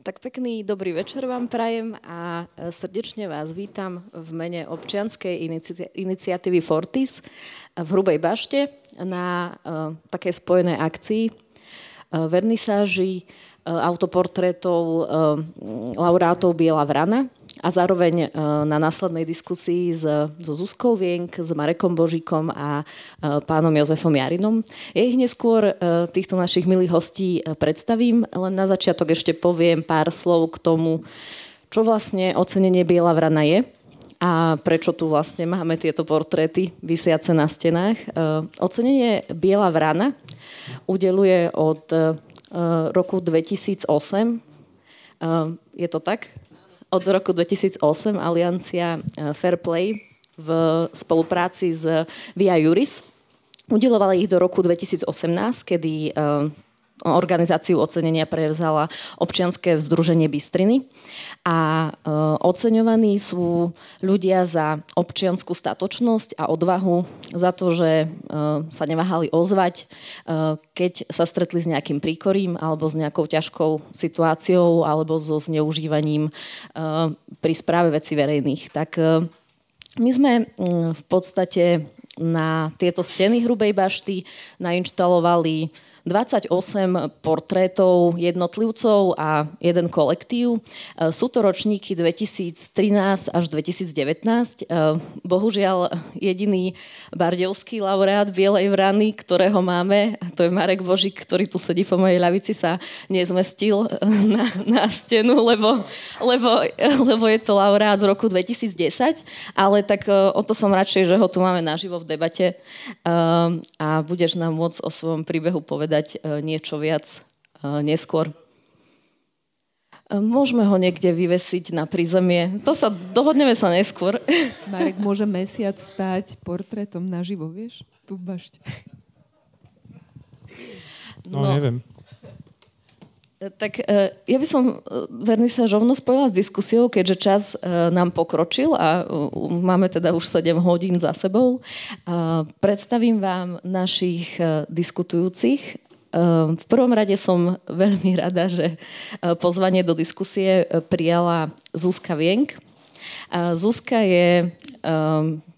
Tak pekný dobrý večer vám prajem a srdečne vás vítam v mene občianskej iniciatívy Fortis v Hrubej Bašte na také spojené akcii vernisáži autoportrétov laureátov Biela Vrana a zároveň na následnej diskusii so Zuzkou Wienk, s Marekom Božíkom a pánom Jozefom Jarinom. Ja ich neskôr týchto našich milých hostí predstavím, len na začiatok ešte poviem pár slov k tomu, čo vlastne ocenenie Biela Vrana je a prečo tu vlastne máme tieto portréty visiace na stenách. Ocenenie Biela Vrana udeluje od roku 2008. Je to tak? Od roku 2008 Aliancia Fair Play v spolupráci s Via Juris udelovala ich do roku 2018, kedy organizáciu ocenenia prevzala občianske združenie Bystriny a oceňovaní sú ľudia za občiansku statočnosť a odvahu, za to, že sa neváhali ozvať, keď sa stretli s nejakým príkorím alebo s nejakou ťažkou situáciou alebo so zneužívaním pri správe vecí verejných. Tak my sme v podstate na tieto steny Hrubej Bašty nainštalovali 28 portrétov jednotlivcov a jeden kolektív. Sú to ročníky 2013 až 2019. Bohužiaľ jediný bardejovský laureát Bielej Vrany, ktorého máme, a to je Marek Božík, ktorý tu sedí po mojej ľavici, sa nezmestil na stenu, lebo je to laureát z roku 2010, ale tak o to som radšej, že ho tu máme naživo v debate a budeš nám môcť o svojom príbehu povedať niečo viac neskôr. Môžeme ho niekde vyvesiť na prízemie. Dohodneme sa neskôr. Marek môže mesiac stáť portrétom naživo, vieš? Tu v bašte. No, neviem. Tak ja by som vernisáž rovno spojila s diskusiou, keďže čas nám pokročil a máme teda už 7 hodín za sebou. Predstavím vám našich diskutujúcich. V prvom rade som veľmi rada, že pozvanie do diskusie prijala Zuzka Wienk. Zuzka je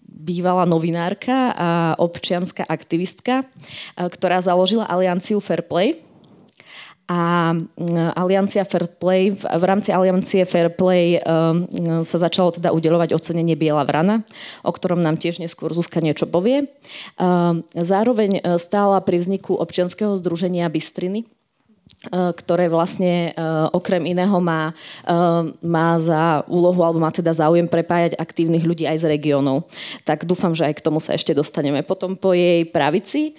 bývalá novinárka a občianska aktivistka, ktorá založila Alianciu Fair Play. A Aliancia Fair Play, v rámci Aliancie Fair Play sa začalo teda udeľovať ocenenie Biela Vrana, o ktorom nám tiež neskôr Zuzka niečo povie. Zároveň stála pri vzniku občianskeho združenia Bystriny, ktoré vlastne okrem iného má za úlohu alebo má teda záujem prepájať aktívnych ľudí aj z regiónov. Tak dúfam, že aj k tomu sa ešte dostaneme. Potom po jej pravici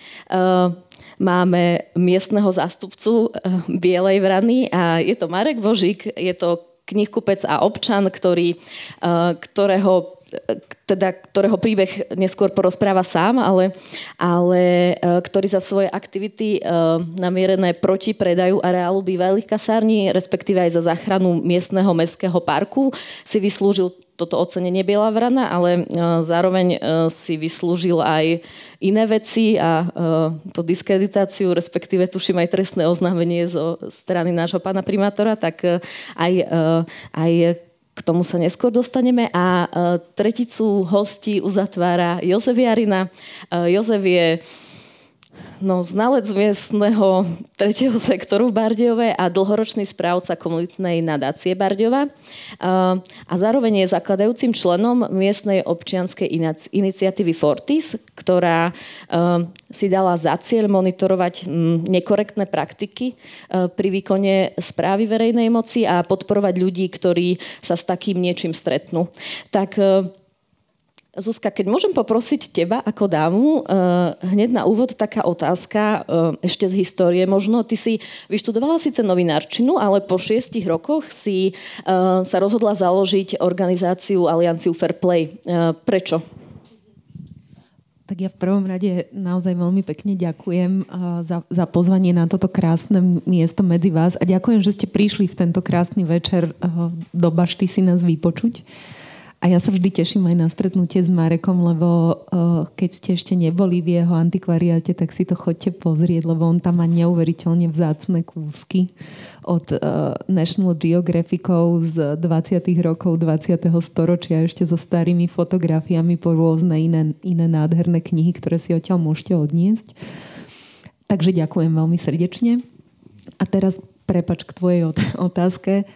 máme miestneho zástupcu Bielej Vrany a je to Marek Božík, je to knihkupec a občan, ktorého príbeh neskôr porozpráva sám, ale ktorý za svoje aktivity namierené proti predaju areálu bývalých kasární, respektíve aj za záchranu miestneho mestského parku, si vyslúžil toto ocenenie Biela Vrana, ale zároveň si vyslúžil aj iné veci a tú diskreditáciu, respektíve tuším aj trestné oznámenie zo strany nášho pána primátora, tak aj k tomu sa neskôr dostaneme. A treticu hostí uzatvára Jozef Jarina. Jozef je znalec miestneho tretieho sektoru v Bardejove a dlhoročný správca komunitnej nadácie Bardejova. A zároveň je zakladajúcim členom miestnej občianskej iniciatívy Fortis, ktorá si dala za cieľ monitorovať nekorektné praktiky pri výkone správy verejnej moci a podporovať ľudí, ktorí sa s takým niečím stretnú. Tak Zuzka, keď môžem poprosiť teba ako dámu, hneď na úvod taká otázka, ešte z histórie možno. Ty si vyštudovala síce novinárčinu, ale po 6 rokoch si sa rozhodla založiť organizáciu Alianciu Fair Play. Prečo? Tak ja v prvom rade naozaj veľmi pekne ďakujem za pozvanie na toto krásne miesto medzi vás a ďakujem, že ste prišli v tento krásny večer do bašty si nás vypočuť. A ja sa vždy teším aj na stretnutie s Marekom, lebo keď ste ešte neboli v jeho antikvariáte, tak si to chodte pozrieť, lebo on tam má neuveriteľne vzácne kúsky od National Geographicov z 20. rokov 20. storočia, ešte so starými fotografiami po rôzne iné nádherné knihy, ktoré si odtiaľ môžete odniesť. Takže ďakujem veľmi srdečne. A teraz prepáč, k tvojej otázke.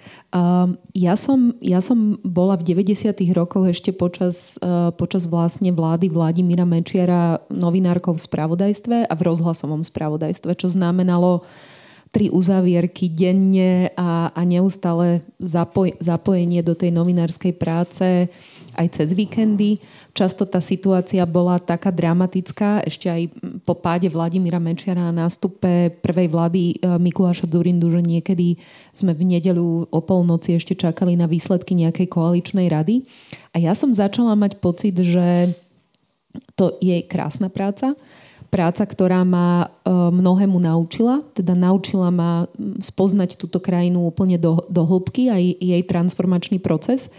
Ja som bola v 90. rokoch ešte počas vlastne vlády Vladimíra Mečiara novinárkou v spravodajstve a v rozhlasovom spravodajstve, čo znamenalo 3 uzavierky denne a neustále zapojenie do tej novinárskej práce aj cez víkendy. Často tá situácia bola taká dramatická, ešte aj po páde Vladimíra Mečiara a nástupe prvej vlády Mikuláša Dzurindu, že niekedy sme v nedeľu o polnoci ešte čakali na výsledky nejakej koaličnej rady. A ja som začala mať pocit, že to je krásna práca, ktorá ma mnohému naučila. Teda naučila ma spoznať túto krajinu úplne do hĺbky a jej transformačný proces.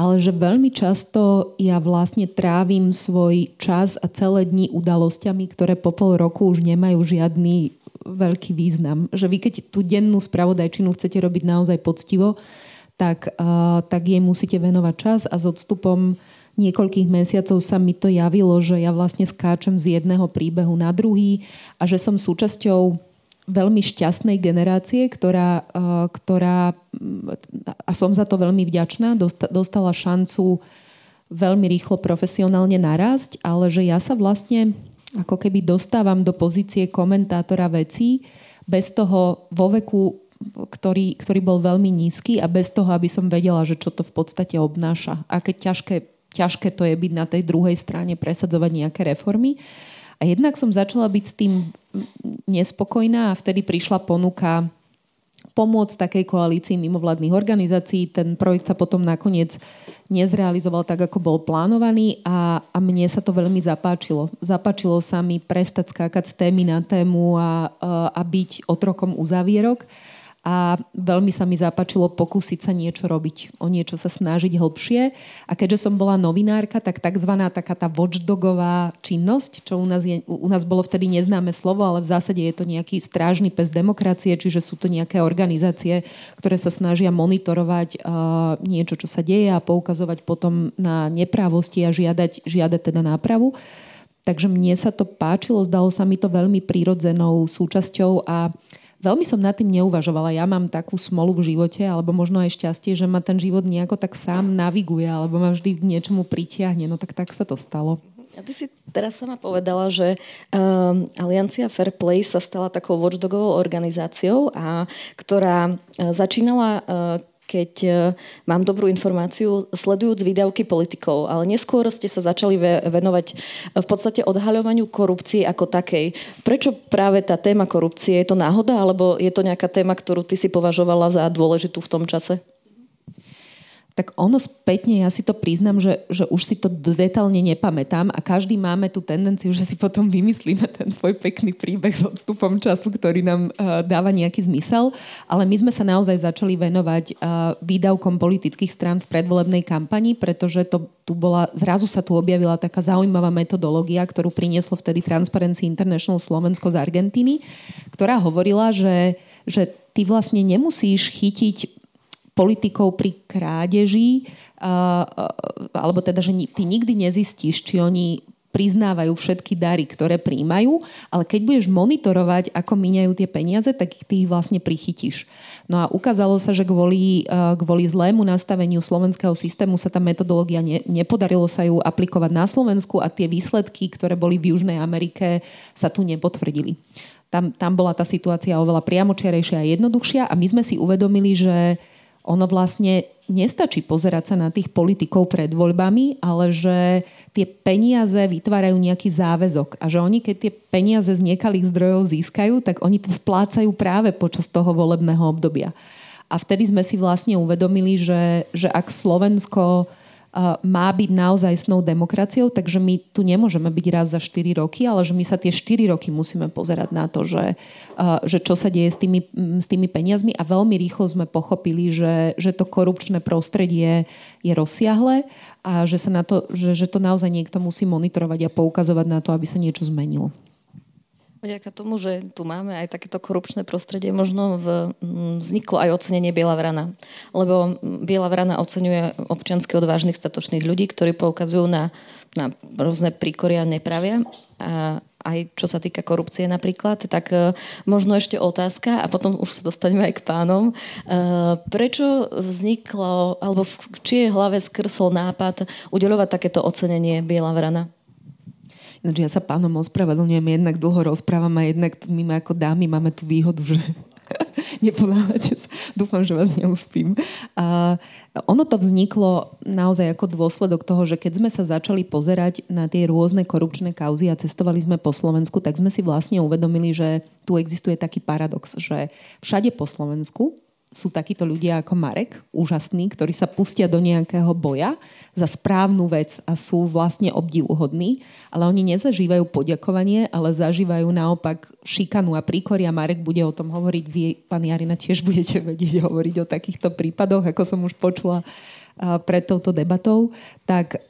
Ale že veľmi často ja vlastne trávim svoj čas a celé dni udalosťami, ktoré po pol roku už nemajú žiadny veľký význam. Že vy keď tú dennú spravodajčinu chcete robiť naozaj poctivo, tak jej musíte venovať čas a s odstupom niekoľkých mesiacov sa mi to javilo, že ja vlastne skáčem z jedného príbehu na druhý a že som súčasťou veľmi šťastnej generácie, ktorá a som za to veľmi vďačná, dostala šancu veľmi rýchlo profesionálne narásť, ale že ja sa vlastne ako keby dostávam do pozície komentátora vecí bez toho vo veku, ktorý bol veľmi nízky a bez toho, aby som vedela, že čo to v podstate obnáša. Aké ťažké to je byť na tej druhej strane, presadzovať nejaké reformy. A jednak som začala byť s tým nespokojná a vtedy prišla ponuka pomôcť takej koalícii mimovládnych organizácií. Ten projekt sa potom nakoniec nezrealizoval tak, ako bol plánovaný a mne sa to veľmi zapáčilo. Zapáčilo sa mi prestať skákať z témy na tému a byť otrokom uzavierok. A veľmi sa mi zapáčilo pokúsiť sa niečo robiť, o niečo sa snažiť hlbšie. A keďže som bola novinárka, tak takzvaná taká tá watchdogová činnosť, čo u nás bolo vtedy neznáme slovo, ale v zásade je to nejaký strážny pes demokracie, čiže sú to nejaké organizácie, ktoré sa snažia monitorovať niečo, čo sa deje a poukazovať potom na neprávosti a žiadať teda nápravu. Takže mne sa to páčilo, zdalo sa mi to veľmi prirodzenou súčasťou a veľmi som nad tým neuvažovala. Ja mám takú smolu v živote, alebo možno aj šťastie, že ma ten život nejako tak sám naviguje, alebo ma vždy k niečomu pritiahne. No tak sa to stalo. A ty si teraz sama povedala, že Aliancia Fair Play sa stala takou watchdogovou organizáciou, a ktorá začínala... keď mám dobrú informáciu, sledujúc výdavky politikov. Ale neskôr ste sa začali venovať v podstate odhaľovaniu korupcie ako takej. Prečo práve tá téma korupcie? Je to náhoda, alebo je to nejaká téma, ktorú ty si považovala za dôležitú v tom čase? Tak ono spätne, ja si to priznám, že už si to detailne nepamätám a každý máme tú tendenciu, že si potom vymyslíme ten svoj pekný príbeh s odstupom času, ktorý nám dáva nejaký zmysel, ale my sme sa naozaj začali venovať výdavkom politických strán v predvolebnej kampani, pretože zrazu sa tu objavila taká zaujímavá metodológia, ktorú prinieslo vtedy Transparency International Slovensko z Argentíny, ktorá hovorila, že ty vlastne nemusíš chytiť politikov pri krádeži, alebo teda, že ty nikdy nezistíš, či oni priznávajú všetky dary, ktoré príjmajú, ale keď budeš monitorovať, ako míňajú tie peniaze, tak ty ich vlastne prichytíš. No a ukázalo sa, že kvôli zlému nastaveniu slovenského systému sa tá metodológia nepodarilo sa ju aplikovať na Slovensku a tie výsledky, ktoré boli v Južnej Amerike, sa tu nepotvrdili. Tam bola tá situácia oveľa priamočiarejšia a jednoduchšia a my sme si uvedomili, že ono vlastne nestačí pozerať sa na tých politikov pred voľbami, ale že tie peniaze vytvárajú nejaký záväzok a že oni, keď tie peniaze z niekalých zdrojov získajú, tak oni to splácajú práve počas toho volebného obdobia. A vtedy sme si vlastne uvedomili, že ak Slovensko má byť naozaj snou demokraciou, takže my tu nemôžeme byť raz za 4 roky, ale že my sa tie 4 roky musíme pozerať na to, že čo sa deje s tými peniazmi, a veľmi rýchlo sme pochopili, že to korupčné prostredie je rozsiahle a že sa na to, že to naozaj niekto musí monitorovať a poukazovať na to, aby sa niečo zmenilo. Vďaka tomu, že tu máme aj takéto korupčné prostredie, možno vzniklo aj ocenenie Biela Vrana. Lebo Biela Vrana oceňuje občiansky odvážnych statočných ľudí, ktorí poukazujú na rôzne príkoria a nepravia. A aj čo sa týka korupcie napríklad, tak možno ešte otázka, a potom už sa dostaneme aj k pánom. Prečo vzniklo, alebo v čiej hlave skrsol nápad udeľovať takéto ocenenie Biela Vrana? Ináč ja sa pánom ospravedlňujem, jednak dlho rozprávam a jednak my ako dámy máme tú výhodu, že neponáhľate sa. Dúfam, že vás neuspím. Ono to vzniklo naozaj ako dôsledok toho, že keď sme sa začali pozerať na tie rôzne korupčné kauzy a cestovali sme po Slovensku, tak sme si vlastne uvedomili, že tu existuje taký paradox, že všade po Slovensku sú takíto ľudia ako Marek, úžasní, ktorí sa pustia do nejakého boja za správnu vec a sú vlastne obdivuhodní, ale oni nezažívajú poďakovanie, ale zažívajú naopak šikanu a príkoria. Marek bude o tom hovoriť, vy, pán Jarina, tiež budete vedieť hovoriť o takýchto prípadoch, ako som už počula pred touto debatou. Tak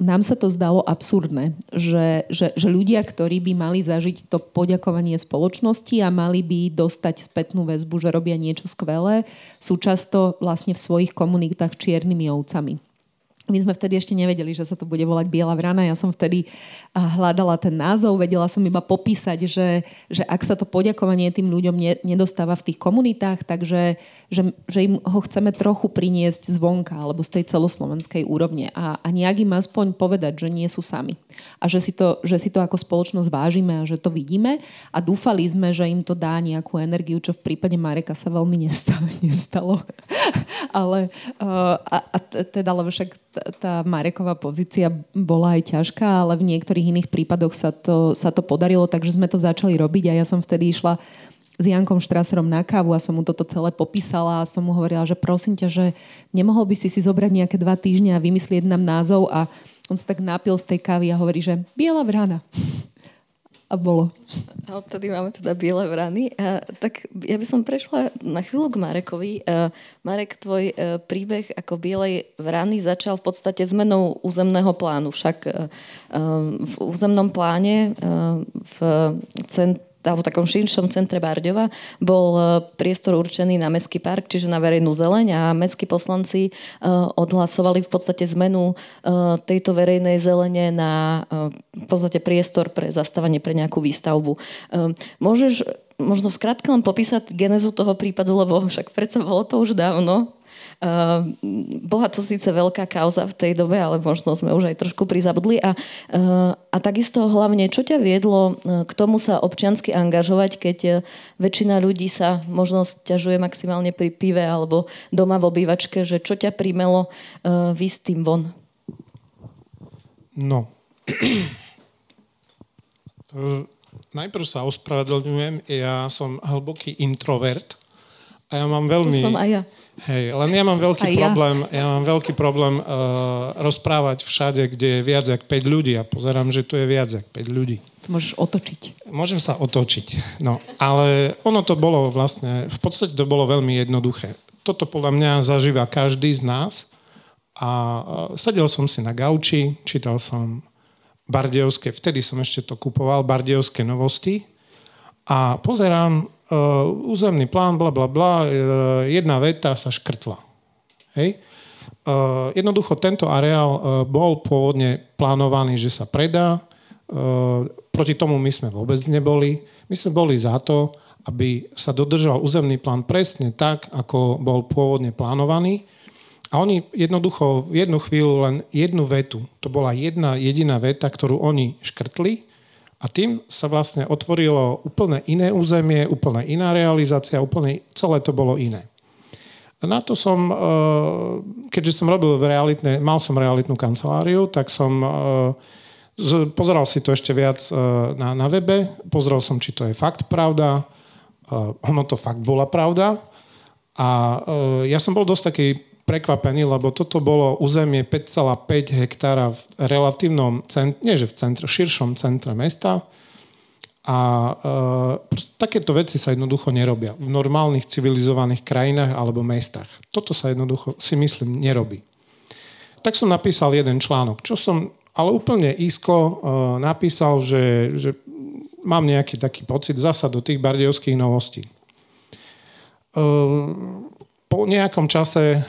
nám sa to zdalo absurdné, že ľudia, ktorí by mali zažiť to poďakovanie spoločnosti a mali by dostať spätnú väzbu, že robia niečo skvelé, sú často vlastne v svojich komunitách čiernymi ovcami. My sme vtedy ešte nevedeli, že sa to bude volať Biela Vrana. Ja som vtedy hľadala ten názov, vedela som iba popísať, že ak sa to poďakovanie tým ľuďom nedostáva v tých komunitách, takže že im ho chceme trochu priniesť zvonka alebo z tej celoslovenskej úrovne a nejak im aspoň povedať, že nie sú sami a že si to ako spoločnosť vážime a že to vidíme, a dúfali sme, že im to dá nejakú energiu, čo v prípade Mareka sa veľmi nestalo. Ale však tá Mareková pozícia bola aj ťažká, ale v niektorých iných prípadoch sa to podarilo, takže sme to začali robiť a ja som vtedy išla s Jankom Štraserom na kávu a som mu toto celé popísala a som mu hovorila, že prosím ťa, že nemohol by si si zobrať nejaké 2 týždne a vymyslieť nám názov, a on sa tak napil z tej kávy a hovorí, že Biela Vrana. A bolo. A odtedy máme teda Biele Vrany. Tak ja by som prešla na chvíľu k Marekovi. Marek, tvoj príbeh ako Bielej Vrany začal v podstate zmenou územného plánu. Však v územnom pláne v takom širšom centre Bardejova bol priestor určený na mestský park, čiže na verejnú zeleň, a mestskí poslanci odhlasovali v podstate zmenu tejto verejnej zelene na v podstate priestor pre zastavanie pre nejakú výstavbu. Môžeš možno v skratke len popísať genézu toho prípadu, lebo však predsa bolo to už dávno. Bola to síce veľká kauza v tej dobe, ale možno sme už aj trošku prizabudli, a takisto hlavne, čo ťa viedlo k tomu sa občiansky angažovať, keď väčšina ľudí sa možno sťažuje maximálne pri pive alebo doma v obývačke, že čo ťa primelo výjsť s tým von? No. Najprv sa ospravedlňujem, ja som hlboký introvert a ja mám veľmi... Tu som aj ja. Hej, len ja mám veľký problém rozprávať všade, kde je viac jak 5 ľudí, a pozerám, že tu je viac jak 5 ľudí. Môžeš otočiť. Môžem sa otočiť, no. Ale ono to bolo vlastne, v podstate to bolo veľmi jednoduché. Toto podľa mňa zažíva každý z nás, a sedel som si na gauči, čítal som Bardejovské, vtedy som ešte to kupoval, Bardejovské novosti, a pozerám územný plán, blablabla, jedna veta sa škrtla. Hej? Jednoducho tento areál bol pôvodne plánovaný, že sa predá. Proti tomu my sme vôbec neboli. My sme boli za to, aby sa dodržal územný plán presne tak, ako bol pôvodne plánovaný. A oni jednoducho v jednu chvíľu len jednu vetu, to bola jedna jediná veta, ktorú oni škrtli. A tým sa vlastne otvorilo úplne iné územie, úplne iná realizácia, úplne celé to bolo iné. Na to som, keďže som robil mal som realitnú kanceláriu, tak som pozeral si to ešte viac na webe, pozrel som, či to je fakt pravda, ono to fakt bola pravda, a ja som bol dosť taký prekvapení, lebo toto bolo územie 5,5 hektára v relatívnom centre, nie že v centre, širšom centre mesta. A takéto veci sa jednoducho nerobia v normálnych civilizovaných krajinách alebo mestách. Toto sa jednoducho, si myslím, nerobí. Tak som napísal jeden článok, čo som ale úplne isko napísal, že mám nejaký taký pocit zasa do tých Bardejovských novostí. Po nejakom čase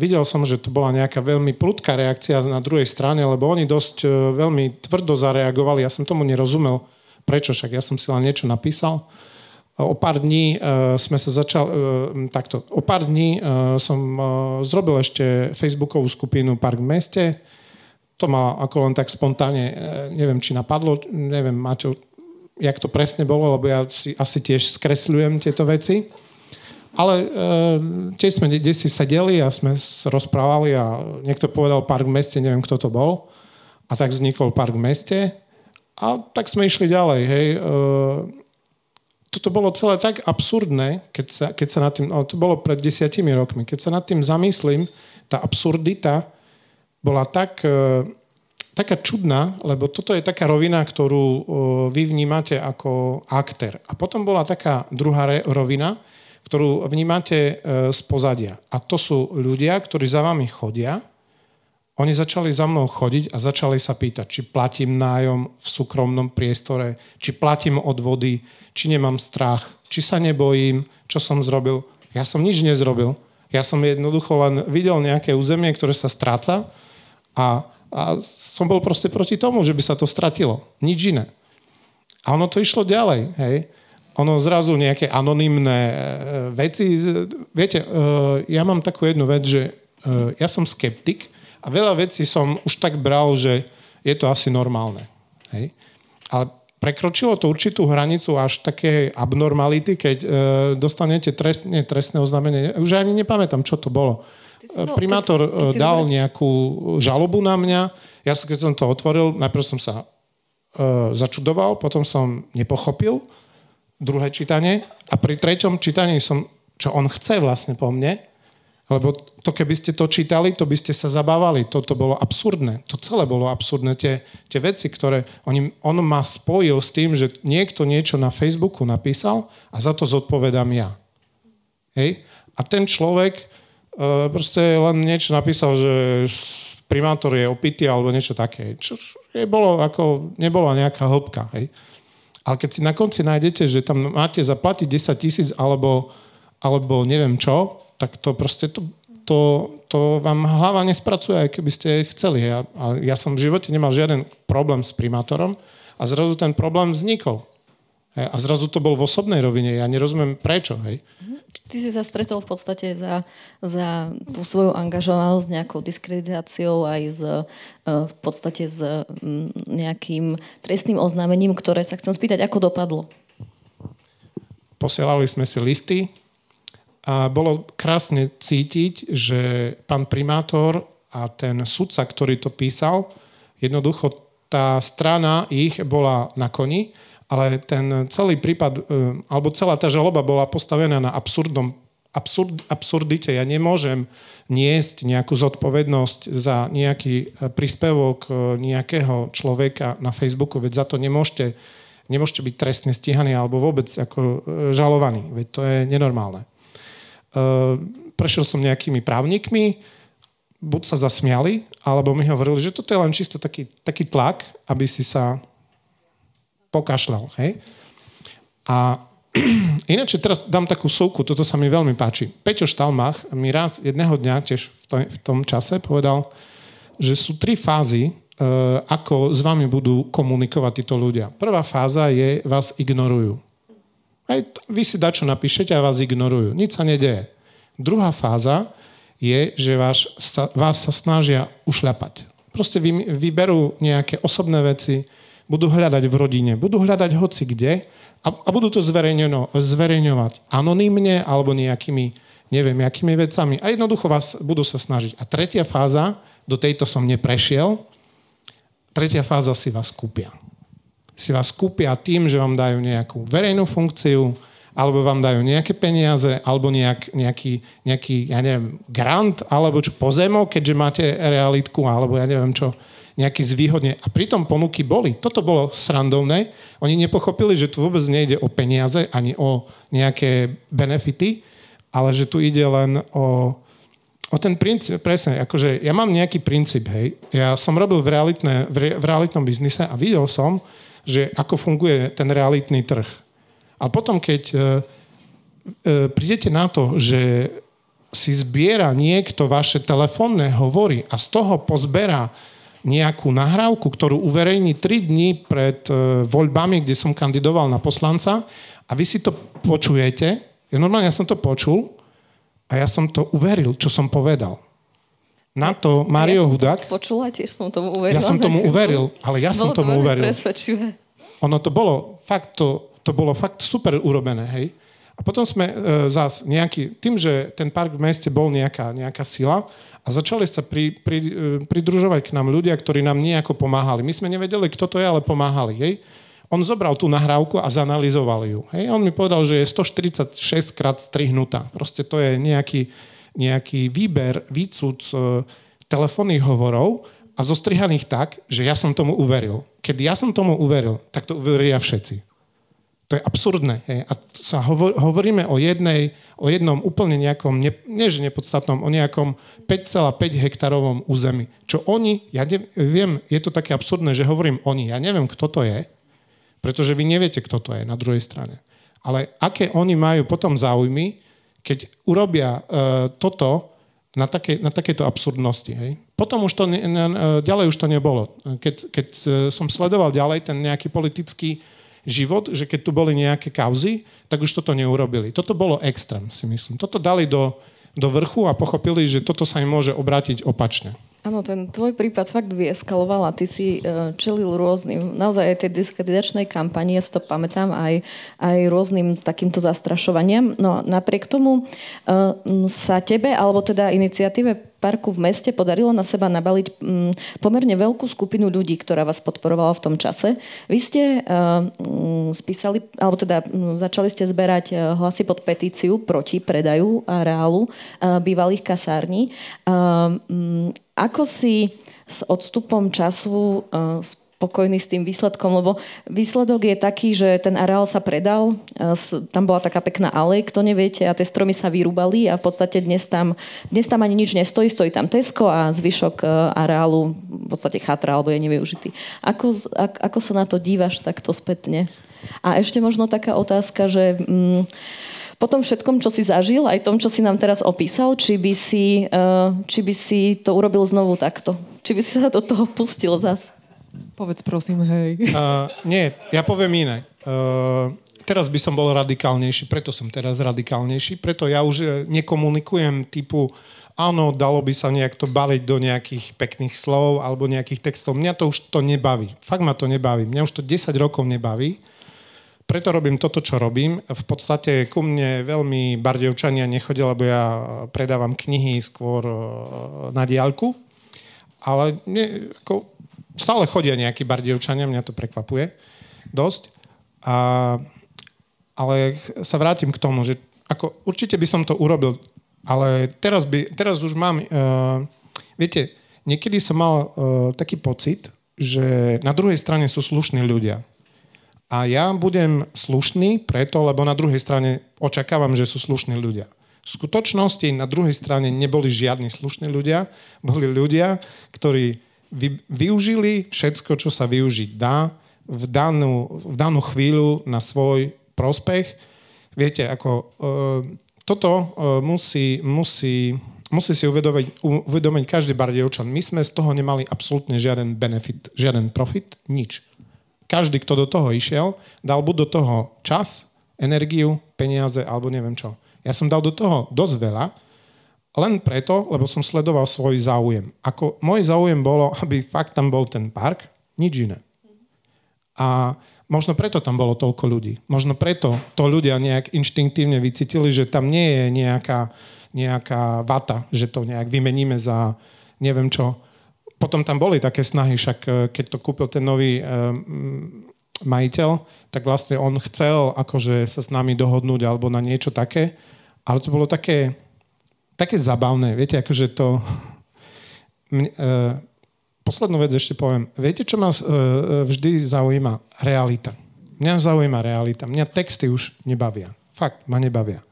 videl som, že to bola nejaká veľmi prudká reakcia na druhej strane, lebo oni dosť veľmi tvrdo zareagovali. Ja som tomu nerozumel, prečo, však ja som si len niečo napísal. O pár dní som zrobil ešte facebookovú skupinu Park v meste. To ma ako len tak spontánne, neviem, či napadlo, neviem, Maťo, jak to presne bolo, lebo ja si asi tiež skresľujem tieto veci. Ale tiež sme si sedeli a sme rozprávali a niekto povedal Park v meste, neviem, kto to bol. A tak vznikol Park v meste. A tak sme išli ďalej. Hej. Toto bolo celé tak absurdné, keď sa nad tým... To bolo pred 10 rokmi. Keď sa nad tým zamyslím, tá absurdita bola taká čudná, lebo toto je taká rovina, ktorú vy vnímate ako aktér. A potom bola taká druhá rovina, ktorú vnímate z pozadia. A to sú ľudia, ktorí za vami chodia. Oni začali za mnou chodiť a začali sa pýtať, či platím nájom v súkromnom priestore, či platím odvody, či nemám strach, či sa nebojím, čo som zrobil. Ja som nič nezrobil. Ja som jednoducho len videl nejaké územie, ktoré sa stráca a som bol proste proti tomu, že by sa to stratilo. Nič iné. A ono to išlo ďalej, hej. Ono zrazu nejaké anonymné veci. Viete, ja mám takú jednu vec, že ja som skeptik a veľa vecí som už tak bral, že je to asi normálne. Hej? Ale prekročilo to určitú hranicu až také abnormality, keď dostanete trestné oznámenie. Už ani nepamätám, čo to bolo. Primátor dal nejakú žalobu na mňa. Ja keď som to otvoril, najprv som sa začudoval, potom som nepochopil druhé čítanie a pri treťom čítaní čo on chce vlastne po mne, lebo to keby ste to čítali, to by ste sa zabávali. Toto bolo absurdné. To celé bolo absurdné. Tie veci, ktoré on ma spojil s tým, že niekto niečo na Facebooku napísal a za to zodpovedám ja. Hej? A ten človek proste len niečo napísal, že primátor je opitý alebo niečo také. Čo nebola nejaká hĺbka. Hej? Ale keď si na konci nájdete, že tam máte zaplatiť 10 000 alebo neviem čo, tak to proste to vám hlava nespracuje, aj keby ste chceli. A ja som v živote nemal žiaden problém s primátorom a zrazu ten problém vznikol. A zrazu to bol v osobnej rovine. Ja nerozumiem prečo. Hej. Ty si sa stretol v podstate za tú svoju angažovanosť nejakou diskreditáciou aj v podstate s nejakým trestným oznámením, ktoré sa chcem spýtať, ako dopadlo? Posielali sme si listy a bolo krásne cítiť, že pán primátor a ten sudca, ktorý to písal, jednoducho tá strana ich bola na koni. Ale ten celý prípad, alebo celá tá žaloba bola postavená na absurdite. Ja nemôžem niesť nejakú zodpovednosť za nejaký príspevok nejakého človeka na Facebooku, veď za to nemôžete byť trestne stíhaní alebo vôbec ako žalovaní. Veď to je nenormálne. Prešiel som nejakými právnikmi, buď sa zasmiali, alebo mi hovorili, že toto je len čisto taký tlak, aby si sa pokašľal, hej. A ináč teraz dám takú súku, toto sa mi veľmi páči. Peťo Štalmach mi raz jedného dňa tiež v tom čase povedal, že sú 3 fázy, ako s vami budú komunikovať títo ľudia. Prvá fáza je, vás ignorujú. Hej, vy si dačo napíšete a vás ignorujú. Nič sa nedeje. Druhá fáza je, že vás sa snažia ušľapať. Proste vyberú nejaké osobné veci, budú hľadať v rodine, budú hľadať hoci kde a budú to zverejňovať anonymne alebo nejakými, neviem, akými vecami. A jednoducho vás budú sa snažiť. A tretia fáza, do tejto som neprešiel, tretia fáza si vás kúpia. Si vás kúpia tým, že vám dajú nejakú verejnú funkciu a alebo vám dajú nejaké peniaze, alebo nejaký, ja neviem, grant, alebo čo pozemok, keďže máte realitku, alebo ja neviem čo, nejaký zvýhodne. A pritom ponuky boli. Toto bolo srandovné. Oni nepochopili, že tu vôbec nejde o peniaze, ani o nejaké benefity, ale že tu ide len o ten princíp. Presne, akože ja mám nejaký princíp, hej. Ja som robil v realitnom biznise a videl som, že ako funguje ten realitný trh. A potom, keď prídete na to, že si zbiera niekto vaše telefónne hovory a z toho pozberá nejakú nahrávku, ktorú uverejní 3 dní pred voľbami, kde som kandidoval na poslanca a vy si to počujete. Ja normálne som to počul a ja som to uveril, čo som povedal. Na to Mário Hudák... Ja som to počul a tiež som tomu uveril. Ja som tomu uveril, ale ja som tomu uveril. Bolo to veľmi presvedčivé. Ono to bolo fakt, to bolo fakt super urobené, hej. A potom sme zás nejaký... Tým, že ten park v meste bol nejaká sila, a začali sa pridružovať k nám ľudia, ktorí nám nejako pomáhali. My sme nevedeli, kto to je, ale pomáhali. Hej. On zobral tú nahrávku a zanalyzoval ju. Hej. On mi povedal, že je 146 krát strihnutá. Proste to je nejaký výber, výcud telefónnych hovorov a zostrihaných tak, že ja som tomu uveril. Keď ja som tomu uveril, tak to uveria všetci. To je absurdné. Hej. A sa hovoríme o jednom úplne nejakom, než nepodstatnom, o nejakom 5,5 hektárovom území. Čo oni, ja neviem, je to také absurdné, že hovorím oni. Ja neviem, kto to je, pretože vy neviete, kto to je na druhej strane. Ale aké oni majú potom záujmy, keď urobia toto na takéto absurdnosti. Hej. Potom už to, ďalej už to nebolo. Keď som sledoval ďalej ten nejaký politický život, že keď tu boli nejaké kauzy, tak už toto neurobili. Toto bolo extrém, si myslím. Toto dali do vrchu a pochopili, že toto sa im môže obrátiť opačne. Áno, ten tvoj prípad fakt vyeskaloval a ty si čelil rôznym, naozaj aj tej diskreditačnej kampani, ja si to pamätám, aj rôznym takýmto zastrašovaniam. No napriek tomu sa tebe, alebo teda iniciatíve Parku v meste podarilo na seba nabaliť pomerne veľkú skupinu ľudí, ktorá vás podporovala v tom čase. Vy ste spísali, alebo teda začali ste zberať hlasy pod petíciu proti predaju areálu bývalých kasární. Ako si s odstupom času spokojný s tým výsledkom, lebo výsledok je taký, že ten areál sa predal, tam bola taká pekná alej, kto neviete, a tie stromy sa vyrúbali a v podstate dnes tam ani nič nestojí, stojí tam Tesco a zvyšok areálu v podstate chátra alebo je nevyužitý. Ako sa na to dívaš takto spätne? A ešte možno taká otázka, že po tom všetkom, čo si zažil, aj tom, čo si nám teraz opísal, či by si to urobil znovu takto? Či by si sa do toho pustil zas? Povedz prosím, hej. Nie, ja poviem iné. Teraz by som bol radikálnejší, preto som teraz radikálnejší, preto ja už nekomunikujem typu áno, dalo by sa nejak to baliť do nejakých pekných slov alebo nejakých textov. Mňa to už to nebaví. Fakt ma to nebaví. Mňa už to 10 rokov nebaví. Preto robím toto, čo robím. V podstate ku mne veľmi Bardejovčania nechodia, lebo ja predávam knihy skôr na diaľku. Ale stále chodia nejakí Bardejovčania, mňa to prekvapuje dosť. Ale sa vrátim k tomu, že určite by som to urobil, ale teraz už mám... viete, niekedy som mal taký pocit, že na druhej strane sú slušní ľudia. A ja budem slušný preto, lebo na druhej strane očakávam, že sú slušní ľudia. V skutočnosti na druhej strane neboli žiadni slušní ľudia. Boli ľudia, ktorí využili všetko, čo sa využiť dá v danú chvíľu na svoj prospech. Viete, toto musí si uvedomiť každý Bardejovčan. My sme z toho nemali absolútne žiaden benefit, žiaden profit, nič. Každý, kto do toho išiel, dal buď do toho čas, energiu, peniaze, alebo neviem čo. Ja som dal do toho dosť veľa, len preto, lebo som sledoval svoj záujem. Môj záujem bolo, aby fakt tam bol ten park, nič iné. A možno preto tam bolo toľko ľudí. Možno preto to ľudia nejak inštinktívne vycítili, že tam nie je nejaká vata, že to nejak vymeníme za neviem čo. Potom tam boli také snahy, však keď to kúpil ten nový majiteľ, tak vlastne on chcel akože sa s nami dohodnúť alebo na niečo také, ale to bolo také zabavné, viete, akože to... Poslednú vec ešte poviem. Viete, čo ma vždy zaujíma? Realita. Mňa zaujíma realita. Mňa texty už nebavia. Fakt, ma nebavia.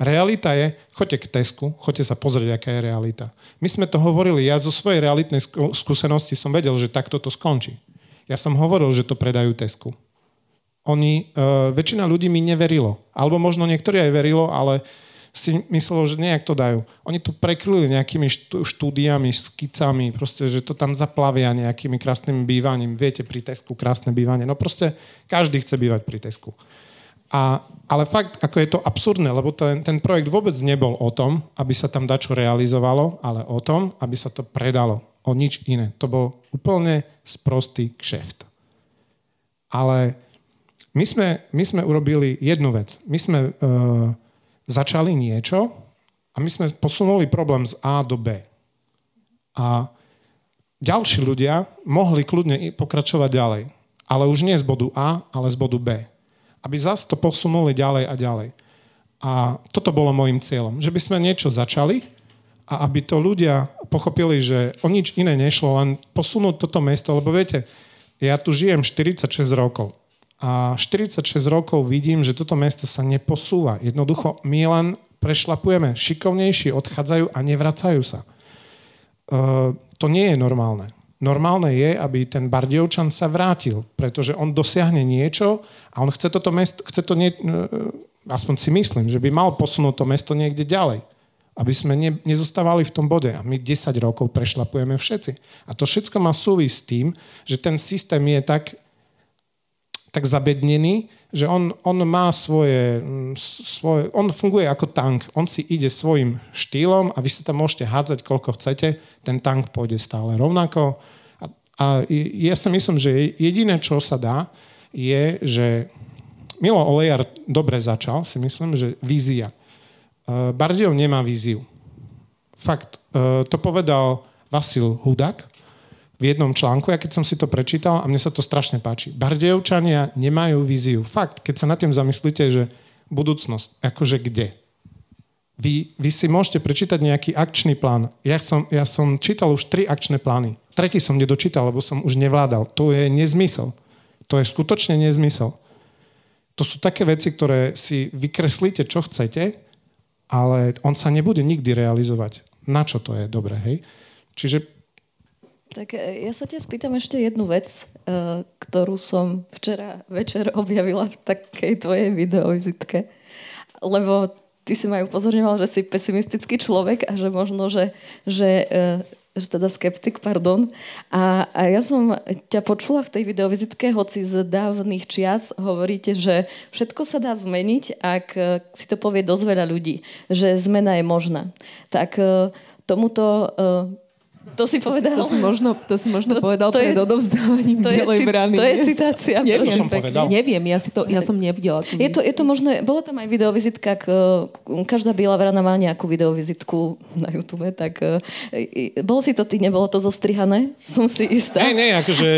Realita je, choďte k Tesku, choďte sa pozrieť, aká je realita. My sme to hovorili, ja zo svojej realitnej skúsenosti som vedel, že takto to skončí. Ja som hovoril, že to predajú Tesku. Oni, väčšina ľudí mi neverilo. Alebo možno niektorí aj verilo, ale si myslel, že nejak to dajú. Oni to prekryli nejakými štúdiami, skicami, proste, že to tam zaplavia nejakými krásnym bývaním. Viete, pri Tesku krásne bývanie. No proste každý chce bývať pri Tesku. Ale fakt, ako je to absurdné, lebo ten projekt vôbec nebol o tom, aby sa tam dačo realizovalo, ale o tom, aby sa to predalo. O nič iné. To bol úplne sprostý kšeft. Ale my sme urobili jednu vec. My sme... začali niečo a my sme posunuli problém z A do B. A ďalší ľudia mohli kľudne pokračovať ďalej. Ale už nie z bodu A, ale z bodu B. Aby zase to posunuli ďalej a ďalej. A toto bolo môjim cieľom. Že by sme niečo začali a aby to ľudia pochopili, že o nič iné nešlo, len posunúť toto mesto. Lebo viete, ja tu žijem 46 rokov. A 46 rokov vidím, že toto mesto sa neposúva. Jednoducho, my len prešlapujeme. Šikovnejší odchádzajú a nevracajú sa. To nie je normálne. Normálne je, aby ten Bardejovčan sa vrátil, pretože on dosiahne niečo a on chce toto mesto, aspoň si myslím, že by mal posunúť to mesto niekde ďalej. Aby sme nezostávali v tom bode. A my 10 rokov prešlapujeme všetci. A to všetko má súvisť s tým, že ten systém je tak zabednený, že on má svoje... On funguje ako tank. On si ide svojim štýlom a vy sa tam môžete hádzať, koľko chcete. Ten tank pôjde stále rovnako. A ja si myslím, že jediné, čo sa dá, je, že Milo Olejar dobre začal, si myslím, že vízia. Bardejov nemá víziu. Fakt. To povedal Vasil Hudák v jednom článku, ja keď som si to prečítal a mne sa to strašne páči. Bardejovčania nemajú víziu. Fakt, keď sa nad tým zamyslíte, že budúcnosť, akože kde? Vy si môžete prečítať nejaký akčný plán. Ja som čítal už 3 akčné plány. Tretí som nedočítal, lebo som už nevládal. To je nezmysel. To je skutočne nezmysel. To sú také veci, ktoré si vykreslíte, čo chcete, ale on sa nebude nikdy realizovať. Na čo to je dobre, hej? Čiže tak ja sa ťa spýtam ešte jednu vec, ktorú som včera večer objavila v takej tvojej videovizitke. Lebo ty si ma upozorňoval, že si pesimistický človek a že možno, že teda skeptik, pardon. A ja som ťa počula v tej videovizitke, hoci z dávnych čias hovoríte, že všetko sa dá zmeniť, ak si to povie dosť veľa ľudí, že zmena je možná. Tak tomuto... To si povedal. To si možno povedal pred odovzdávaním Bielej Vrany. To je citácia. Neviem, ja som nevidela. Je to možné, bola tam aj videovizitka, každá Biela Vrana má nejakú videovizitku na YouTube, tak bolo si to ty, nebolo to zostrihané? Som si istá. Nie, akože...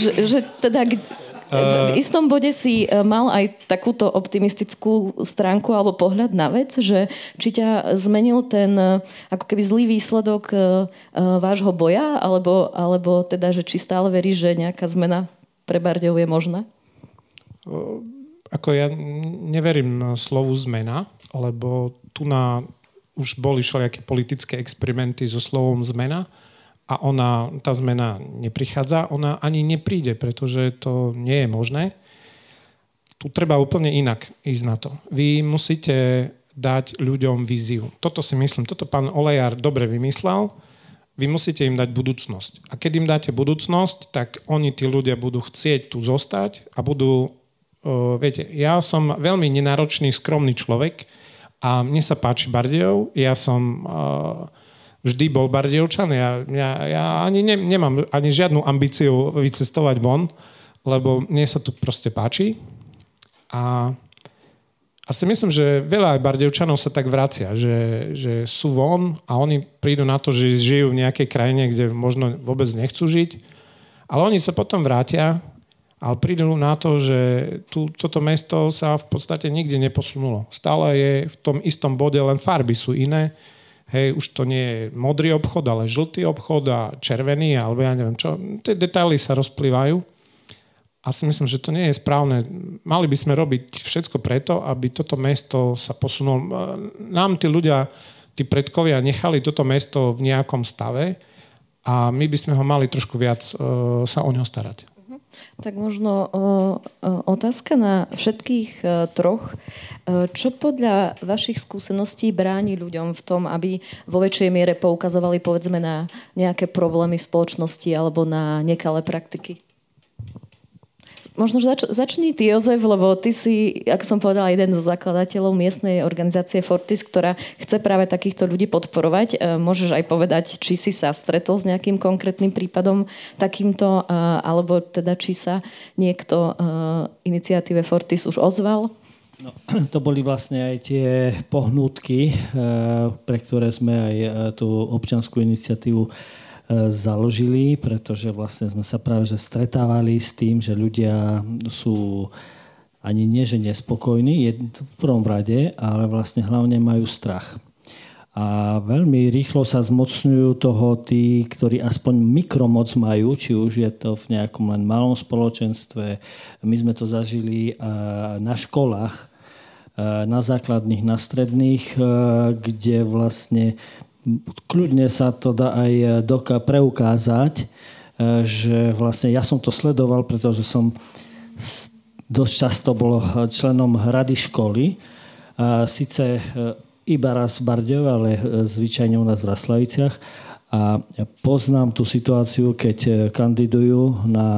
že teda... V istom bode si mal aj takúto optimistickú stránku alebo pohľad na vec, že či ťa zmenil ten ako keby zlý výsledok vášho boja, alebo teda, že či stále veríš, že nejaká zmena pre Bardejov je možná? Ako ja neverím slovu zmena, lebo tu už boli všelijaké politické experimenty so slovom zmena. A tá zmena neprichádza, ona ani nepríde, pretože to nie je možné. Tu treba úplne inak ísť na to. Vy musíte dať ľuďom víziu. Toto si myslím, toto pán Olejar dobre vymyslel. Vy musíte im dať budúcnosť. A keď im dáte budúcnosť, tak oni, tí ľudia, budú chcieť tu zostať a budú... viete, ja som veľmi nenáročný, skromný človek a mne sa páči Bardejov. Ja som... vždy bol Bardejovčan. Ja ani nemám ani žiadnu ambíciu vycestovať von, lebo mne sa tu proste páči. A si myslím, že veľa aj Bardejovčanov sa tak vracia, že sú von a oni prídu na to, že žijú v nejakej krajine, kde možno vôbec nechcú žiť. Ale oni sa potom vrátia a Ale prídu na to, že toto mesto sa v podstate nikde neposunulo. Stále je v tom istom bode, len farby sú iné. Hej, už to nie je modrý obchod, ale žltý obchod a červený, alebo ja neviem čo. Tie detaily sa rozplývajú. A si myslím, že to nie je správne. Mali by sme robiť všetko preto, aby toto mesto sa posunulo. Nám tí ľudia, tí predkovia nechali toto mesto v nejakom stave a my by sme ho mali trošku viac sa o ňo starať. Tak možno otázka na všetkých troch. Čo podľa vašich skúseností bráni ľuďom v tom, aby vo väčšej miere poukazovali povedzme na nejaké problémy v spoločnosti alebo na nekalé praktiky? Možno začni ty, Jozef, lebo ty si, ako som povedala, jeden zo zakladateľov miestnej organizácie Fortis, ktorá chce práve takýchto ľudí podporovať. Môžeš aj povedať, či si sa stretol s nejakým konkrétnym prípadom takýmto, alebo teda či sa niekto iniciatíve Fortis už ozval? No, to boli vlastne aj tie pohnútky, pre ktoré sme aj tú občiansku iniciatívu založili, pretože vlastne sme sa práve že stretávali s tým, že ľudia sú ani nie, že nespokojní v prvom rade, ale vlastne hlavne majú strach. A veľmi rýchlo sa zmocňujú toho tí, ktorí aspoň mikromoc majú, či už je to v nejakom len malom spoločenstve. My sme to zažili na školách, na základných, na stredných, kde vlastne kľudne sa to dá aj preukázať, že vlastne ja som to sledoval, pretože som dosť často bol členom rady školy. Sice iba raz v Bardejove, ale zvyčajne u nás v Rastlaviciach. A poznám tú situáciu, keď kandidujú na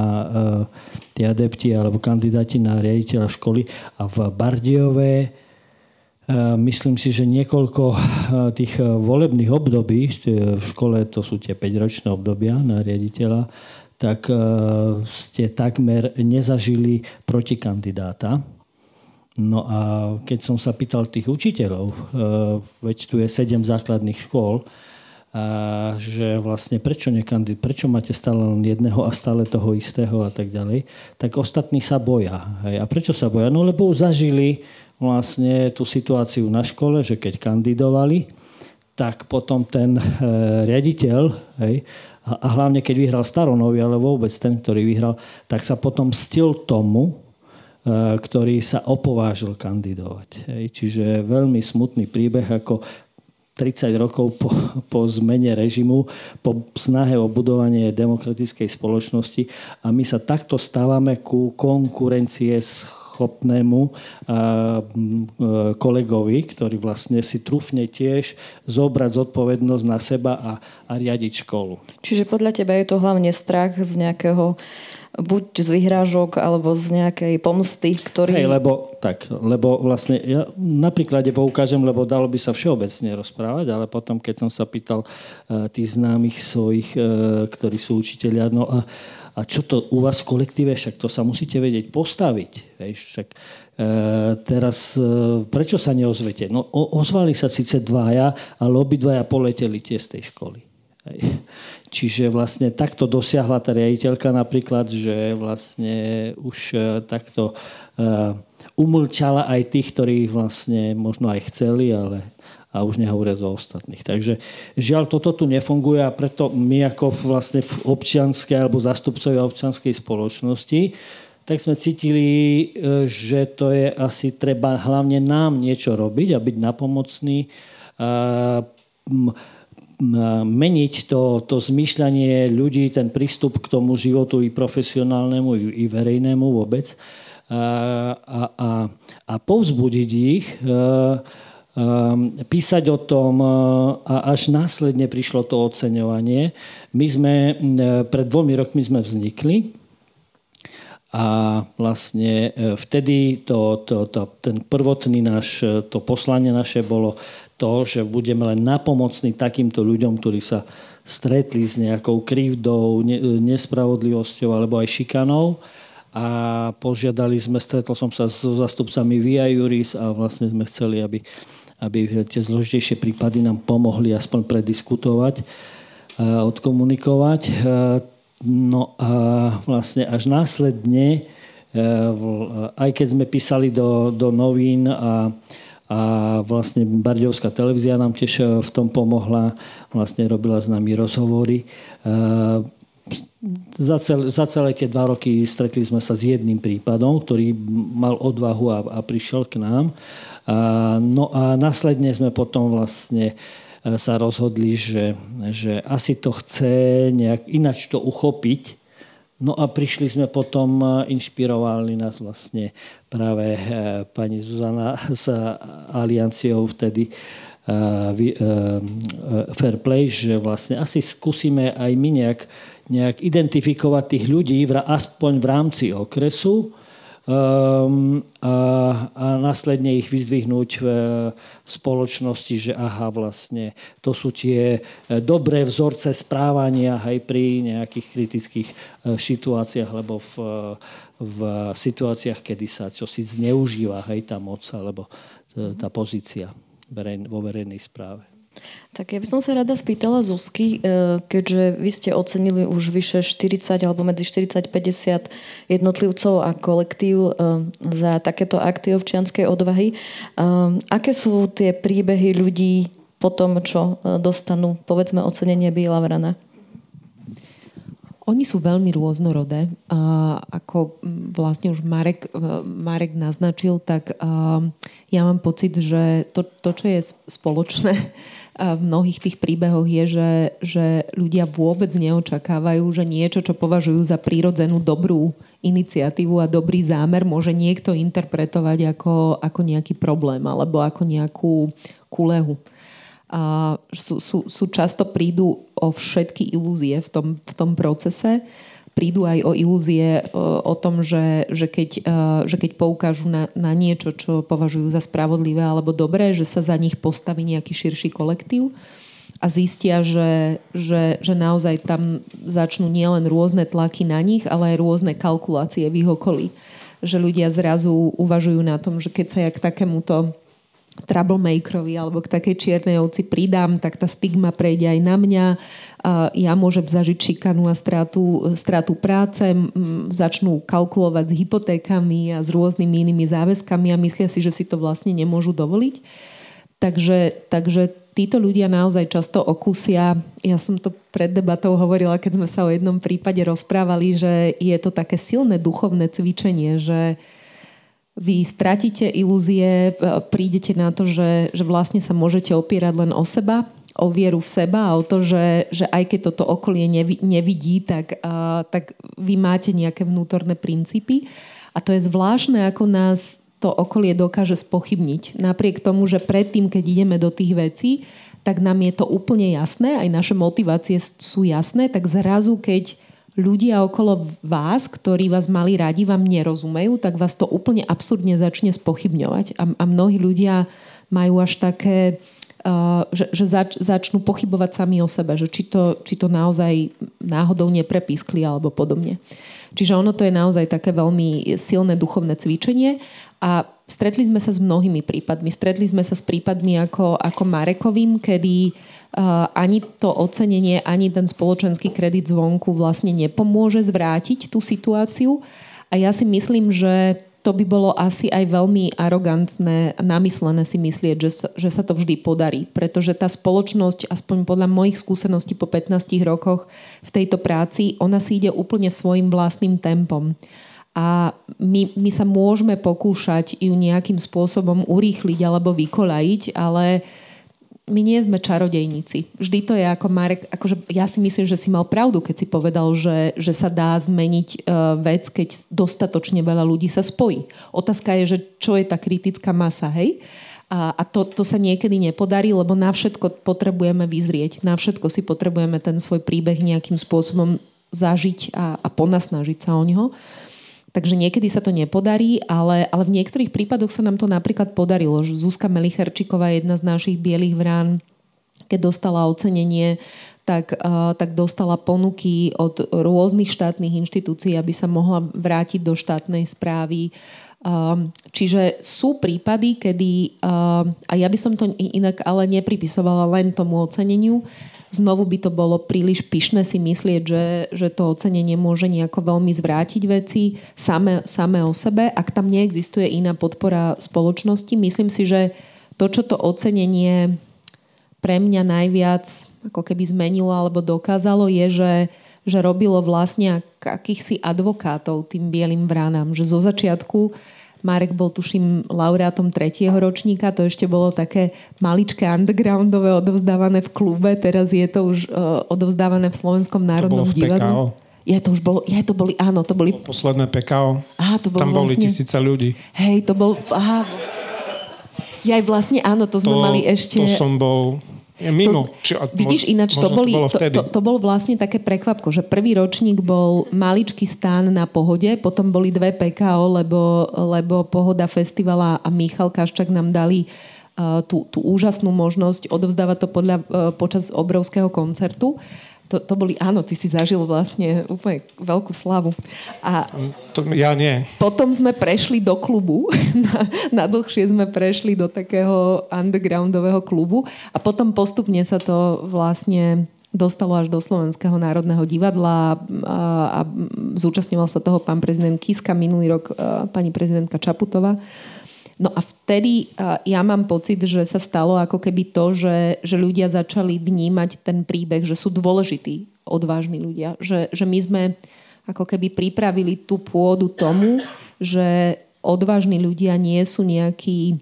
tie adepti alebo kandidáti na riaditeľa školy a v Bardejove myslím si, že niekoľko tých volebných období, v škole to sú tie 5-ročné obdobia na riaditeľa, tak ste takmer nezažili protikandidáta. No a keď som sa pýtal tých učiteľov, veď tu je 7 základných škôl, že vlastne prečo máte stále len jedného a stále toho istého a tak ďalej, tak ostatní sa boja. Hej. A prečo sa boja? No lebo zažili vlastne tú situáciu na škole, že keď kandidovali, tak potom ten riaditeľ, hej, a hlavne keď vyhral Staronovi, ale vôbec ten, ktorý vyhral, tak sa potom stil tomu, ktorý sa opovážil kandidovať. Hej. Čiže veľmi smutný príbeh, ako 30 rokov po zmene režimu, po snahe o budovanie demokratickej spoločnosti a my sa takto stávame ku konkurencieschopnému kolegovi, ktorý vlastne si trúfne tiež zobrať zodpovednosť na seba a riadiť školu. Čiže podľa teba je to hlavne strach z nejakého buď z vyhrážok, alebo z nejakej pomsty, ktorý... Hej, lebo vlastne ja na príklade poukážem, lebo dalo by sa všeobecne rozprávať, ale potom, keď som sa pýtal tých známych svojich, ktorí sú učitelia, no a čo to u vás v kolektíve, však to sa musíte vedieť postaviť. Hej, však teraz prečo sa neozvete? No ozvali sa síce dvaja, ale obidvaja poleteli tie z tej školy. Hej. Čiže vlastne takto dosiahla tá riaditeľka napríklad, že vlastne už takto umlčala aj tých, ktorí vlastne možno aj chceli, ale a už nehovoria o ostatných. Takže žiaľ, toto tu nefunguje a preto my ako vlastne v občianskej alebo zastupcovia občianskej spoločnosti, tak sme cítili, že to je asi treba hlavne nám niečo robiť a byť napomocný meniť to zmýšľanie ľudí, ten prístup k tomu životu i profesionálnemu, i verejnému vôbec a povzbudiť ich, písať o tom a až následne prišlo to oceňovanie. My sme pred 2 rokmi sme vznikli a vlastne vtedy ten prvotný to poslanie naše bolo to, že budeme len napomocní takýmto ľuďom, ktorí sa stretli s nejakou krivdou, nespravodlivosťou alebo aj šikanou. A stretol som sa s zastupcami Via Juris a vlastne sme chceli, aby tie zložitejšie prípady nám pomohli aspoň prediskutovať, odkomunikovať. No a vlastne až následne aj keď sme písali do novín a vlastne Bardejovská televízia nám tiež v tom pomohla, vlastne robila s nami rozhovory. Za celé tie 2 roky stretli sme sa s jedným prípadom, ktorý mal odvahu a prišiel k nám. No a následne sme potom vlastne sa rozhodli, že asi to chce nejak inač to uchopiť. No a prišli sme potom, inšpirovali nás vlastne práve pani Zuzana s Alianciou vtedy Fair Play, že vlastne asi skúsime aj my nejak identifikovať tých ľudí aspoň v rámci okresu a následne ich vyzdvihnúť v spoločnosti, že aha, vlastne to sú tie dobré vzorce správania aj pri nejakých kritických situáciách, lebo v situáciách, kedy sa čosi zneužíva aj tá moc alebo tá pozícia vo verejnej správe. Tak ja by som sa rada spýtala Zuzky, keďže vy ste ocenili už vyše 40 alebo medzi 40-50 jednotlivcov a kolektív za takéto akty občianskej odvahy. Aké sú tie príbehy ľudí po tom, čo dostanú, povedzme, ocenenie Biela Vrana? Oni sú veľmi rôznorodé. Ako vlastne už Marek naznačil, tak ja mám pocit, že to čo je spoločné v mnohých tých príbehoch je, že ľudia vôbec neočakávajú, že niečo, čo považujú za prírodzenú dobrú iniciatívu a dobrý zámer, môže niekto interpretovať ako nejaký problém alebo ako nejakú kulehu. A často prídu o všetky ilúzie v tom procese. Prídu aj o ilúzie o tom, že keď poukážu na niečo, čo považujú za spravodlivé alebo dobré, že sa za nich postaví nejaký širší kolektív a zistia, že naozaj tam začnú nielen rôzne tlaky na nich, ale aj rôzne kalkulácie v ich okolí. Že ľudia zrazu uvažujú na tom, že keď sa ja k takémuto troublemakerovi alebo k takej čiernej ovci pridám, tak tá stigma prejde aj na mňa. Ja môžem zažiť šikanu a stratu práce. Začnú kalkulovať s hypotékami a s rôznymi inými záväzkami a myslia si, že si to vlastne nemôžu dovoliť. Takže títo ľudia naozaj často okúsia. Ja som to pred debatou hovorila, keď sme sa o jednom prípade rozprávali, že je to také silné duchovné cvičenie, že vy stratíte ilúzie, prídete na to, že vlastne sa môžete opierať len o seba, o vieru v seba a o to, že aj keď toto okolie nevidí, tak vy máte nejaké vnútorné princípy. A to je zvláštne, ako nás to okolie dokáže spochybniť. Napriek tomu, že predtým, keď ideme do tých vecí, tak nám je to úplne jasné, aj naše motivácie sú jasné, tak zrazu, keď ľudia okolo vás, ktorí vás mali radi, vám nerozumejú, tak vás to úplne absurdne začne spochybňovať. A mnohí ľudia majú až také, že začnú pochybovať sami o sebe, že či to naozaj náhodou neprepískli alebo podobne. Čiže ono to je naozaj také veľmi silné duchovné cvičenie a stretli sme sa s mnohými prípadmi. Stretli sme sa s prípadmi ako Marekovým, kedy ani to ocenenie, ani ten spoločenský kredit zvonku vlastne nepomôže zvrátiť tú situáciu. A ja si myslím, že to by bolo asi aj veľmi arogantné, namyslené si myslieť, že sa to vždy podarí. Pretože tá spoločnosť, aspoň podľa mojich skúseností po 15 rokoch v tejto práci, ona si ide úplne svojim vlastným tempom. A my sa môžeme pokúšať ju nejakým spôsobom urýchliť alebo vykoľajiť, ale my nie sme čarodejníci. Vždy to je ako Marek, akože ja si myslím, že si mal pravdu, keď si povedal, že sa dá zmeniť vec, keď dostatočne veľa ľudí sa spojí. Otázka je, že čo je tá kritická masa, hej? A to sa niekedy nepodarí, lebo na všetko potrebujeme vyzrieť. Na všetko si potrebujeme ten svoj príbeh nejakým spôsobom zažiť a ponasnažiť sa o ňoho. Takže niekedy sa to nepodarí, ale v niektorých prípadoch sa nám to napríklad podarilo. Zuzka Melicherčíková, jedna z našich Bielých vrán, keď dostala ocenenie, tak dostala ponuky od rôznych štátnych inštitúcií, aby sa mohla vrátiť do štátnej správy. Čiže sú prípady, kedy, a ja by som to inak ale nepripisovala len tomu oceneniu, znovu by to bolo príliš pyšné si myslieť, že to ocenenie môže nejako veľmi zvrátiť veci samé o sebe, ak tam neexistuje iná podpora spoločnosti. Myslím si, že to, čo to ocenenie pre mňa najviac ako keby zmenilo alebo dokázalo, je, že robilo vlastne akýchsi advokátov tým bielým vranám. Že zo začiatku Marek bol, tuším, laureátom 3. ročníka, to ešte bolo také maličké undergroundové, odovzdávané v klube, teraz je to už odovzdávané v Slovenskom národnom divadle. To boli posledné PKO. Tam boli tisíce ľudí. Hej, to bol... mali ešte... To som bol... To bol vlastne také prekvapko, že prvý ročník bol maličký stán na Pohode, potom boli 2 PKO, lebo Pohoda festivala a Michal Kaščak nám dali tú úžasnú možnosť odovzdávať to počas obrovského koncertu. Ty si zažil vlastne úplne veľkú slavu. Ja nie. Potom sme prešli do klubu. Na dlhšie sme prešli do takého undergroundového klubu a potom postupne sa to vlastne dostalo až do Slovenského národného divadla a zúčastňoval sa toho pán prezident Kiska, minulý rok pani prezidentka Čaputová. No a vtedy ja mám pocit, že sa stalo ako keby to, že ľudia začali vnímať ten príbeh, že sú dôležití, odvážni ľudia. Že my sme ako keby pripravili tú pôdu tomu, že odvážni ľudia nie sú nejakí,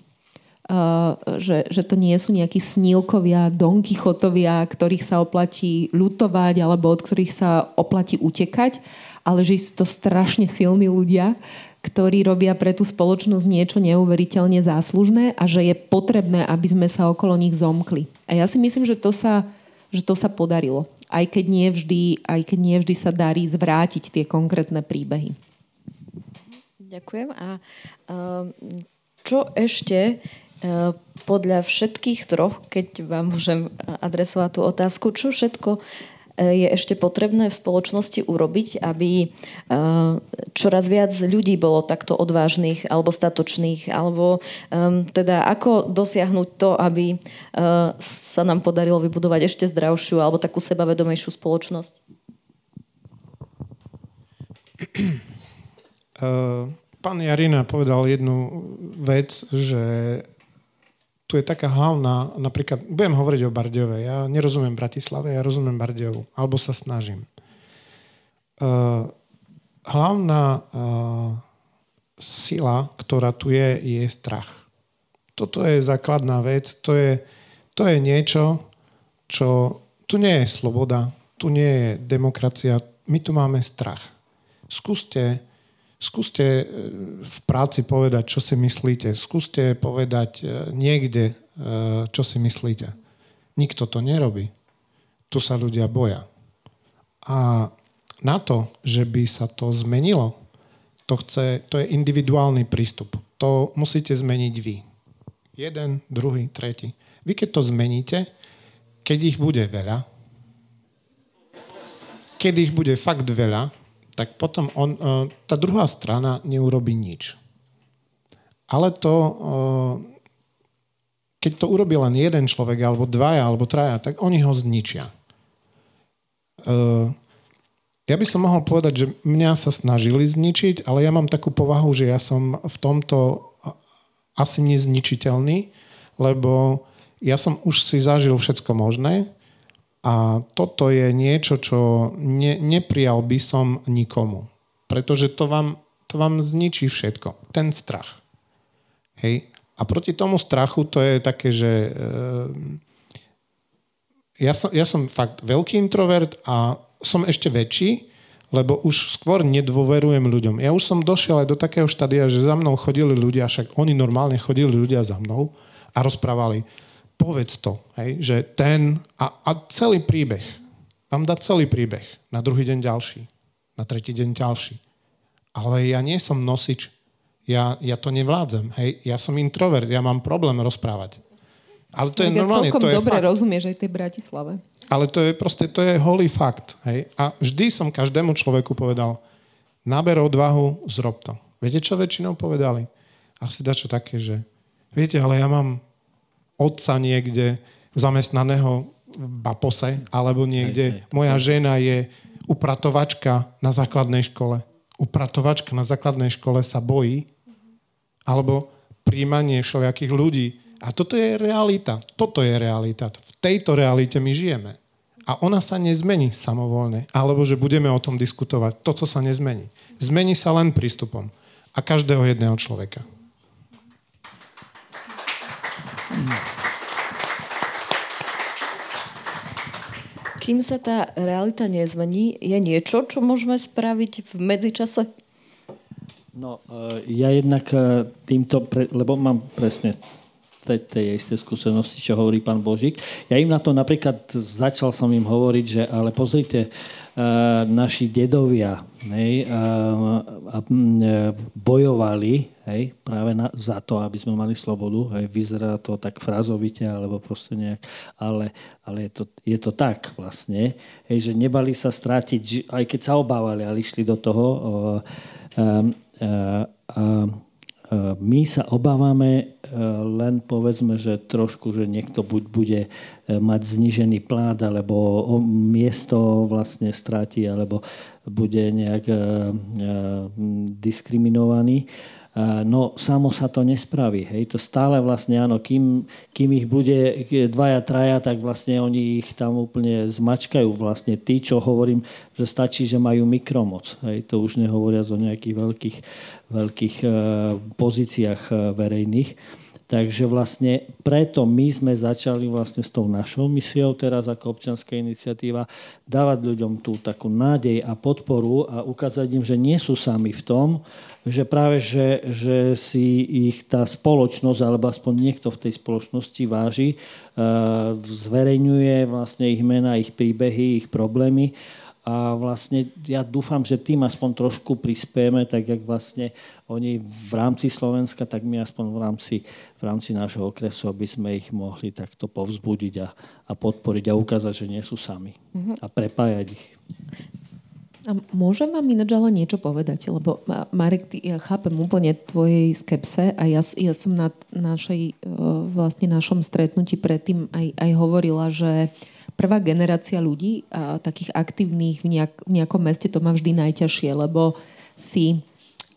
že to nie sú nejakí snílkovia, donkichotovia, ktorých sa oplatí ľutovať alebo od ktorých sa oplatí utekať, ale že sú to strašne silní ľudia, ktorí robia pre tú spoločnosť niečo neuveriteľne záslužné a že je potrebné, aby sme sa okolo nich zomkli. A ja si myslím, že to sa podarilo. Aj keď nie vždy sa darí zvrátiť tie konkrétne príbehy. Ďakujem. A čo ešte podľa všetkých troch, keď vám môžem adresovať tú otázku, čo všetko je ešte potrebné v spoločnosti urobiť, aby čoraz viac ľudí bolo takto odvážnych alebo statočných, alebo teda ako dosiahnuť to, aby sa nám podarilo vybudovať ešte zdravšiu alebo takú sebavedomejšiu spoločnosť? Pán Jarina povedal jednu vec, že tu je taká hlavná, napríklad, budem hovoriť o Bardejove, ja nerozumiem Bratislave, ja rozumiem Bardejovu, alebo sa snažím. Hlavná sila, ktorá tu je strach. Toto je základná vec, to je niečo, čo tu nie je sloboda, tu nie je demokracia, my tu máme strach. Skúste v práci povedať, čo si myslíte. Skúste povedať niekde, čo si myslíte. Nikto to nerobí. Tu sa ľudia boja. A na to, že by sa to zmenilo, to je individuálny prístup. To musíte zmeniť vy. Jeden, druhý, tretí. Vy keď to zmeníte, keď ich bude veľa, keď ich bude fakt veľa, tak potom tá druhá strana neurobí nič. Ale to, keď to urobí len jeden človek, alebo dvaja, alebo traja, tak oni ho zničia. Ja by som mohol povedať, že mňa sa snažili zničiť, ale ja mám takú povahu, že ja som v tomto asi nezničiteľný, lebo ja som už si zažil všetko možné. A toto je niečo, čo neprijal by som nikomu. Pretože to vám zničí všetko. Ten strach. Hej. A proti tomu strachu to je také, že ja som fakt veľký introvert a som ešte väčší, lebo už skôr nedôverujem ľuďom. Ja už som došiel aj do takého štádia, že za mnou chodili ľudia, však oni normálne chodili ľudia za mnou a rozprávali. Povedz to, hej, že ten a celý príbeh. Vám dá celý príbeh. Na druhý deň ďalší. Na tretí deň ďalší. Ale ja nie som nosič. Ja to nevládzem. Hej. Ja som introvert. Ja mám problém rozprávať. Ale to je normálne. Celkom dobre rozumieš aj tej Bratislave. Ale to je proste, to je holý fakt. Hej. A vždy som každému človeku povedal, naber odvahu, zrob to. Viete, čo väčšinou povedali? Asi dačo také, že viete, ale ja mám otca niekde zamestnaného v Bapose, alebo niekde moja žena je upratovačka na základnej škole. Upratovačka na základnej škole sa bojí, alebo príjmanie všelijakých ľudí. A toto je realita. Toto je realita. V tejto realite my žijeme. A ona sa nezmení samovoľne. Alebo že budeme o tom diskutovať. To, co sa nezmení. Zmení sa len prístupom. A každého jedného človeka. Kým sa tá realita nezmení, je niečo, čo môžeme spraviť v medzičase? No, ja jednak týmto, lebo mám presne tej isté skúsenosti, čo hovorí pán Božík. Ja im na to napríklad začal som im hovoriť, že ale pozrite, naši dedovia bojovali práve za to, aby sme mali slobodu. Hej, vyzerá to tak frázovite, alebo proste nejak, ale je to tak vlastne, hej, že nebali sa strátiť, aj keď sa obávali, ale išli do toho. My sa obávame len povedzme, že trošku, že niekto buď bude mať znížený plát, alebo miesto vlastne stráti, alebo bude nejak diskriminovaný. No samo sa to nespraví. Hej. To stále vlastne áno, kým ich bude dvaja, traja, tak vlastne oni ich tam úplne zmačkajú. Vlastne tí, čo hovorím, že stačí, že majú mikromoc. Hej. To už nehovoriac o nejakých veľkých pozíciách verejných. Takže vlastne preto my sme začali vlastne s tou našou misiou teraz ako občianska iniciatíva dávať ľuďom tú takú nádej a podporu a ukázať im, že nie sú sami v tom, že práve, že si ich tá spoločnosť alebo aspoň niekto v tej spoločnosti váži, zverejňuje vlastne ich mená, ich príbehy, ich problémy. A vlastne ja dúfam, že tým aspoň trošku prispieme, tak jak vlastne oni v rámci Slovenska, tak my aspoň v rámci nášho okresu, aby sme ich mohli takto povzbudiť a podporiť a ukázať, že nie sú sami. A prepájať ich. A môžem vám ináč ale niečo povedať? Lebo Marek, ja chápem úplne tvojej skepse a ja som na našom stretnutí predtým aj hovorila, že prvá generácia ľudí, takých aktívnych v nejakom meste, to má vždy najťažšie, lebo si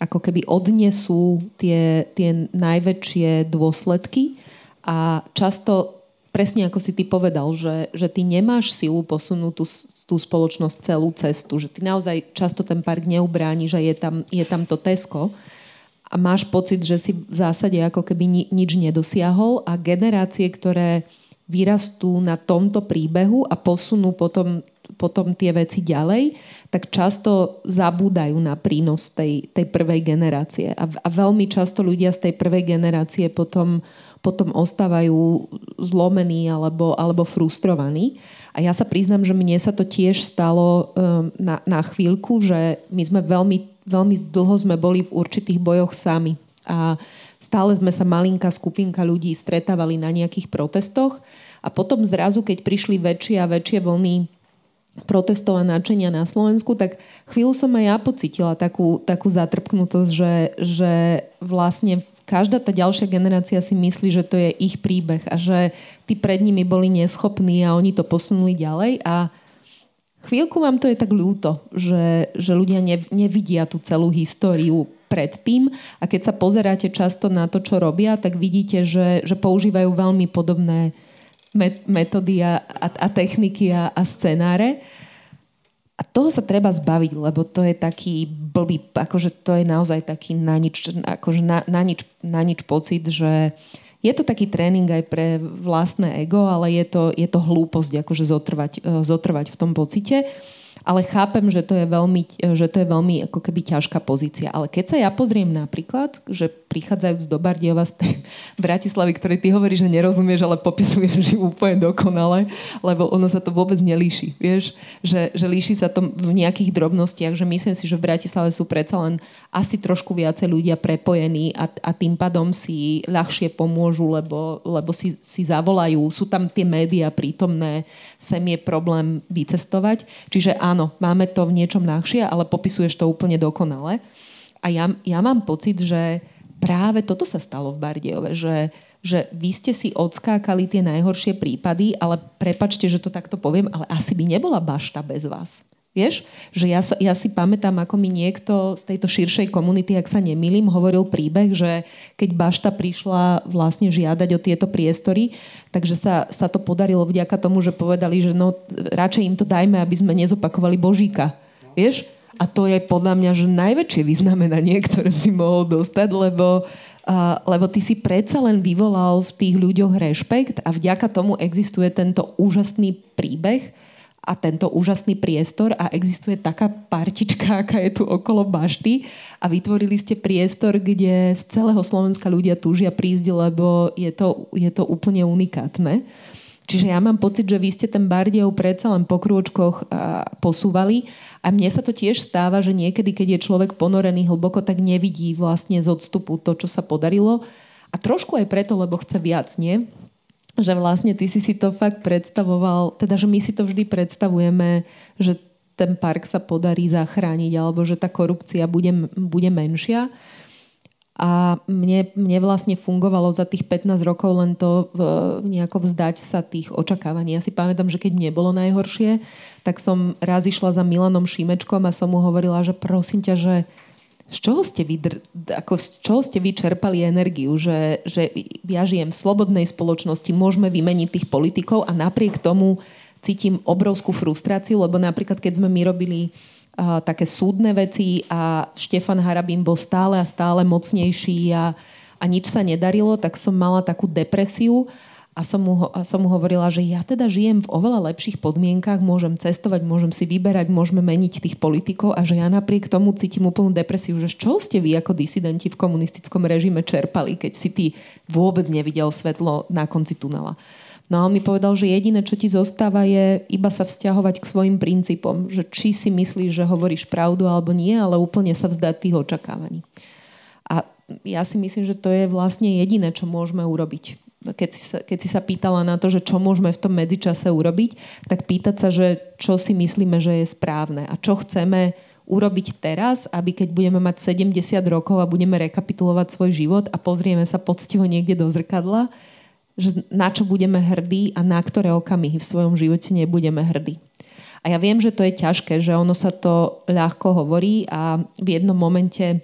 ako keby odnesú tie najväčšie dôsledky a často, presne ako si ty povedal, že ty nemáš silu posunúť tú spoločnosť celú cestu, že ty naozaj často ten park neubráni, že je tam to Tesco a máš pocit, že si v zásade ako keby nič nedosiahol a generácie, ktoré vyrastú na tomto príbehu a posunú potom tie veci ďalej, tak často zabúdajú na prínos tej prvej generácie. A veľmi často ľudia z tej prvej generácie potom ostávajú zlomení alebo frustrovaní. A ja sa priznám, že mne sa to tiež stalo na chvíľku, že my sme veľmi, veľmi dlho sme boli v určitých bojoch sami. A stále sme sa malinká skupinka ľudí stretávali na nejakých protestoch a potom zrazu, keď prišli väčšie a väčšie vlny protestov a nadšenia na Slovensku, tak chvíľu som aj ja pocítila takú zatrpknutosť, že vlastne každá tá ďalšia generácia si myslí, že to je ich príbeh a že tí pred nimi boli neschopní a oni to posunuli ďalej a chvíľku vám to je tak ľúto, že ľudia nevidia tú celú históriu predtým a keď sa pozeráte často na to, čo robia, tak vidíte, že používajú veľmi podobné metódy a techniky a scenáre. A toho sa treba zbaviť, lebo to je taký blbý, akože to je naozaj taký na nič pocit, že je to taký tréning aj pre vlastné ego, ale je to hlúposť, akože zotrvať v tom pocite. Ale chápem, že to je veľmi ako keby ťažká pozícia. Ale keď sa ja pozriem napríklad, že prichádzajúc do Bardejova z tej Bratislavy, ktorej ty hovoríš, že nerozumieš, ale popisuješ ju úplne dokonale, lebo ono sa to vôbec nelíši. Vieš? Že líši sa to v nejakých drobnostiach, že myslím si, že v Bratislave sú predsa len asi trošku viacej ľudia prepojení a tým pádom si ľahšie pomôžu, lebo si zavolajú. Sú tam tie médiá prítomné, sem je problém vycestovať. Čiže áno, máme to v niečom ľahšie, ale popisuješ to úplne dokonale. A ja mám pocit, že práve toto sa stalo v Bardejove, že vy ste si odskákali tie najhoršie prípady, ale prepáčte, že to takto poviem, ale asi by nebola bašta bez vás. Vieš, že ja si pamätám, ako mi niekto z tejto širšej komunity, ak sa nemýlim, hovoril príbeh, že keď bašta prišla vlastne žiadať o tieto priestory, takže sa to podarilo vďaka tomu, že povedali, že no, radšej im to dajme, aby sme nezopakovali Božíka. Vieš? A to je podľa mňa, že najväčšie vyznamenanie, ktoré si mohol dostať, lebo ty si predsa len vyvolal v tých ľuďoch rešpekt a vďaka tomu existuje tento úžasný príbeh a tento úžasný priestor a existuje taká partička, aká je tu okolo bašty a vytvorili ste priestor, kde z celého Slovenska ľudia túžia prísť, lebo je to úplne unikátne. Čiže ja mám pocit, že vy ste ten Bardejov predsa len po krôčkoch posúvali a mne sa to tiež stáva, že niekedy, keď je človek ponorený hlboko, tak nevidí vlastne z odstupu to, čo sa podarilo a trošku aj preto, lebo chce viac, nie? Že vlastne ty si to fakt predstavoval, teda, že my si to vždy predstavujeme, že ten park sa podarí zachrániť, alebo že tá korupcia bude menšia. A mne vlastne fungovalo za tých 15 rokov len to nejako vzdať sa tých očakávaní. Ja si pamätám, že keď mne bolo najhoršie, tak som raz išla za Milanom Šimečkom a som mu hovorila, že prosím ťa, že z čoho ste vy čerpali energiu? Že ja žijem v slobodnej spoločnosti, môžeme vymeniť tých politikov a napriek tomu cítim obrovskú frustráciu, lebo napríklad, keď sme my robili také súdne veci a Štefan Harabín bol stále a stále mocnejší a nič sa nedarilo, tak som mala takú depresiu a som mu hovorila, že ja teda žijem v oveľa lepších podmienkach, môžem cestovať, môžem si vyberať, môžeme meniť tých politikov a že ja napriek tomu cítim úplnú depresiu, že čo ste vy ako disidenti v komunistickom režime čerpali, keď si ty vôbec nevidel svetlo na konci tunela. No a on mi povedal, že jediné, čo ti zostáva, je iba sa vzťahovať k svojim princípom. Že či si myslíš, že hovoríš pravdu alebo nie, ale úplne sa vzdať tých očakávaní. A ja si myslím, že to je vlastne jediné, čo môžeme urobiť. Keď si sa pýtala na to, že čo môžeme v tom medzičase urobiť, tak pýtať sa, že čo si myslíme, že je správne a čo chceme urobiť teraz, aby keď budeme mať 70 rokov a budeme rekapitulovať svoj život a pozrieme sa poctivo niekde do zrkadla, že na čo budeme hrdí a na ktoré okamihy v svojom živote nebudeme hrdí. A ja viem, že to je ťažké, že ono sa to ľahko hovorí a v jednom momente...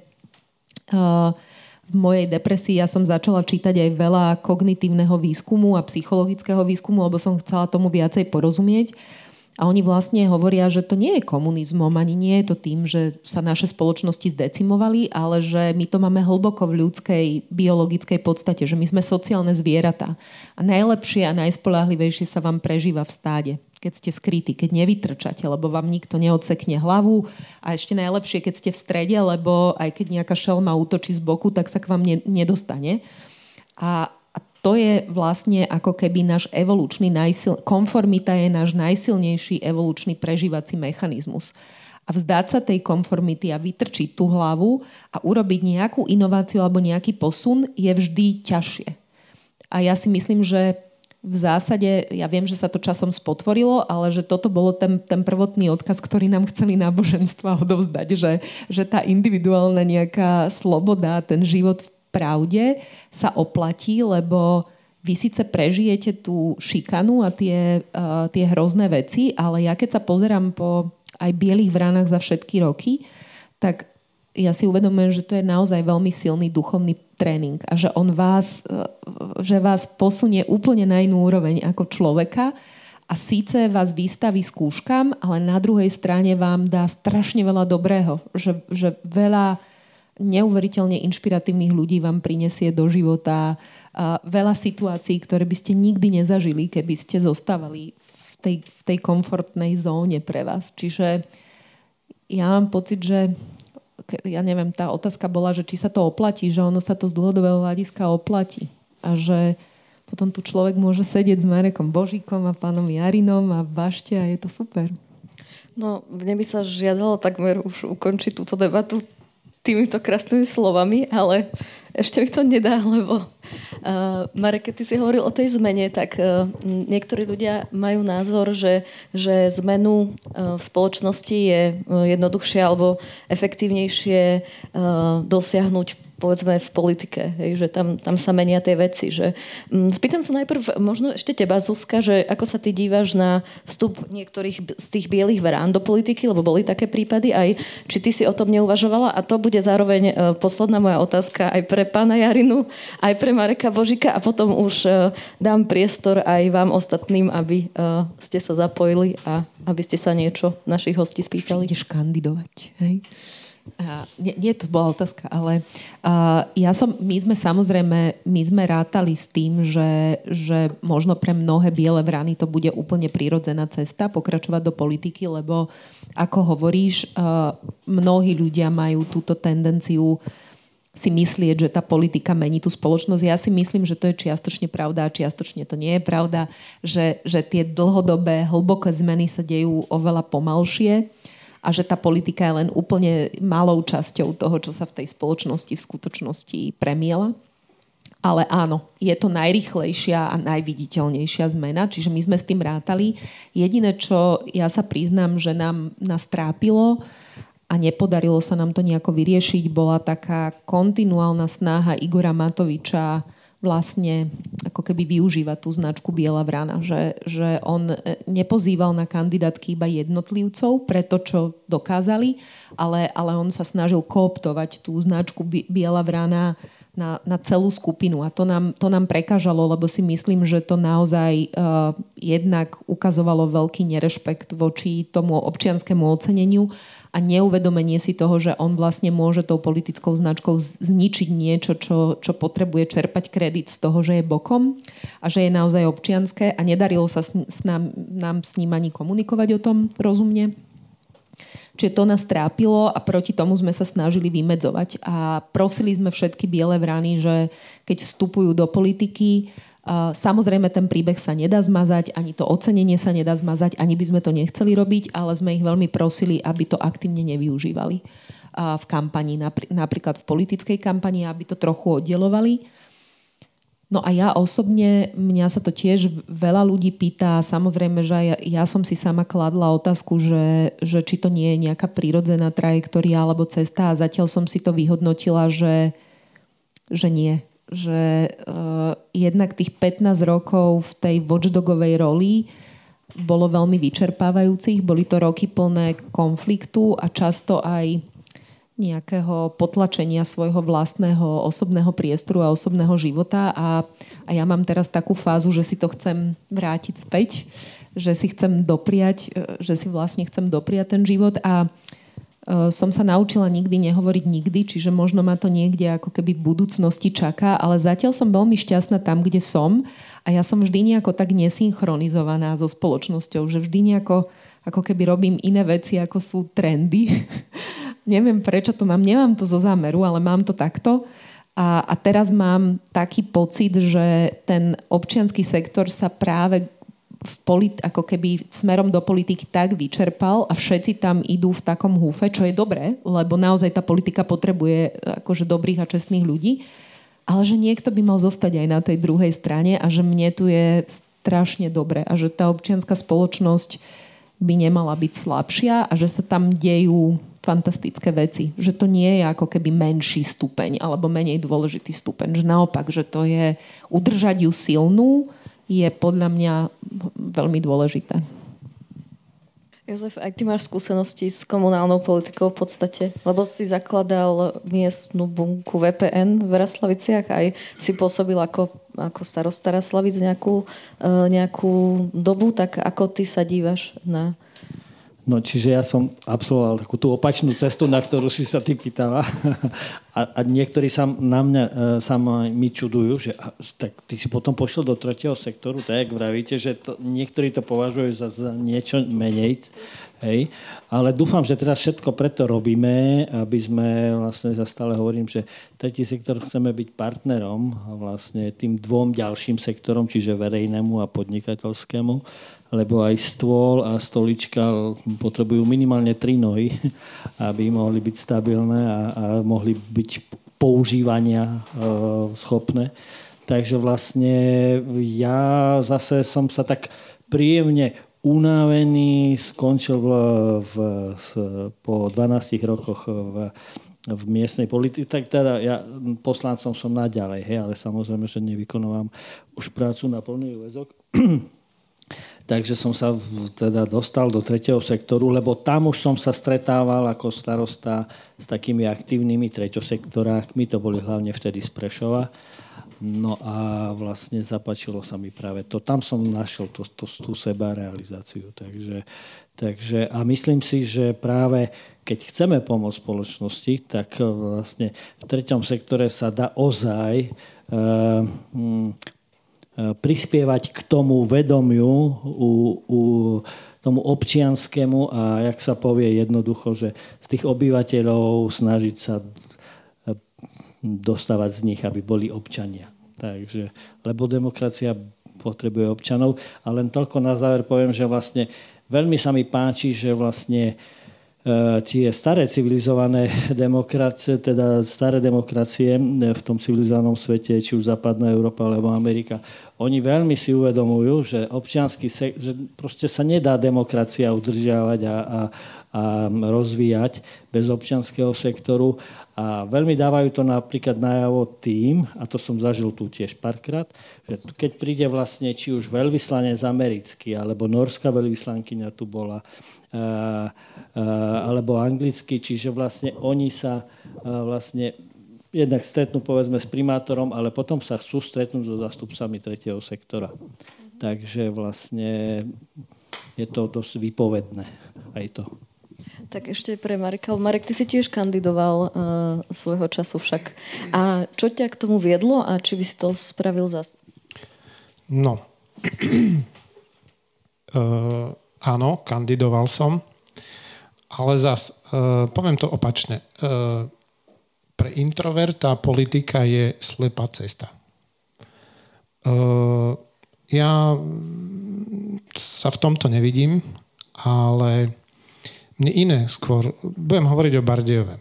V mojej depresii ja som začala čítať aj veľa kognitívneho výskumu a psychologického výskumu, lebo som chcela tomu viacej porozumieť. A oni vlastne hovoria, že to nie je komunizmom, ani nie je to tým, že sa naše spoločnosti zdecimovali, ale že my to máme hlboko v ľudskej biologickej podstate, že my sme sociálne zvieratá. A najlepšie a najspoľahlivejšie sa vám prežíva v stáde, keď ste skrytí, keď nevytrčate, lebo vám nikto neodsekne hlavu a ešte najlepšie, keď ste v strede, lebo aj keď nejaká šelma útočí z boku, tak sa k vám nedostane. A to je vlastne ako keby náš evolučný, konformita je náš najsilnejší evolučný prežívací mechanizmus. A vzdať sa tej konformity a vytrčiť tú hlavu a urobiť nejakú inováciu alebo nejaký posun je vždy ťažšie. A ja si myslím, že v zásade, ja viem, že sa to časom spotvorilo, ale že toto bolo ten prvotný odkaz, ktorý nám chceli náboženstva odovzdať, že tá individuálna nejaká sloboda, ten život v pravde sa oplatí, lebo vy síce prežijete tú šikanu a tie hrozné veci, ale ja keď sa pozerám po aj Bielých Vranách za všetky roky, tak ja si uvedomujem, že to je naozaj veľmi silný duchovný tréning a že on vás posunie úplne na inú úroveň ako človeka a síce vás vystaví skúškam, ale na druhej strane vám dá strašne veľa dobrého, že veľa neuveriteľne inšpiratívnych ľudí vám prinesie do života veľa situácií, ktoré by ste nikdy nezažili, keby ste zostávali v tej komfortnej zóne pre vás. Čiže ja mám pocit, že ja neviem, tá otázka bola, že či sa to oplatí, že ono sa to z dlhodobého hľadiska oplatí. A že potom tu človek môže sedieť s Marekom Božíkom a pánom Jarinom a v bašte a je to super. No, mne by sa žiadalo takmer už ukončiť túto debatu týmito krásnymi slovami, ale ešte mi to nedá, lebo Marek, keď ty si hovoril o tej zmene, tak niektorí ľudia majú názor, že zmenu v spoločnosti je jednoduchšie alebo efektívnejšie dosiahnuť povedzme v politike, že tam sa menia tie veci. Že. Spýtam sa najprv možno ešte teba, Zuzka, že ako sa ty dívaš na vstup niektorých z tých bielých vrán do politiky, lebo boli také prípady aj, či ty si o tom neuvažovala, a to bude zároveň posledná moja otázka aj pre pána Jarinu, aj pre Mareka Božíka, a potom už dám priestor aj vám ostatným, aby ste sa zapojili a aby ste sa niečo našich hostí spýtali. Ideš kandidovať, hej? Nie, to bola otázka, ale my sme rátali s tým, že možno pre mnohé biele vrany to bude úplne prirodzená cesta pokračovať do politiky, lebo ako hovoríš, mnohí ľudia majú túto tendenciu si myslieť, že tá politika mení tú spoločnosť. Ja si myslím, že to je čiastočne pravda a čiastočne to nie je pravda, že tie dlhodobé, hlboké zmeny sa dejú oveľa pomalšie a že tá politika je len úplne malou časťou toho, čo sa v tej spoločnosti v skutočnosti premiela. Ale áno, je to najrýchlejšia a najviditeľnejšia zmena, čiže my sme s tým rátali. Jediné, čo ja sa priznám, že nás trápilo a nepodarilo sa nám to nejako vyriešiť, bola taká kontinuálna snaha Igora Matoviča vlastne ako keby využíva tú značku Biela vrana, že on nepozýval na kandidátky iba jednotlivcov pre to, čo dokázali, ale on sa snažil kooptovať tú značku Biela vrana na celú skupinu, a to nám prekážalo, lebo si myslím, že to naozaj jednak ukazovalo veľký nerešpekt voči tomu občianskému oceneniu a neuvedomenie si toho, že on vlastne môže tou politickou značkou zničiť niečo, čo potrebuje čerpať kredit z toho, že je bokom a že je naozaj občianské, a nedarilo sa nám s ním ani komunikovať o tom rozumne. Čiže to nás trápilo a proti tomu sme sa snažili vymedzovať. A prosili sme všetky biele vrany, že keď vstupujú do politiky, samozrejme ten príbeh sa nedá zmazať, ani to ocenenie sa nedá zmazať, ani by sme to nechceli robiť, ale sme ich veľmi prosili, aby to aktívne nevyužívali v kampani, napríklad v politickej kampani, aby to trochu oddelovali. No a ja osobne, mňa sa to tiež veľa ľudí pýta, samozrejme, že ja som si sama kladla otázku, že či to nie je nejaká prirodzená trajektória alebo cesta, a zatiaľ som si to vyhodnotila, že nie. Že jednak tých 15 rokov v tej watchdogovej roli bolo veľmi vyčerpávajúcich, boli to roky plné konfliktu a často aj nejakého potlačenia svojho vlastného osobného priestoru a osobného života, a ja mám teraz takú fázu, že si to chcem vrátiť späť, že si vlastne chcem dopriať ten život, a som sa naučila nikdy nehovoriť nikdy, čiže možno ma to niekde ako keby v budúcnosti čaká, ale zatiaľ som veľmi šťastná tam, kde som, a ja som vždy nejako tak nesynchronizovaná so spoločnosťou, že vždy nejako ako keby robím iné veci, ako sú trendy. Neviem, prečo to mám. Nemám to zo zámeru, ale mám to takto. A teraz mám taký pocit, že ten občiansky sektor sa práve ako keby smerom do politiky tak vyčerpal a všetci tam idú v takom húfe, čo je dobré, lebo naozaj tá politika potrebuje akože dobrých a čestných ľudí. Ale že niekto by mal zostať aj na tej druhej strane, a že mne tu je strašne dobre, a že tá občianska spoločnosť by nemala byť slabšia a že sa tam dejú fantastické veci. Že to nie je ako keby menší stupeň alebo menej dôležitý stupeň. Že naopak, že to je udržať ju silnú je podľa mňa veľmi dôležité. Jozef, aj ty máš skúsenosti s komunálnou politikou v podstate, lebo si zakladal miestnu bunku VPN v Rastlaviciach, aj si pôsobil ako starosta Rastlavic nejakú dobu, tak ako ty sa dívaš na... No, čiže ja som absolvoval takú tú opačnú cestu, na ktorú si sa ty pýtala. A niektorí sa na mňa sami čudujú, že tak ty si potom pošiel do tretieho sektoru, tak vravíte, že to, niektorí to považujú za niečo menej. Hej. Ale dúfam, že teraz všetko preto robíme, aby sme vlastne, ja stále hovorím, že tretí sektor chceme byť partnerom vlastne tým dvom ďalším sektorom, čiže verejnému a podnikateľskému, lebo aj stôl a stolička potrebujú minimálne 3 nohy, aby mohli byť stabilné a mohli byť používania schopné. Takže vlastne ja zase som sa tak príjemne unavený, skončil po 12 rokoch v miestnej politike. Tak teda ja poslancom som naďalej, hej, ale samozrejme, že nevykonávam už prácu na plný úväzok. Takže som sa teda dostal do tretieho sektoru, lebo tam už som sa stretával ako starosta s takými aktívnymi treťosektorákmi, to boli hlavne vtedy z Prešova. No a vlastne zapáčilo sa mi práve to. Tam som našiel tú sebarealizáciu. Takže a myslím si, že práve keď chceme pomôcť spoločnosti, tak vlastne v treťom sektore sa dá ozaj prispievať k tomu vedomiu, tomu občianskému a jak sa povie jednoducho, že z tých obyvateľov snažiť sa dostávať z nich, aby boli občania. Takže, lebo demokracia potrebuje občanov. A len toľko na záver poviem, že vlastne veľmi sa mi páči, že vlastne tie staré civilizované demokracie, teda staré demokracie v tom civilizovanom svete, či už západná Európa alebo Amerika, oni veľmi si uvedomujú, že občiansky že proste sa nedá demokracia udržiavať a rozvíjať bez občianskeho sektoru. A veľmi dávajú to napríklad najavo tým, a to som zažil tu tiež párkrát, že keď príde vlastne či už veľvyslanec americký, alebo norská veľvyslankyňa tu bola, alebo anglicky, čiže vlastne oni sa vlastne jednak stretnú povedzme s primátorom, ale potom sa chcú stretnúť so zástupcami tretieho sektora. Takže vlastne je to dosť výpovedné aj to. Tak ešte pre Mareka. Marek, ty si tiež kandidoval svojho času však. A čo ťa k tomu viedlo a či by si to spravil zase? No. Áno, kandidoval som. Ale zase, poviem to opačne. Pre introverta politika je slepá cesta. Ja sa v tomto nevidím, ale mne iné skôr, budem hovoriť o Bardejove.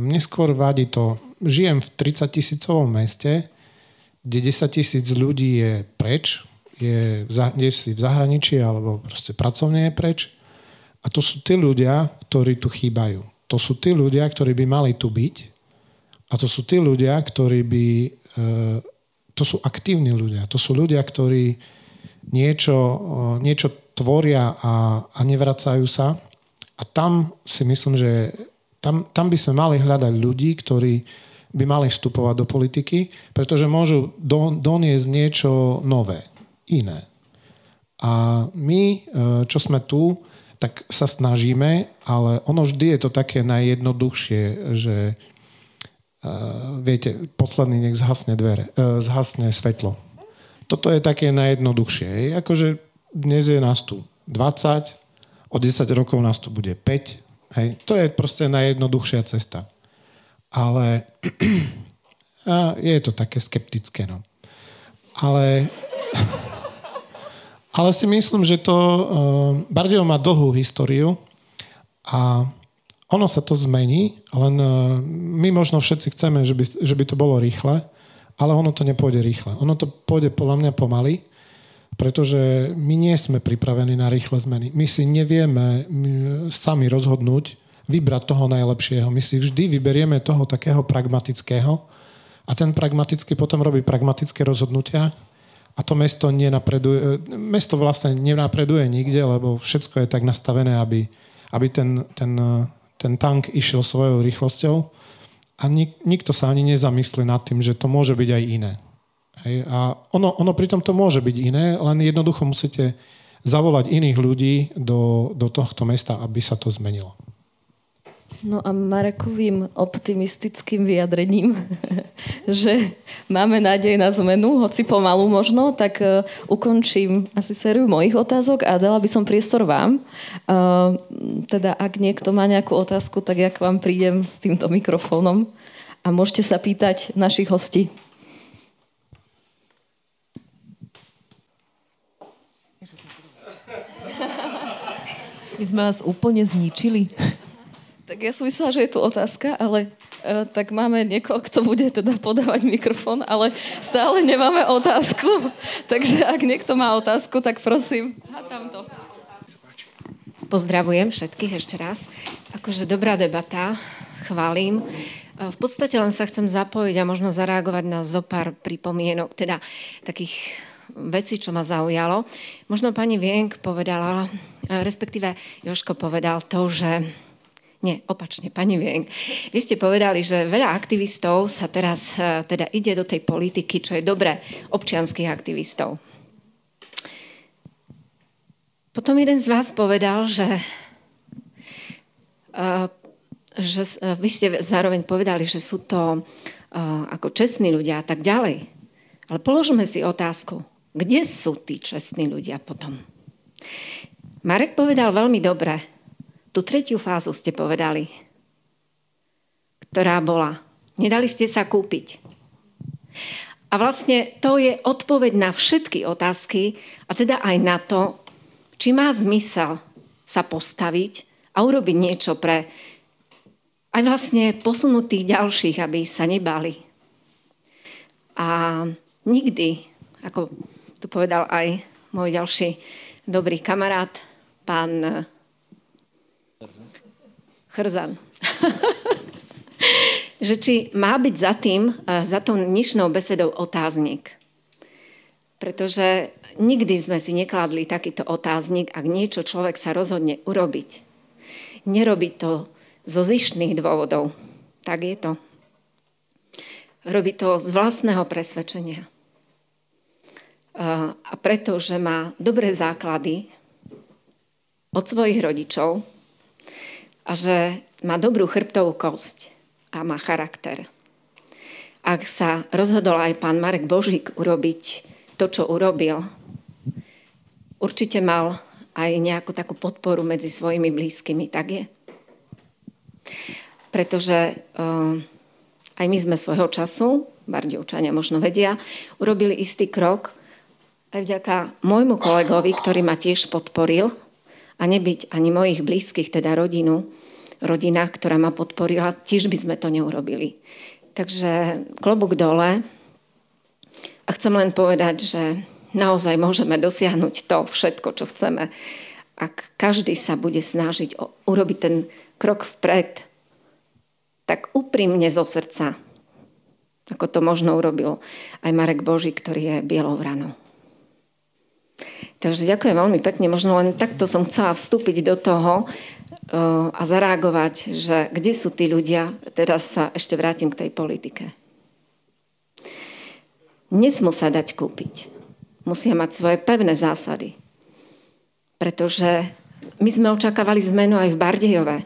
Mne skôr vadí to, žijem v 30-tisícovom meste, kde 10 000 ľudí je preč, kde si v zahraničí alebo proste pracovne je preč. A to sú tí ľudia, ktorí tu chýbajú. To sú tí ľudia, ktorí by mali tu byť. A to sú tí ľudia, ktorí by... To sú aktívni ľudia. To sú ľudia, ktorí niečo tvoria a nevracajú sa. A tam si myslím, že tam by sme mali hľadať ľudí, ktorí by mali vstupovať do politiky, pretože môžu doniesť niečo nové, iné. A my, čo sme tu, tak sa snažíme, ale ono vždy je to také najjednoduchšie, že viete, posledný nech zhasne svetlo. Toto je také najjednoduchšie. Akože dnes je nás tu 20, o 10 rokov nás tu bude 5. Hej. To je proste najjednoduchšia cesta. Ale je to také skeptické. No. Ale si myslím, že to... Bardejov má dlhú históriu a ono sa to zmení, len my možno všetci chceme, že by to bolo rýchle, ale ono to nepôjde rýchle. Ono to pôjde podľa mňa pomaly, pretože my nie sme pripravení na rýchle zmeny. My si nevieme sami rozhodnúť, vybrať toho najlepšieho. My si vždy vyberieme toho takého pragmatického a ten pragmatický potom robí pragmatické rozhodnutia a to mesto vlastne nenapreduje nikde, lebo všetko je tak nastavené, aby ten tank išiel svojou rýchlosťou a nikto sa ani nezamyslí nad tým, že to môže byť aj iné. Hej? A ono pritom to môže byť iné, len jednoducho musíte zavolať iných ľudí do tohto mesta, aby sa to zmenilo. No a Marekovým optimistickým vyjadrením, že máme nádej na zmenu, hoci pomalu možno, tak ukončím asi sériu mojich otázok a dala by som priestor vám. Teda ak niekto má nejakú otázku, tak ja k vám prídem s týmto mikrofónom a môžete sa pýtať našich hostí. My sme vás úplne zničili. Tak ja som myslela, že je tu otázka, ale tak máme niekoho, kto bude teda podávať mikrofón, ale stále nemáme otázku. Takže ak niekto má otázku, tak prosím. A tamto. Pozdravujem všetkých ešte raz. Akože dobrá debata, chválim. V podstate len sa chcem zapojiť a možno zareagovať na zopár pripomienok, teda takých veci, čo ma zaujalo. Možno pani Wienk povedala, respektíve Jožko povedal to, že... Nie, opačne, pani Wienk. Vy ste povedali, že veľa aktivistov sa teraz teda ide do tej politiky, čo je dobre, občianskych aktivistov. Potom jeden z vás povedal, že vy ste zároveň povedali, že sú to ako čestní ľudia a tak ďalej. Ale položme si otázku, kde sú tí čestní ľudia potom? Marek povedal veľmi dobre. Tú tretiu fázu ste povedali, ktorá bola. Nedali ste sa kúpiť. A vlastne to je odpoveď na všetky otázky a teda aj na to, či má zmysel sa postaviť a urobiť niečo pre aj vlastne posunutých ďalších, aby sa nebali. A nikdy, ako tu povedal aj môj ďalší dobrý kamarát, pán Chrzan. Že či má byť za tou dnešnou besedou otáznik. Pretože nikdy sme si nekladli takýto otáznik, ak niečo človek sa rozhodne urobiť. Nerobí to zo zištných dôvodov. Tak je to. Robí to z vlastného presvedčenia. A pretože má dobré základy od svojich rodičov, a že má dobrú chrbtovú kosť a má charakter. Ak sa rozhodol aj pán Marek Božík urobiť to, čo urobil, určite mal aj nejakú takú podporu medzi svojimi blízkymi, tak je? Pretože aj my sme svojho času, Bardejovčania možno vedia, urobili istý krok aj vďaka môjmu kolegovi, ktorý ma tiež podporil, a nebyť ani mojich blízkych, teda rodina, ktorá ma podporila, tiež by sme to neurobili. Takže klobúk dole. A chcem len povedať, že naozaj môžeme dosiahnuť to všetko, čo chceme. Ak každý sa bude snažiť urobiť ten krok vpred, tak úprimne zo srdca, ako to možno urobil aj Marek Božík, ktorý je Bielou Vranou. Takže ďakujem veľmi pekne. Možno len takto som chcela vstúpiť do toho a zareagovať, že kde sú tí ľudia. Teraz sa ešte vrátim k tej politike. Nesmú sa dať kúpiť. Musia mať svoje pevné zásady. Pretože my sme očakávali zmenu aj v Bardejove.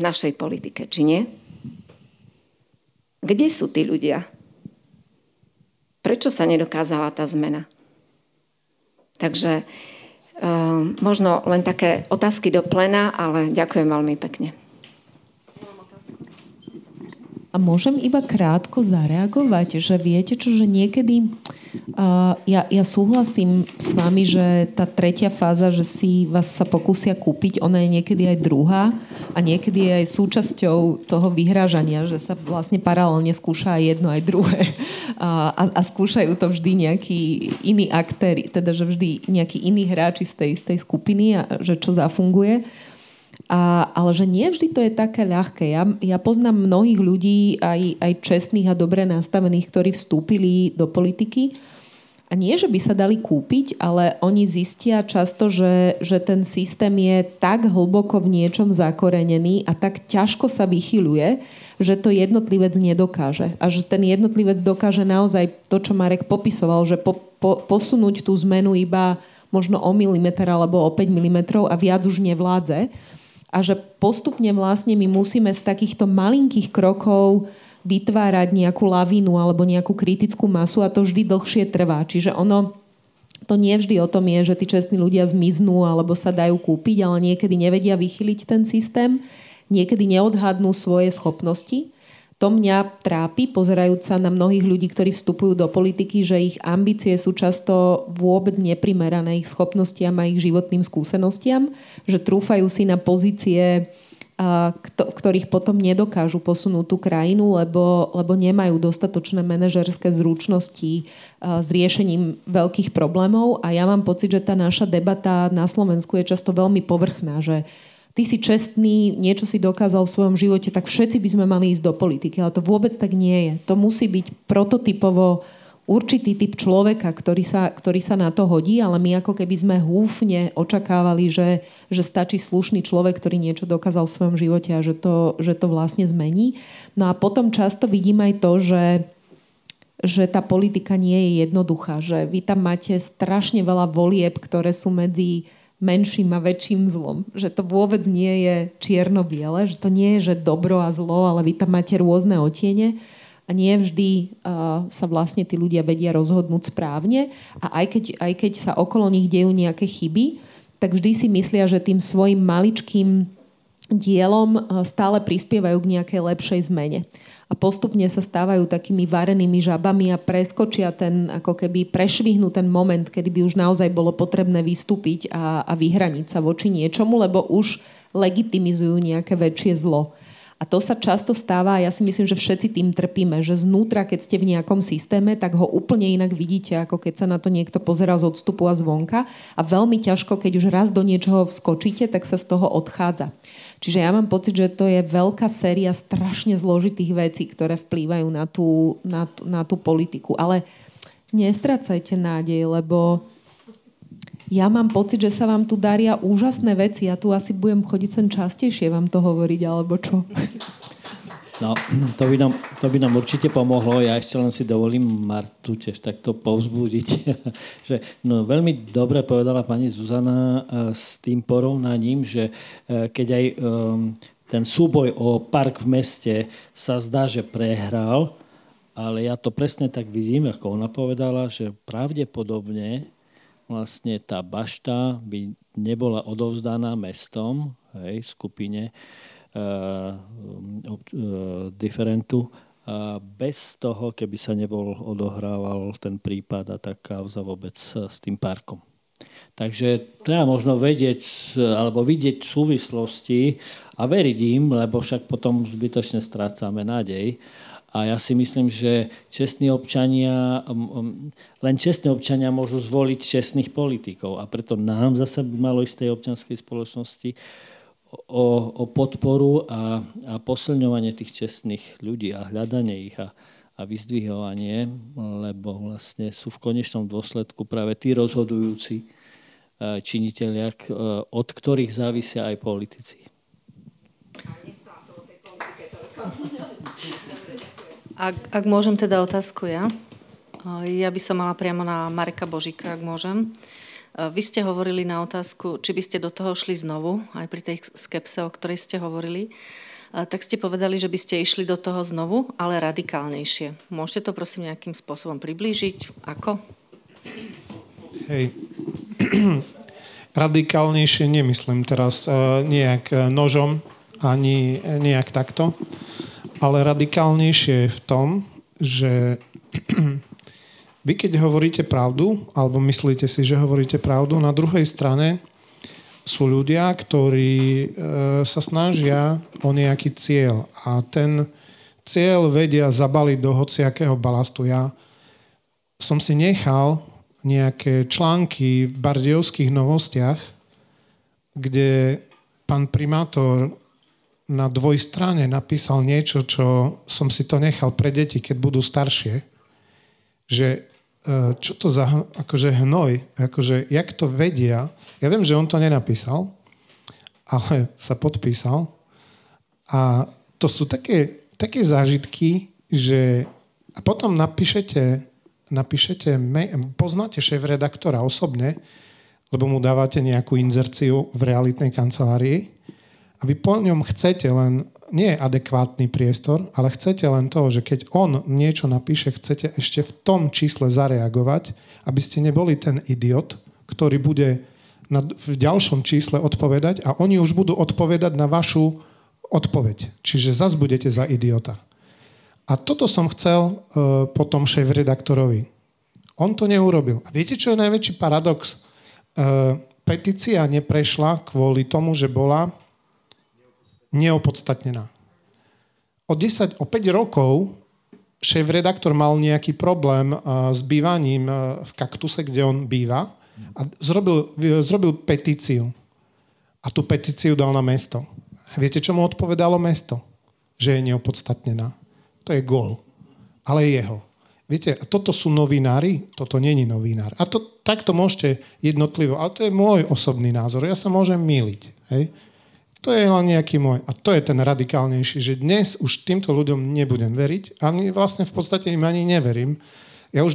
V našej politike, či nie? Kde sú tí ľudia? Prečo sa nedokázala tá zmena? Takže možno len také otázky do plena, ale ďakujem veľmi pekne. A môžem iba krátko zareagovať, že viete čo, že niekedy ja súhlasím s vami, že tá tretia fáza, že si vás sa pokúsia kúpiť, ona je niekedy aj druhá a niekedy je aj súčasťou toho vyhrážania, že sa vlastne paralelne skúša aj jedno, aj druhé. A skúšajú to vždy nejakí iní aktéri, teda že vždy nejakí iní hráči z tej skupiny, a že čo zafunguje. Ale že nie vždy to je také ľahké. Ja poznám mnohých ľudí, aj čestných a dobre nastavených, ktorí vstúpili do politiky. A nie, že by sa dali kúpiť, ale oni zistia často, že ten systém je tak hlboko v niečom zakorenený a tak ťažko sa vychyľuje, že to jednotlivec nedokáže. A že ten jednotlivec dokáže naozaj to, čo Marek popisoval, že posunúť tú zmenu iba možno o milimeter alebo o 5 milimetrov a viac už nevládze. a že postupne vlastne my musíme z takýchto malinkých krokov vytvárať nejakú lavinu alebo nejakú kritickú masu a to vždy dlhšie trvá. Čiže ono, to nie vždy o tom je, že tí čestní ľudia zmiznú alebo sa dajú kúpiť, ale niekedy nevedia vychyliť ten systém, niekedy neodhadnú svoje schopnosti. To mňa trápi, pozerajúc sa na mnohých ľudí, ktorí vstupujú do politiky, že ich ambície sú často vôbec neprimerané ich schopnostiam a ich životným skúsenostiam, že trúfajú si na pozície, ktorých potom nedokážu posunúť tú krajinu, lebo nemajú dostatočné manažerské zručnosti s riešením veľkých problémov. A ja mám pocit, že tá naša debata na Slovensku je často veľmi povrchná, že ty si čestný, niečo si dokázal v svojom živote, tak všetci by sme mali ísť do politiky. Ale to vôbec tak nie je. To musí byť prototypovo určitý typ človeka, ktorý sa na to hodí, ale my ako keby sme húfne očakávali, že stačí slušný človek, ktorý niečo dokázal v svojom živote a že to vlastne zmení. No a potom často vidím aj to, že tá politika nie je jednoduchá. Že vy tam máte strašne veľa volieb, ktoré sú medzi menším a väčším zlom. Že to vôbec nie je čierno-biele, že to nie je, že dobro a zlo, ale vy tam máte rôzne odtiene a nie vždy sa vlastne tí ľudia vedia rozhodnúť správne a aj keď sa okolo nich dejú nejaké chyby, tak vždy si myslia, že tým svojim maličkým dielom stále prispievajú k nejakej lepšej zmene. A postupne sa stávajú takými varenými žabami a preskočia prešvihnú ten moment, kedy by už naozaj bolo potrebné vystúpiť a vyhraniť sa voči niečomu, lebo už legitimizujú nejaké väčšie zlo. A to sa často stáva a ja si myslím, že všetci tým trpíme, že znútra, keď ste v nejakom systéme, tak ho úplne inak vidíte, ako keď sa na to niekto pozerá z odstupu a zvonka. A veľmi ťažko, keď už raz do niečoho vskočíte, tak sa z toho odchádza. Čiže ja mám pocit, že to je veľká séria strašne zložitých vecí, ktoré vplývajú na tú politiku. Ale nestracajte nádej, lebo ja mám pocit, že sa vám tu daria úžasné veci. Ja tu asi budem chodiť sem častejšie vám to hovoriť, alebo čo? No, to by nám určite pomohlo. Ja ešte len si dovolím Martu tiež takto povzbudiť. Že, no, veľmi dobre povedala pani Zuzana s tým porovnaním, že keď aj ten súboj o park v meste sa zdá, že prehral, ale ja to presne tak vidím, ako ona povedala, že pravdepodobne vlastne tá bašta by nebola odovzdaná mestom, hej, skupine diferentu, bez toho, keby sa nebol odohrával ten prípad a tá kauza vôbec s tým parkom. Takže treba možno vedieť alebo vidieť súvislosti a veriť im, lebo však potom zbytočne strácame nádej. A ja si myslím, že len čestní občania môžu zvoliť čestných politikov. A preto nám zase by malo ísť tej občianskej spoločnosti o podporu a posilňovanie tých čestných ľudí a hľadanie ich a vyzdvihovanie, lebo vlastne sú v konečnom dôsledku práve tí rozhodujúci činitelia, od ktorých závisia aj politici. Ak môžem teda otázku ja. Ja by som mala priamo na Mareka Božíka, ak môžem. Vy ste hovorili na otázku, či by ste do toho šli znovu, aj pri tej skepse, o ktorej ste hovorili. Tak ste povedali, že by ste išli do toho znovu, ale radikálnejšie. Môžete to prosím nejakým spôsobom priblížiť? Ako? Hej. Radikálnejšie nemyslím teraz nejak nožom, ani nejak takto. Ale radikálnejšie je v tom, že vy keď hovoríte pravdu, alebo myslíte si, že hovoríte pravdu, na druhej strane sú ľudia, ktorí sa snažia o nejaký cieľ. A ten cieľ vedia zabaliť do hociakého balastu. Ja som si nechal nejaké články v Bardejovských novostiach, kde pán primátor na dvojstrane napísal niečo, čo som si to nechal pre deti, keď budú staršie, že čo to za hnoj, jak to vedia. Ja viem, že on to nenapísal, ale sa podpísal. A to sú také zážitky, že a potom napíšete poznáte šéfredaktora osobne, lebo mu dávate nejakú inzerciu v realitnej kancelárii. a vy po ňom chcete len, nie je adekvátny priestor, ale chcete len toho, že keď on niečo napíše, chcete ešte v tom čísle zareagovať, aby ste neboli ten idiot, ktorý bude v ďalšom čísle odpovedať a oni už budú odpovedať na vašu odpoveď. Čiže zas budete za idiota. A toto som chcel potom šéf-redaktorovi. On to neurobil. A viete, čo je najväčší paradox? Petícia neprešla kvôli tomu, že bola neopodstatnená. O 5 rokov šéf-redaktor mal nejaký problém s bývaním v Kaktuse, kde on býva, a zrobil petíciu. A tú petíciu dal na mesto. Viete, čo mu odpovedalo mesto? Že je neopodstatnená. To je gól. Ale jeho. Viete, toto sú novinári, toto není novinár. A to, takto môžete jednotlivo, ale to je môj osobný názor. Ja sa môžem mýliť. Hej? To je len nejaký môj. A to je ten radikálnejší, že dnes už týmto ľuďom nebudem veriť. Ani vlastne v podstate im ani neverím. Ja už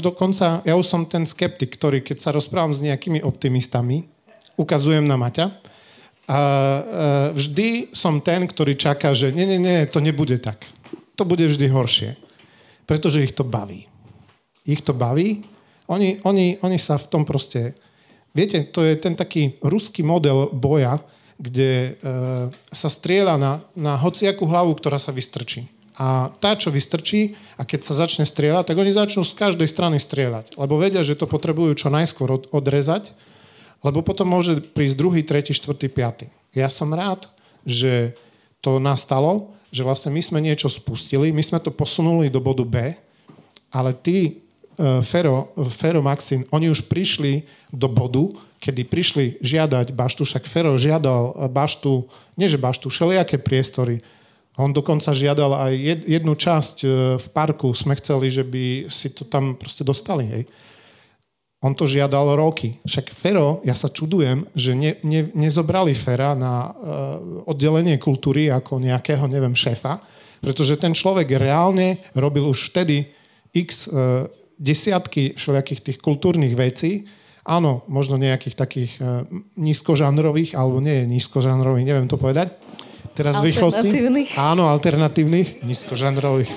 som ten skeptik, ktorý keď sa rozprávam s nejakými optimistami, ukazujem na Maťa, a vždy som ten, ktorý čaká, že nie, to nebude tak. To bude vždy horšie. Pretože ich to baví. Oni sa v tom proste... Viete, to je ten taký ruský model boja, kde sa strieľa na hociakú hlavu, ktorá sa vystrčí. A tá, čo vystrčí, a keď sa začne strieľať, tak oni začnú z každej strany strieľať. Lebo vedia, že to potrebujú čo najskôr odrezať, lebo potom môže prísť druhý, tretí, štvrtý, piaty. Ja som rád, že to nastalo, že vlastne my sme niečo spustili, my sme to posunuli do bodu B, ale tí Fero Maxin, oni už prišli do bodu, kedy prišli žiadať baštu, však Fero žiadal baštu, nie že baštu, všelijaké priestory. On dokonca žiadal aj jednu časť v parku. Sme chceli, že by si to tam proste dostali. Hej. On to žiadal roky. Však Fero, ja sa čudujem, že nezobrali Fera na oddelenie kultúry ako nejakého, neviem, šéfa, pretože ten človek reálne robil už vtedy x desiatky všelijakých tých kultúrnych vecí. Áno, možno nejakých takých nízkožanrových, alebo nie nízkožanrových, neviem to povedať. Teraz alternatívnych. Áno, alternatívnych, nízkožanrových.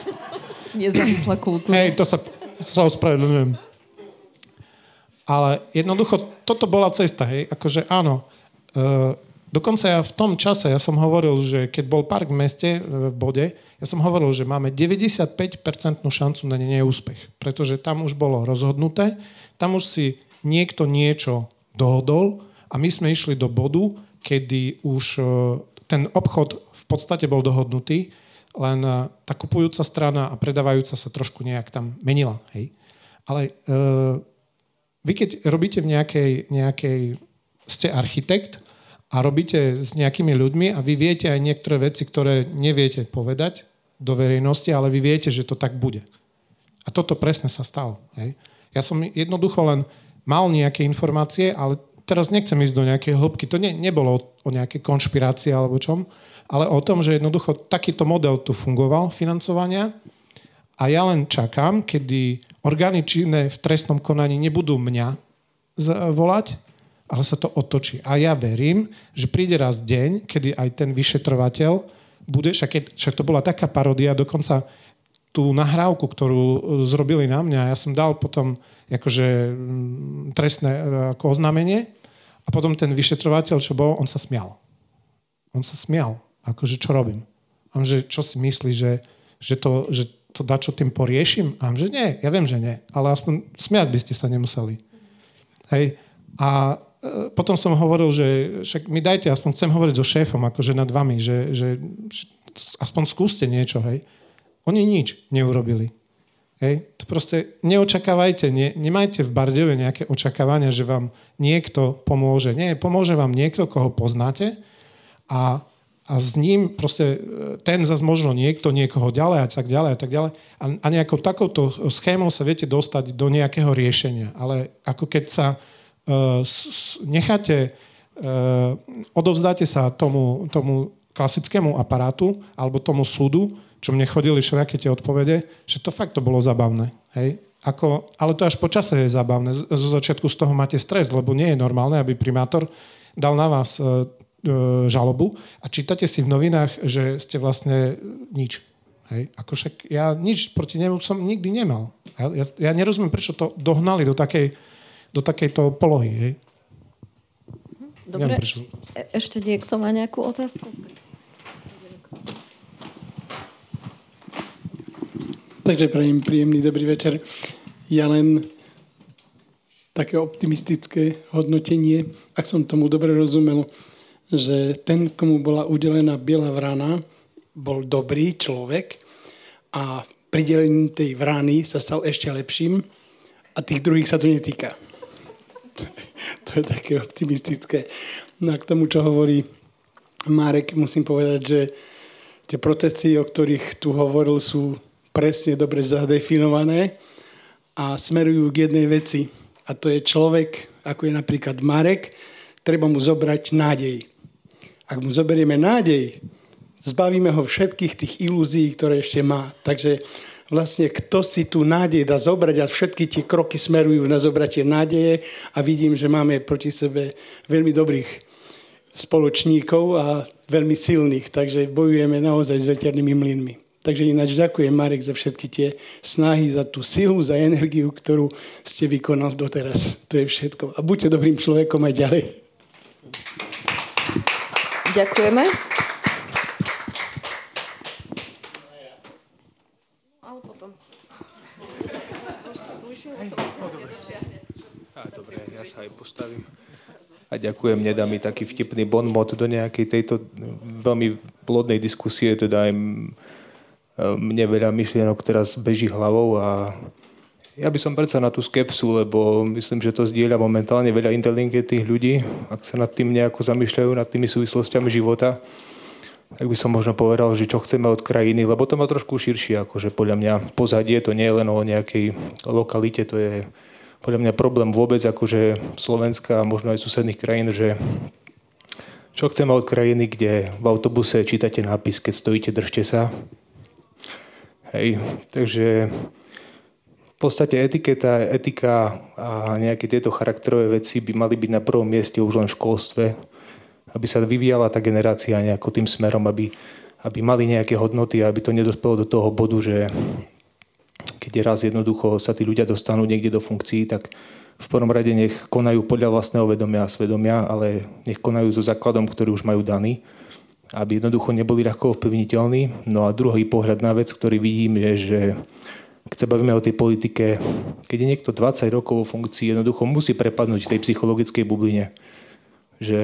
Nezávislá kultúra. Hej, to sa ospravedlňujem. Ale jednoducho, toto bola cesta, hej. Akože áno. Dokonca ja v tom čase, ja som hovoril, že keď bol park v meste v bode, ja som hovoril, že máme 95% šancu na neúspech. Pretože tam už bolo rozhodnuté, tam už si niekto niečo dohodol a my sme išli do bodu, kedy už... Ten obchod v podstate bol dohodnutý, len tá kupujúca strana a predávajúca sa trošku nejak tam menila. Hej. Ale vy keď robíte v nejakej ste architekt a robíte s nejakými ľuďmi a vy viete aj niektoré veci, ktoré neviete povedať do verejnosti, ale vy viete, že to tak bude. A toto presne sa stalo. Hej. Ja som jednoducho len mal nejaké informácie, ale teraz nechcem ísť do nejakej hĺbky. To nebolo o nejakej konšpirácii alebo čom, ale o tom, že jednoducho takýto model tu fungoval, financovania. A ja len čakám, kedy orgány činné v trestnom konaní nebudú mňa volať, ale sa to otočí. A ja verím, že príde raz deň, kedy aj ten vyšetrovateľ bude, však to bola taká paródia, dokonca tú nahrávku, ktorú zrobili na mňa, ja som dal potom akože trestné ako oznámenie. A potom ten vyšetrovateľ, čo bol, on sa smial. On sa smial. Akože, čo robím? A on, že čo si myslí, že to dačo tým poriešim? A on, že nie, ja viem, že nie. Ale aspoň smiať by ste sa nemuseli. Hej. A potom som hovoril, že však mi dajte, aspoň chcem hovoriť so šéfom, akože nad vami, že aspoň skúste niečo. Hej. Oni nič neurobili. Hej. To proste neočakávajte, nemajte v Bardejove nejaké očakávania, že vám niekto pomôže. Nie, pomôže vám niekto, koho poznáte a s ním proste ten zase možno niekto, niekoho ďalej a tak ďalej a tak ďalej. A nejakou takouto schémou sa viete dostať do nejakého riešenia. Ale ako keď sa necháte, odovzdáte sa tomu klasickému aparátu alebo tomu súdu, čo mne chodili všelijaké tie odpovede, že to fakt to bolo zabavné. Hej? Ale to až po čase je zabavné. Zo začiatku z toho máte stres, lebo nie je normálne, aby primátor dal na vás žalobu a čítate si v novinách, že ste vlastne nič. Hej. Ako však ja nič proti nemu som nikdy nemal. Ja nerozumiem, prečo to dohnali do takejto polohy. Hej. Dobre, neviem, prečo... ešte niekto má nejakú otázku? Takže prajem príjemný dobrý večer. Ja len také optimistické hodnotenie, ak som tomu dobre rozumel, že ten, komu bola udelená Biela Vrana, bol dobrý človek a pridelením tej vrany sa stal ešte lepším a tých druhých sa to netýka. To je také optimistické. No a k tomu, čo hovorí Marek, musím povedať, že tie procesy, o ktorých tu hovoril, sú presne dobre zadefinované a smerujú k jednej veci. A to je človek, ako je napríklad Marek, treba mu zobrať nádej. Ak mu zoberieme nádej, zbavíme ho všetkých tých ilúzií, ktoré ešte má. Takže vlastne, kto si tú nádej dá zobrať a všetky tie kroky smerujú na zobratie nádeje a vidím, že máme proti sebe veľmi dobrých spoločníkov a veľmi silných. Takže bojujeme naozaj s veternými mlynmi. Takže ináč ďakujem, Marek, za všetky tie snahy, za tú silu, za energiu, ktorú ste vykonal doteraz. To je všetko. A buďte dobrým človekom aj ďalej. Ďakujeme. Ale potom. Dobre, ja sa aj postavím. A ďakujem, nedá mi taký vtipný bonmot do nejakej tejto veľmi plodnej diskusie, teda aj mne veľa myšlienok teraz beží hlavou a ja by som predsa na tú skepsu, lebo myslím, že to zdieľa momentálne veľa inteligentných ľudí. Ak sa nad tým nejako zamýšľajú, nad tými súvislostiami života, tak by som možno povedal, že čo chceme od krajiny, lebo to má trošku širšie, akože podľa mňa pozadie, to nie je len o nejakej lokalite, to je podľa mňa problém vôbec akože Slovenska a možno aj susedných krajín, že čo chceme od krajiny, kde v autobuse čítate nápis, keď stojíte, držte sa. Hej, takže v podstate etika a nejaké tieto charakterové veci by mali byť na prvom mieste už len v školstve, aby sa vyvíjala tá generácia nejako tým smerom, aby mali nejaké hodnoty, aby to nedospelo do toho bodu, že keď raz jednoducho sa tí ľudia dostanú niekde do funkcií, tak v prvom rade nech konajú podľa vlastného vedomia a svedomia, ale nech konajú so základom, ktorý už majú daný, aby jednoducho neboli ľahko ovplyvniteľní. No a druhý pohľad na vec, ktorý vidím, je, že keď sa bavíme o tej politike, keď je niekto 20 rokov vo funkcii, jednoducho musí prepadnúť tej psychologickej bubline. Že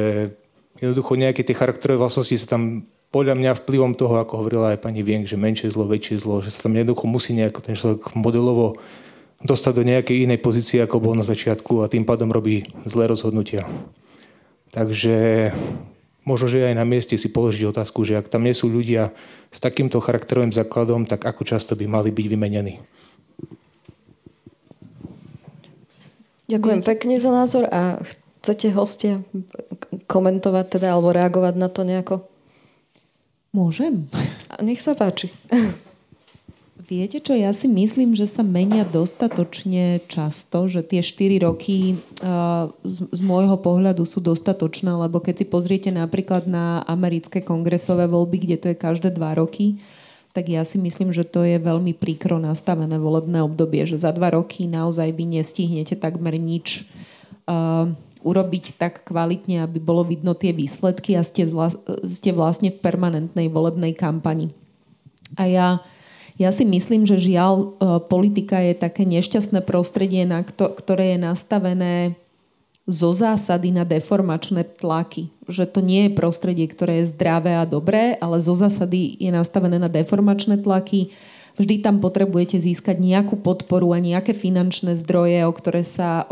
jednoducho nejaké tie charakterové vlastnosti sa tam podľa mňa vplyvom toho, ako hovorila aj pani Wienk, že menšie zlo, väčšie zlo, že sa tam jednoducho musí nejako ten človek modelovo dostať do nejakej inej pozície, ako bol na začiatku a tým pádom robí zlé rozhodnutia. Takže... možno, že aj na mieste si položiť otázku, že ak tam nie sú ľudia s takýmto charakterovým základom, tak ako často by mali byť vymenení. Ďakujem pekne za názor a chcete hostia komentovať teda alebo reagovať na to nejako? Môžem. A nech sa páči. Viete čo, ja si myslím, že sa menia dostatočne často, že tie 4 roky z môjho pohľadu sú dostatočné, lebo keď si pozriete napríklad na americké kongresové voľby, kde to je každé 2 roky, tak ja si myslím, že to je veľmi príkro nastavené volebné obdobie, že za 2 roky naozaj vy nestihnete takmer nič urobiť tak kvalitne, aby bolo vidno tie výsledky a ste vlastne v permanentnej volebnej kampani. A ja si myslím, že žiaľ, politika je také nešťastné prostredie, ktoré je nastavené zo zásady na deformačné tlaky. Že to nie je prostredie, ktoré je zdravé a dobré, ale zo zásady je nastavené na deformačné tlaky. Vždy tam potrebujete získať nejakú podporu a nejaké finančné zdroje, o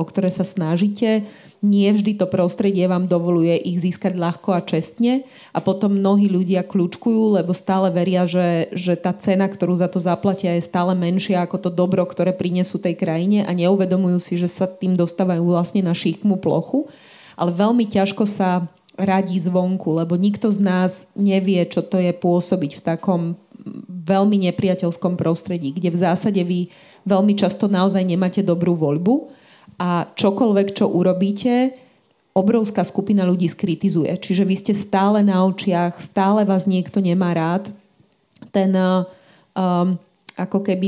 ktoré sa snažíte. Nie vždy to prostredie vám dovoluje ich získať ľahko a čestne a potom mnohí ľudia kľučkujú, lebo stále veria, že tá cena, ktorú za to zaplatia, je stále menšia ako to dobro, ktoré prinesú tej krajine a neuvedomujú si, že sa tým dostávajú vlastne na šikmú plochu. Ale veľmi ťažko sa radí zvonku, lebo nikto z nás nevie, čo to je pôsobiť v takom veľmi nepriateľskom prostredí, kde v zásade vy veľmi často naozaj nemáte dobrú voľbu a čokoľvek, čo urobíte, obrovská skupina ľudí skritizuje. Čiže vy ste stále na očiach, stále vás niekto nemá rád. Ten, ako keby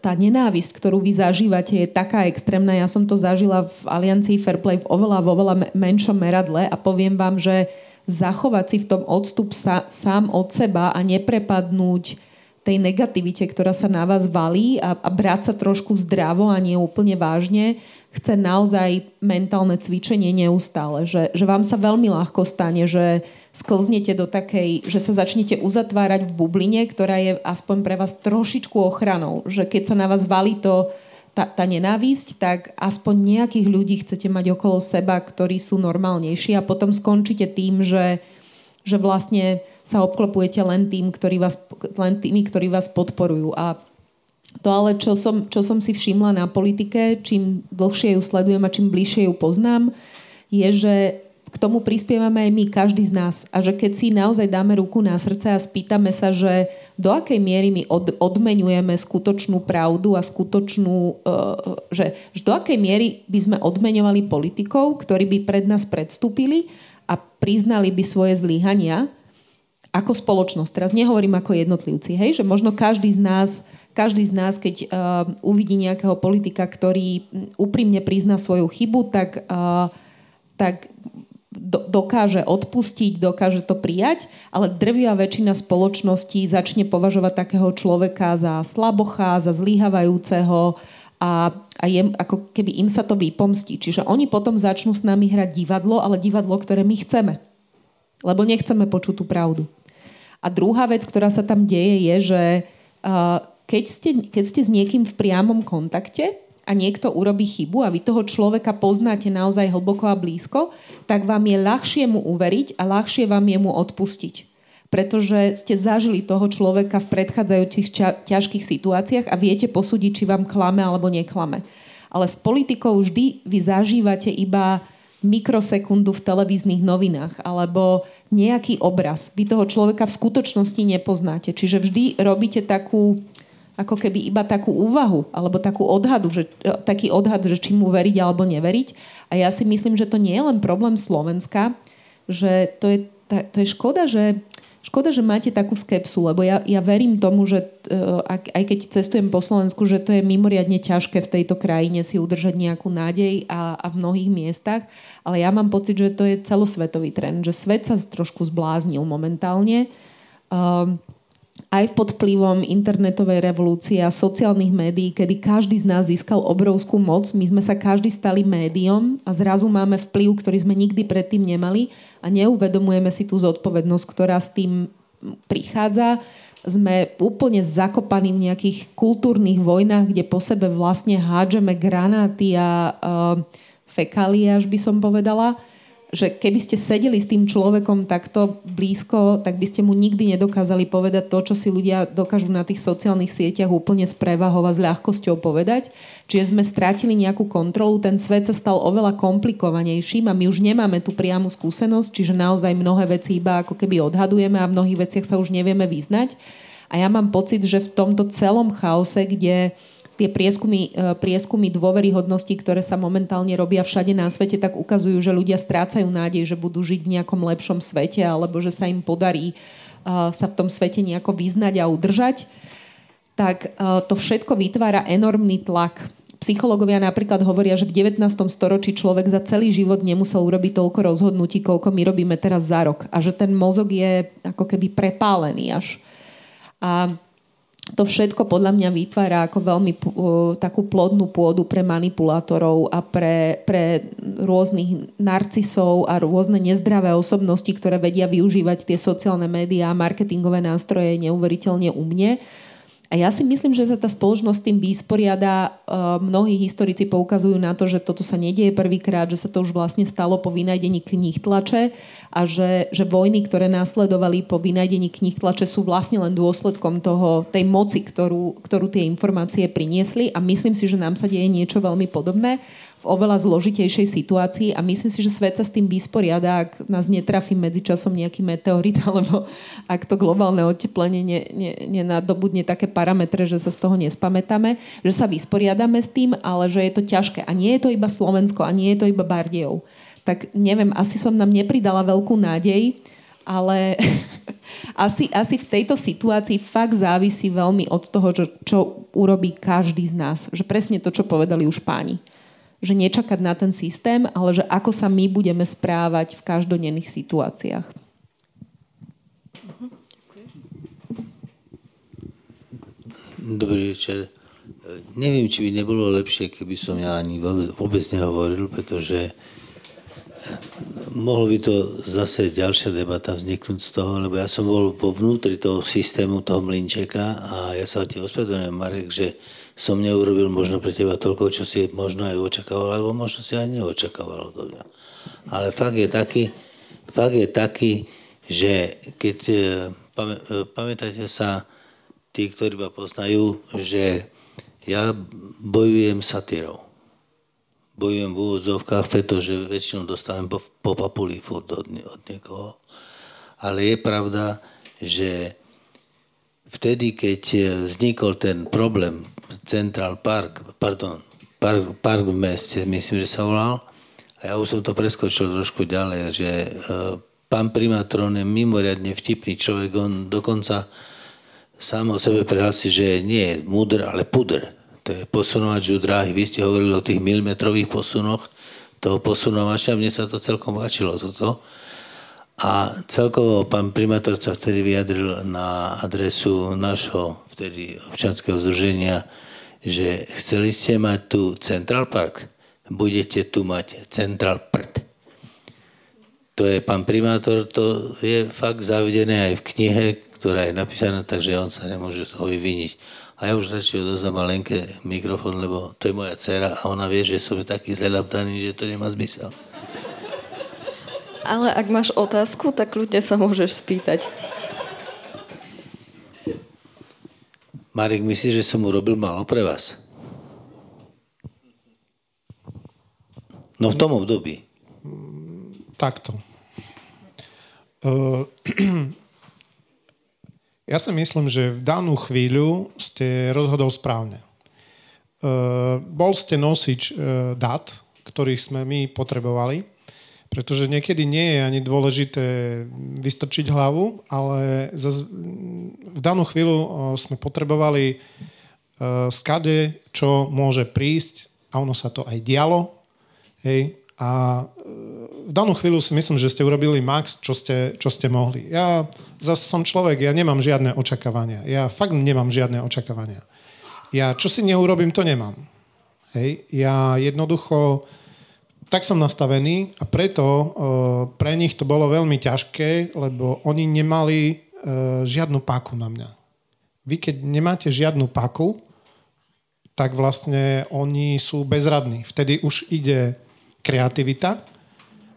tá nenávisť, ktorú vy zažívate, je taká extrémna. Ja som to zažila v Aliancii Fair Play v oveľa menšom meradle a poviem vám, že zachovať si v tom odstup sám od seba a neprepadnúť tej negativite, ktorá sa na vás valí a brať sa trošku zdravo a nie úplne vážne, chce naozaj mentálne cvičenie neustále. Že vám sa veľmi ľahko stane, že sklznete do takej, že sa začnete uzatvárať v bubline, ktorá je aspoň pre vás trošičku ochranou. Že keď sa na vás valí tá nenávisť, tak aspoň nejakých ľudí chcete mať okolo seba, ktorí sú normálnejší a potom skončíte tým, že vlastne sa obklopujete len tými, ktorí vás podporujú. A to ale, čo som si všimla na politike, čím dlhšie ju sledujem a čím bližšie ju poznám, je, že k tomu prispievame aj my, každý z nás. A že keď si naozaj dáme ruku na srdce a spýtame sa, že do akej miery my odmenujeme skutočnú pravdu a skutočnú... že do akej miery by sme odmeňovali politikov, ktorí by pred nás predstúpili a priznali by svoje zlyhania ako spoločnosť. Teraz nehovorím ako jednotlivci, hej? Že možno každý z nás keď uvidí nejakého politika, ktorý úprimne prizná svoju chybu, tak dokáže odpustiť, dokáže to prijať, ale drvivá väčšina spoločnosti začne považovať takého človeka za slabocha, za zlyhávajúceho a je, ako keby im sa to vypomstí. Čiže oni potom začnú s nami hrať divadlo, ale divadlo, ktoré my chceme. Lebo nechceme počuť tú pravdu. A druhá vec, ktorá sa tam deje, je, že keď ste s niekým v priamom kontakte a niekto urobí chybu a vy toho človeka poznáte naozaj hlboko a blízko, tak vám je ľahšie mu uveriť a ľahšie vám je mu odpustiť. Pretože ste zažili toho človeka v predchádzajúcich ťažkých situáciách a viete posúdiť, či vám klame alebo neklame. Ale s politikou vždy vy zažívate iba mikrosekundu v televíznych novinách alebo nejaký obraz. Vy toho človeka v skutočnosti nepoznáte. Čiže vždy robíte takú, ako keby iba takú úvahu alebo taký odhad, že či mu veriť alebo neveriť. A ja si myslím, že to nie je len problém Slovenska, že to je škoda, že máte takú skepsu, lebo ja verím tomu, že aj keď cestujem po Slovensku, že to je mimoriadne ťažké v tejto krajine si udržať nejakú nádej a v mnohých miestach, ale ja mám pocit, že to je celosvetový trend, že svet sa trošku zbláznil momentálne. Aj pod vplyvom internetovej revolúcie a sociálnych médií, kedy každý z nás získal obrovskú moc. My sme sa každý stali médiom a zrazu máme vplyv, ktorý sme nikdy predtým nemali a neuvedomujeme si tú zodpovednosť, ktorá s tým prichádza. Sme úplne zakopaní v nejakých kultúrnych vojnách, kde po sebe vlastne hádžeme granáty a fekálie, až by som povedala. Že keby ste sedeli s tým človekom takto blízko, tak by ste mu nikdy nedokázali povedať to, čo si ľudia dokážu na tých sociálnych sieťach úplne s prevahou a s ľahkosťou povedať. Čiže sme strátili nejakú kontrolu, ten svet sa stal oveľa komplikovanejším a my už nemáme tú priamu skúsenosť, čiže naozaj mnohé veci iba ako keby odhadujeme a v mnohých veciach sa už nevieme vyznať. A ja mám pocit, že v tomto celom chaose, kde tie prieskumy dôveryhodnosti, ktoré sa momentálne robia všade na svete, tak ukazujú, že ľudia strácajú nádej, že budú žiť v nejakom lepšom svete alebo že sa im podarí sa v tom svete nejako vyznať a udržať. Tak to všetko vytvára enormný tlak. Psychológovia napríklad hovoria, že v 19. storočí človek za celý život nemusel urobiť toľko rozhodnutí, koľko my robíme teraz za rok. A že ten mozog je ako keby prepálený až. A to všetko podľa mňa vytvára ako veľmi takú plodnú pôdu pre manipulátorov a pre rôznych narcisov a rôzne nezdravé osobnosti, ktoré vedia využívať tie sociálne médiá a marketingové nástroje neuveriteľne umne. A ja si myslím, že sa tá spoločnosť tým vysporiada. Mnohí historici poukazujú na to, že toto sa nedieje prvýkrát, že sa to už vlastne stalo po vynájdení kníh tlače a že vojny, ktoré následovali po vynájdení kníh tlače, sú vlastne len dôsledkom tej moci, ktorú tie informácie priniesli. A myslím si, že nám sa deje niečo veľmi podobné v oveľa zložitejšej situácii a myslím si, že svet sa s tým vysporiada, ak nás netrafí medzičasom nejaký meteorit, alebo ak to globálne oteplenie nenadobudne také parametre, že sa z toho nespamätáme, že sa vysporiadame s tým, ale že je to ťažké. A nie je to iba Slovensko, a nie je to iba Bardejov. tak neviem, asi som nám nepridala veľkú nádej, ale asi v tejto situácii fakt závisí veľmi od toho, čo urobí každý z nás. Že presne to, čo povedali už páni. Že nečakať na ten systém, ale že ako sa my budeme správať v každodenných situáciách. Dobrý večer. Neviem, či by nebolo lepšie, keby som ja ani vôbec nehovoril, pretože mohlo by to zase ďalšia debata vzniknúť z toho, lebo ja som bol vo vnútri toho systému, toho mlynčeka a ja sa ti ospravedlňujem, Marek, že som neurobil možno pre teba toľko, čo si možno aj očakával, alebo možno si aj neočakával. Ale fakt je taký, že keď pamätáte sa tí, ktorí ma poznajú, že ja bojujem satírou. Bojujem v úvodzovkách, pretože väčšinou dostávam po papuli furt od niekoho. Ale je pravda, že vtedy, keď vznikol ten problém Central Park, Park v meste, myslím, že sa volal, a ja už som to preskočil trošku ďalej, že pán primátor je mimoriadne vtipný človek, on dokonca sám o sebe prehlási, že nie je múdr, ale pudr. To je posunovač dráhy. Vy ste hovorili o tých milimetrových posunoch toho posunovača. Mne sa to celkom páčilo toto. A celkovo pán primátor sa vtedy vyjadril na adresu našho vtedy občianskeho združenia, že chceli ste mať tu Central Park, budete tu mať Central Prd. To je pán primátor, to je fakt zavedené aj v knihe, ktorá je napísaná, takže on sa nemôže toho vyviniť. A ja už radšej odozdám Lenke mikrofón, lebo to je moja dcera a ona vie, že som taký zľadabdaný, že to nemá zmysel. Ale ak máš otázku, tak ľudne sa môžeš spýtať. Marek, myslíš, že som urobil málo pre vás? No v tom období. Takto. Ja si myslím, že v danú chvíľu ste rozhodol správne. Bol ste nosič dát, ktorých sme my potrebovali, pretože niekedy nie je ani dôležité vystrčiť hlavu, ale v danú chvíľu sme potrebovali skade, čo môže prísť, a ono sa to aj dialo. Hej. A v danú chvíľu si myslím, že ste urobili max, čo ste mohli. Ja zase som človek, ja nemám žiadne očakávania. Ja fakt nemám žiadne očakávania. Ja čo si neurobím, to nemám. Hej. Ja jednoducho tak som nastavený a preto pre nich to bolo veľmi ťažké, lebo oni nemali žiadnu páku na mňa. Vy keď nemáte žiadnu páku, tak vlastne oni sú bezradní. Vtedy už ide kreativita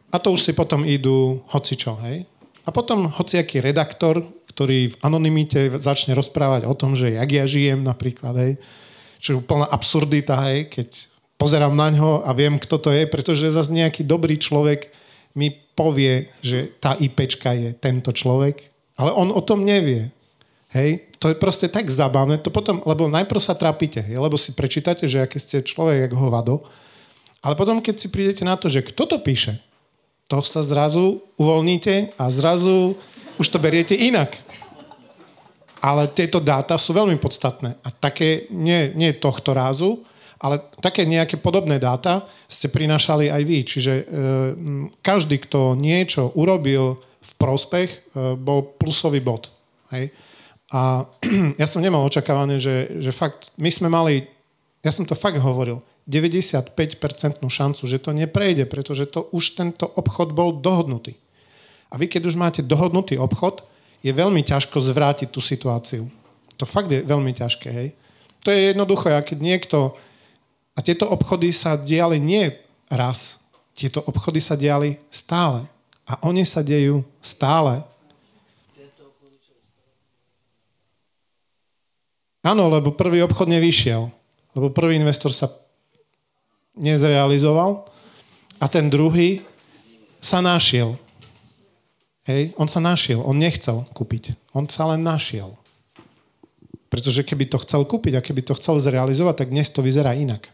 a to už si potom idú hocičo, hej. A potom hociaký redaktor, ktorý v anonymite začne rozprávať o tom, že jak ja žijem napríklad, hej. Čo je úplná absurdita, hej, keď pozerám na ňo a viem, kto to je, pretože zase nejaký dobrý človek mi povie, že tá IPčka je tento človek, ale on o tom nevie, hej. To je proste tak zabavné, to potom, lebo najprv sa trápite, hej, lebo si prečítate, že aký ste človek, jak hovado. Ale potom, keď si prídete na to, že kto to píše, to sa zrazu uvoľníte a zrazu už to beriete inak. Ale tieto dáta sú veľmi podstatné. A také, nie tohto rázu, ale také nejaké podobné dáta ste prinášali aj vy. Čiže každý, kto niečo urobil v prospech, bol plusový bod. Hej? A ja som nemal očakávanie, že fakt, my sme mali, ja som to fakt hovoril, 95% šancu, že to neprejde, pretože to už tento obchod bol dohodnutý. A vy, keď už máte dohodnutý obchod, je veľmi ťažko zvrátiť tú situáciu. To fakt je veľmi ťažké, hej. To je jednoducho, keď niekto... A tieto obchody sa diali nie raz. Tieto obchody sa diali stále. A oni sa dejú stále. Áno, lebo prvý obchod nevyšiel. Lebo prvý investor sa nezrealizoval a ten druhý sa našiel. Hej? On sa našiel. On nechcel kúpiť. On sa len našiel. Pretože keby to chcel kúpiť a keby to chcel zrealizovať, tak dnes to vyzerá inak.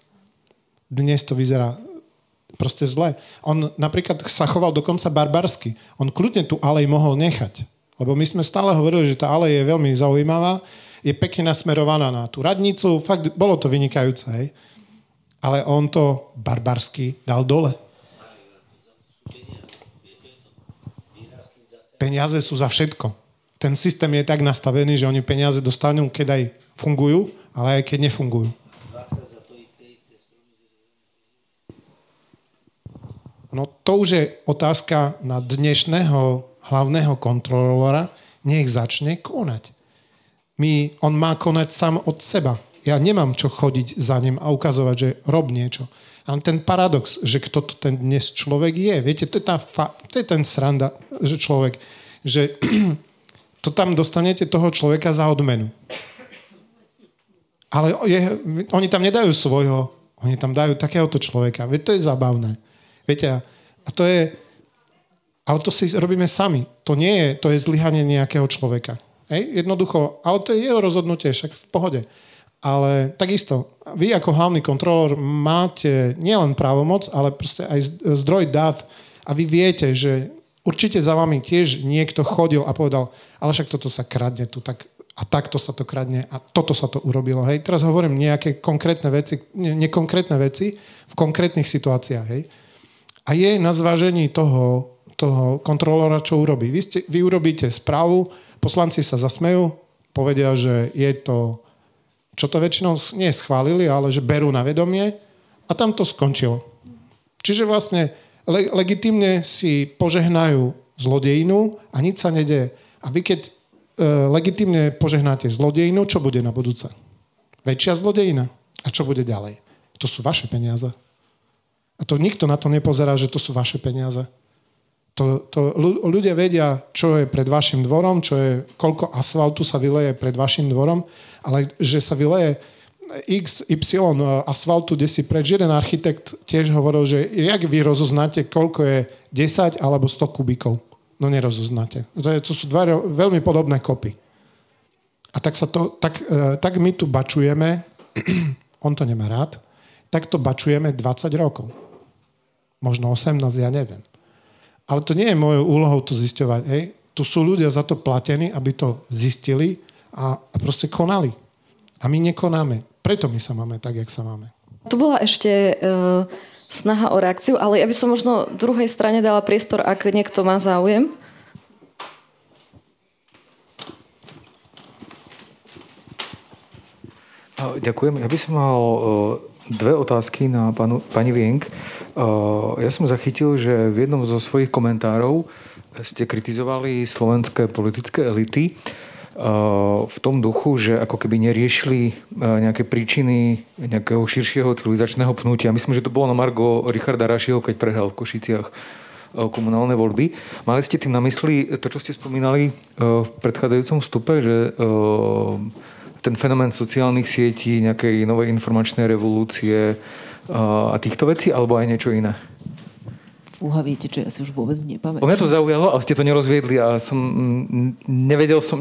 Dnes to vyzerá Proste zle. On napríklad sa choval dokonca barbarsky. On kľudne tú alej mohol nechať. Lebo my sme stále hovorili, že tá alej je veľmi zaujímavá, je pekne nasmerovaná na tú radnicu, fakt bolo to vynikajúce, hej. Ale on to barbarsky dal dole. Peniaze sú za všetko. Ten systém je tak nastavený, že oni peniaze dostanú, keď aj fungujú, ale aj keď nefungujú. No to už je otázka na dnešného hlavného kontrolóra. Nech začne konať. On má konať sám od seba. Ja nemám čo chodiť za ním a ukazovať, že rob niečo. A ten paradox, že kto to ten dnes človek je. Viete, to je ten sranda, že človek, že to tam dostanete toho človeka za odmenu. Ale oni tam nedajú svojho. Oni tam dajú takéhoto človeka. Veď to je zabavné. Viete, a to je... Ale to si robíme sami. To je zlyhanie nejakého človeka. Hej? Jednoducho, ale to je jeho rozhodnutie, však v pohode. Ale takisto, vy ako hlavný kontrolór máte nielen právomoc, ale proste aj zdroj dát. A vy viete, že určite za vami tiež niekto chodil a povedal, ale však toto sa kradne tu, tak, a takto sa to kradne a toto sa to urobilo. Hej? Teraz hovorím nejaké konkrétne veci, nekonkrétne veci v konkrétnych situáciách. Hej? A je na zvážení toho kontrolóra, čo urobí. Vy urobíte správu, poslanci sa zasmejú, povedia, že je to, čo to väčšinou nie schválili, ale že berú na vedomie a tam to skončilo. Čiže vlastne legitimne si požehnajú zlodejinu a nič sa nedeje. A vy keď legitimne požehnáte zlodejinu, čo bude na budúce? Väčšia zlodejina. A čo bude ďalej? To sú vaše peniaze. A to nikto na to nepozerá, že to sú vaše peniaze. Ľudia vedia, čo je pred vašim dvorom, koľko asfaltu sa vyleje pred vašim dvorom, ale že sa vyleje x, y asfaltu, kde si preč jeden architekt tiež hovoril, že jak vy rozoznáte, koľko je 10 alebo 100 kubíkov. No nerozoznáte. To sú dva veľmi podobné kopy. A tak my tu bačujeme, on to nemá rád, tak to bačujeme 20 rokov. Možno 18, ja neviem. Ale to nie je mojou úlohou to zisťovať. Hej. Tu sú ľudia za to platení, aby to zistili a proste konali. A my nekonáme. Preto my sa máme tak, jak sa máme. Tu bola ešte snaha o reakciu, ale ja by som možno druhej strane dala priestor, ak niekto má záujem. Ďakujem. Ja by som mal... Dve otázky na pani Wienk. Ja som zachytil, že v jednom zo svojich komentárov ste kritizovali slovenské politické elity v tom duchu, že ako keby neriešili nejaké príčiny nejakého širšieho civilizačného pnutia. Myslím, že to bolo na margo Richarda Rašího, keď prehral v Košiciach komunálne voľby. Mali ste tým na mysli to, čo ste spomínali v predchádzajúcom vstupe, že... ten fenomén sociálnych sietí, nejakej novej informačnej revolúcie a týchto vecí, alebo aj niečo iné? Fúha, viete, čo ja si už vôbec nepamätám. Mňa to zaujalo, ale ste to nerozviedli a som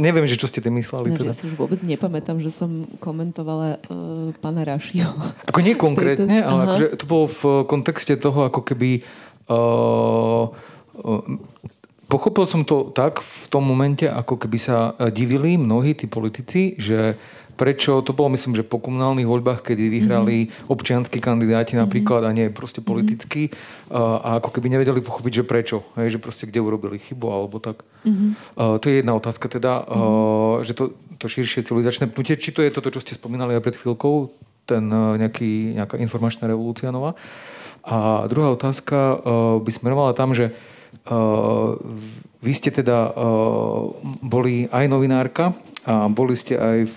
neviem, že čo ste tým mysleli. Ja si už vôbec nepamätám, že som komentovala pána Rašího. Ako nie konkrétne, ale akože to bolo v kontexte toho, ako keby... Pochopil som to tak v tom momente, ako keby sa divili mnohí tí politici, že prečo, to bolo myslím, že po komunálnych voľbách, kedy vyhrali občianski kandidáti napríklad a nie proste politickí a ako keby nevedeli pochopiť, že prečo, hej, že proste kde urobili chybu alebo tak. To je jedna otázka teda, že to širšie civilizačné pnutie, či to je toto, čo ste spomínali aj pred chvíľkou, nejaká informačná revolúcia nová. A druhá otázka by smerovala tam, že vy ste teda boli aj novinárka a boli ste aj v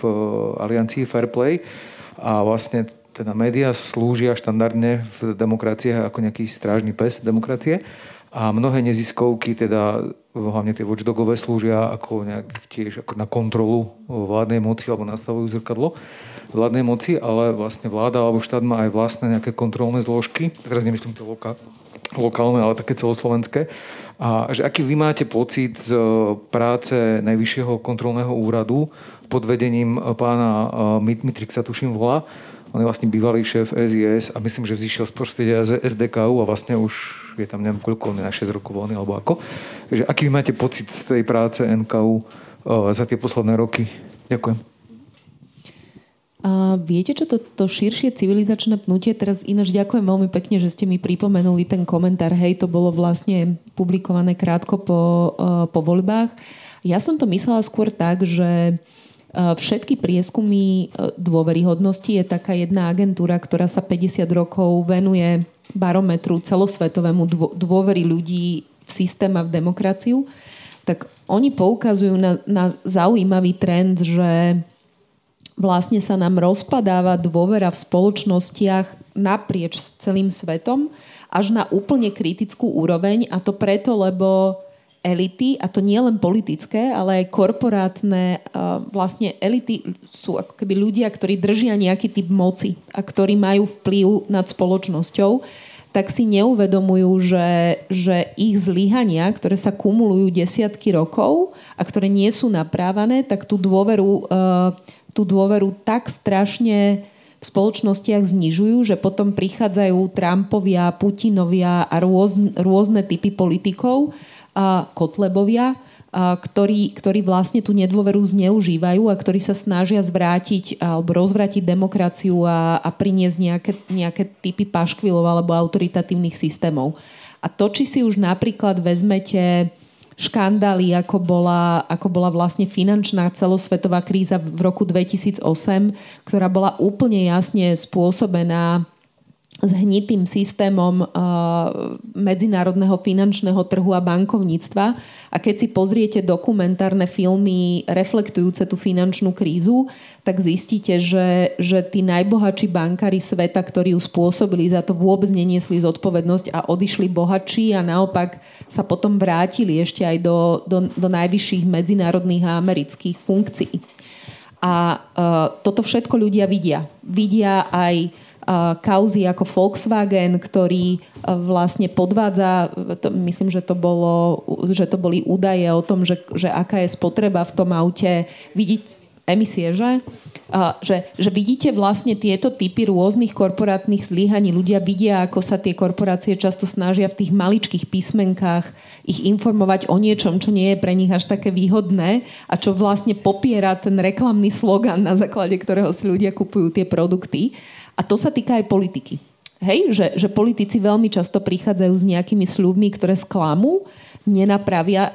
Aliancii Fair Play a vlastne teda médiá slúžia štandardne v demokracii ako nejaký strážny pes demokracie a mnohé neziskovky, teda hlavne tie watchdogové, slúžia ako nejak tiež ako na kontrolu vládnej moci alebo nastavujú zrkadlo vládnej moci, ale vlastne vláda alebo štát má aj vlastné nejaké kontrolné zložky. Teraz nemyslím to lokálne, ale také celoslovenské. A že aký vy máte pocit z práce Najvyššieho kontrolného úradu pod vedením pána Mitrixa, tuším volá, On je vlastne bývalý šéf SIS a myslím, že vzišiel z prostredia SDKU a vlastne už je tam neviem koľko, on je na 6 rokov voľný alebo ako. Takže aký vy máte pocit z tej práce NKU za tie posledné roky? Ďakujem. A viete, čo to širšie civilizačné pnutie, teraz ináč ďakujem veľmi pekne, že ste mi pripomenuli ten komentár, hej, to bolo vlastne publikované krátko po voľbách. Ja som to myslela skôr tak, že všetky prieskumy dôveryhodnosti je taká jedna agentúra, ktorá sa 50 rokov venuje barometru celosvetovému dôvery ľudí v systém a v demokraciu. Tak oni poukazujú na zaujímavý trend, že vlastne sa nám rozpadáva dôvera v spoločnostiach naprieč celým svetom až na úplne kritickú úroveň, a to preto, lebo elity, a to nie len politické, ale aj korporátne, vlastne elity sú ako keby ľudia, ktorí držia nejaký typ moci a ktorí majú vplyv nad spoločnosťou, tak si neuvedomujú, že ich zlyhania, ktoré sa kumulujú desiatky rokov a ktoré nie sú naprávané, tak tú dôveru tak strašne v spoločnostiach znižujú, že potom prichádzajú Trumpovia, Putinovia a rôzne typy politikov, Kotlebovia, ktorí vlastne tú nedôveru zneužívajú a ktorí sa snažia zvrátiť alebo rozvrátiť demokraciu a priniesť nejaké typy paškvilov alebo autoritatívnych systémov. A to, či si už napríklad vezmete škandály, ako bola vlastne finančná celosvetová kríza v roku 2008, ktorá bola úplne jasne spôsobená s hnitým systémom medzinárodného finančného trhu a bankovníctva. A keď si pozriete dokumentárne filmy reflektujúce tú finančnú krízu, tak zistíte, že tí najbohatší bankári sveta, ktorí ju spôsobili, za to vôbec neniesli zodpovednosť a odišli bohatší a naopak sa potom vrátili ešte aj do najvyšších medzinárodných a amerických funkcií. A toto všetko ľudia vidia. Vidia aj kauzy ako Volkswagen, ktorý vlastne podvádza, myslím, že to boli údaje o tom, že aká je spotreba v tom aute, vidieť emisie, že vidíte vlastne tieto typy rôznych korporátnych zlyhaní. Ľudia vidia, ako sa tie korporácie často snažia v tých maličkých písmenkách ich informovať o niečom, čo nie je pre nich až také výhodné a čo vlastne popiera ten reklamný slogan, na základe ktorého si ľudia kupujú tie produkty. A to sa týka aj politiky. Hej? Že politici veľmi často prichádzajú s nejakými sľubmi, ktoré sklamú, nenapravia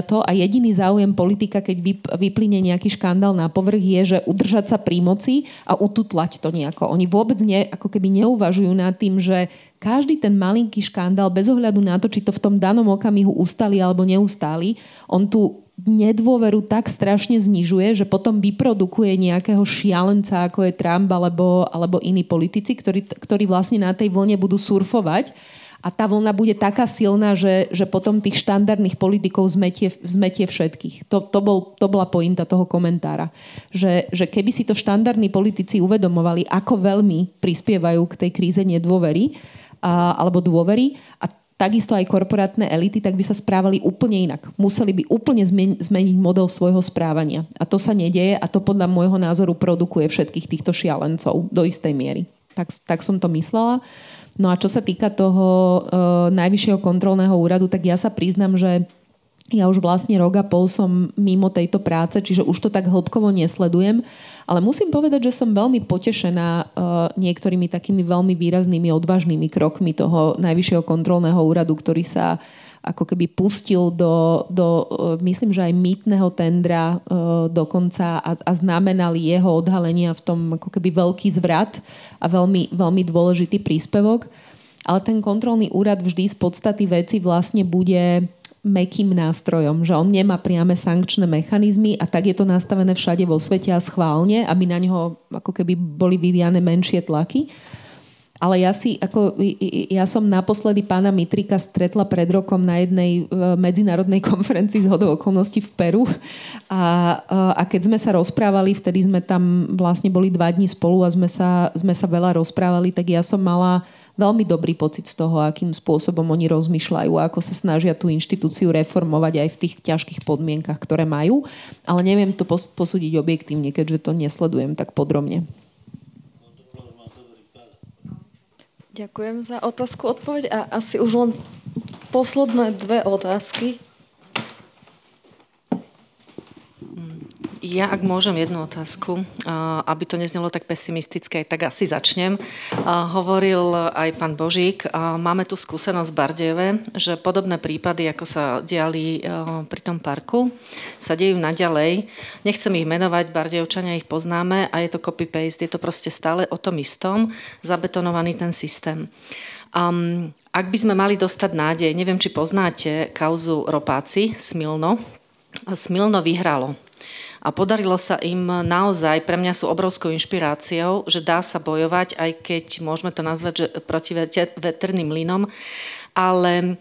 to, a jediný záujem politika, keď vyplyne nejaký škandál na povrch, je, že udržať sa pri moci a ututlať to nejako. Oni vôbec neuvažujú nad tým, že každý ten malinký škandál, bez ohľadu na to, či to v tom danom okamihu ustali alebo neustáli, on tu nedôveru tak strašne znižuje, že potom vyprodukuje nejakého šialenca, ako je Trump alebo iní politici, ktorí vlastne na tej vlne budú surfovať, a tá vlna bude taká silná, že potom tých štandardných politikov zmetie všetkých. To bola pointa toho komentára. Že keby si to štandardní politici uvedomovali, ako veľmi prispievajú k tej kríze nedôvery alebo dôvery, a takisto aj korporátne elity, tak by sa správali úplne inak. Museli by úplne zmeniť model svojho správania. A to sa nedeje a to podľa môjho názoru produkuje všetkých týchto šialencov do istej miery. Tak som to myslela. No a čo sa týka toho najvyššieho kontrolného úradu, tak ja sa priznám, že ja už vlastne rok a pol som mimo tejto práce, čiže už to tak hĺbkovo nesledujem. Ale musím povedať, že som veľmi potešená niektorými takými veľmi výraznými, odvážnymi krokmi toho najvyššieho kontrolného úradu, ktorý sa ako keby pustil do myslím, že aj mýtneho tendra dokonca a znamenali jeho odhalenia v tom ako keby veľký zvrat a veľmi, veľmi dôležitý príspevok. Ale ten kontrolný úrad vždy z podstaty veci vlastne bude mäkkým nástrojom, že on nemá priame sankčné mechanizmy, a tak je to nastavené všade vo svete a schválne, aby na ňoho ako keby boli vyvíjane menšie tlaky. Ale ja som naposledy pána Mitrika stretla pred rokom na jednej medzinárodnej konferencii zhodou okolností v Peru. A keď sme sa rozprávali, vtedy sme tam vlastne boli 2 dni spolu a sme sa veľa rozprávali, tak ja som mala veľmi dobrý pocit z toho, akým spôsobom oni rozmýšľajú a ako sa snažia tú inštitúciu reformovať aj v tých ťažkých podmienkach, ktoré majú. Ale neviem to posúdiť objektívne, keďže to nesledujem tak podrobne. Ďakujem za otázku, odpoveď a asi už len posledné dve otázky. Ja, ak môžem, jednu otázku, aby to neznelo tak pesimistické, tak asi začnem. Hovoril aj pán Božík, máme tu skúsenosť v Bardejove, že podobné prípady, ako sa diali pri tom parku, sa dejú naďalej. Nechcem ich menovať, Bardejovčania ich poznáme a je to copy-paste, je to proste stále o tom istom, zabetonovaný ten systém. Ak by sme mali dostať nádej, neviem, či poznáte kauzu Ropáci, Smilno. Smilno vyhralo. A podarilo sa im naozaj, pre mňa sú obrovskou inšpiráciou, že dá sa bojovať, aj keď môžeme to nazvať, že proti veterným mlynom. Ale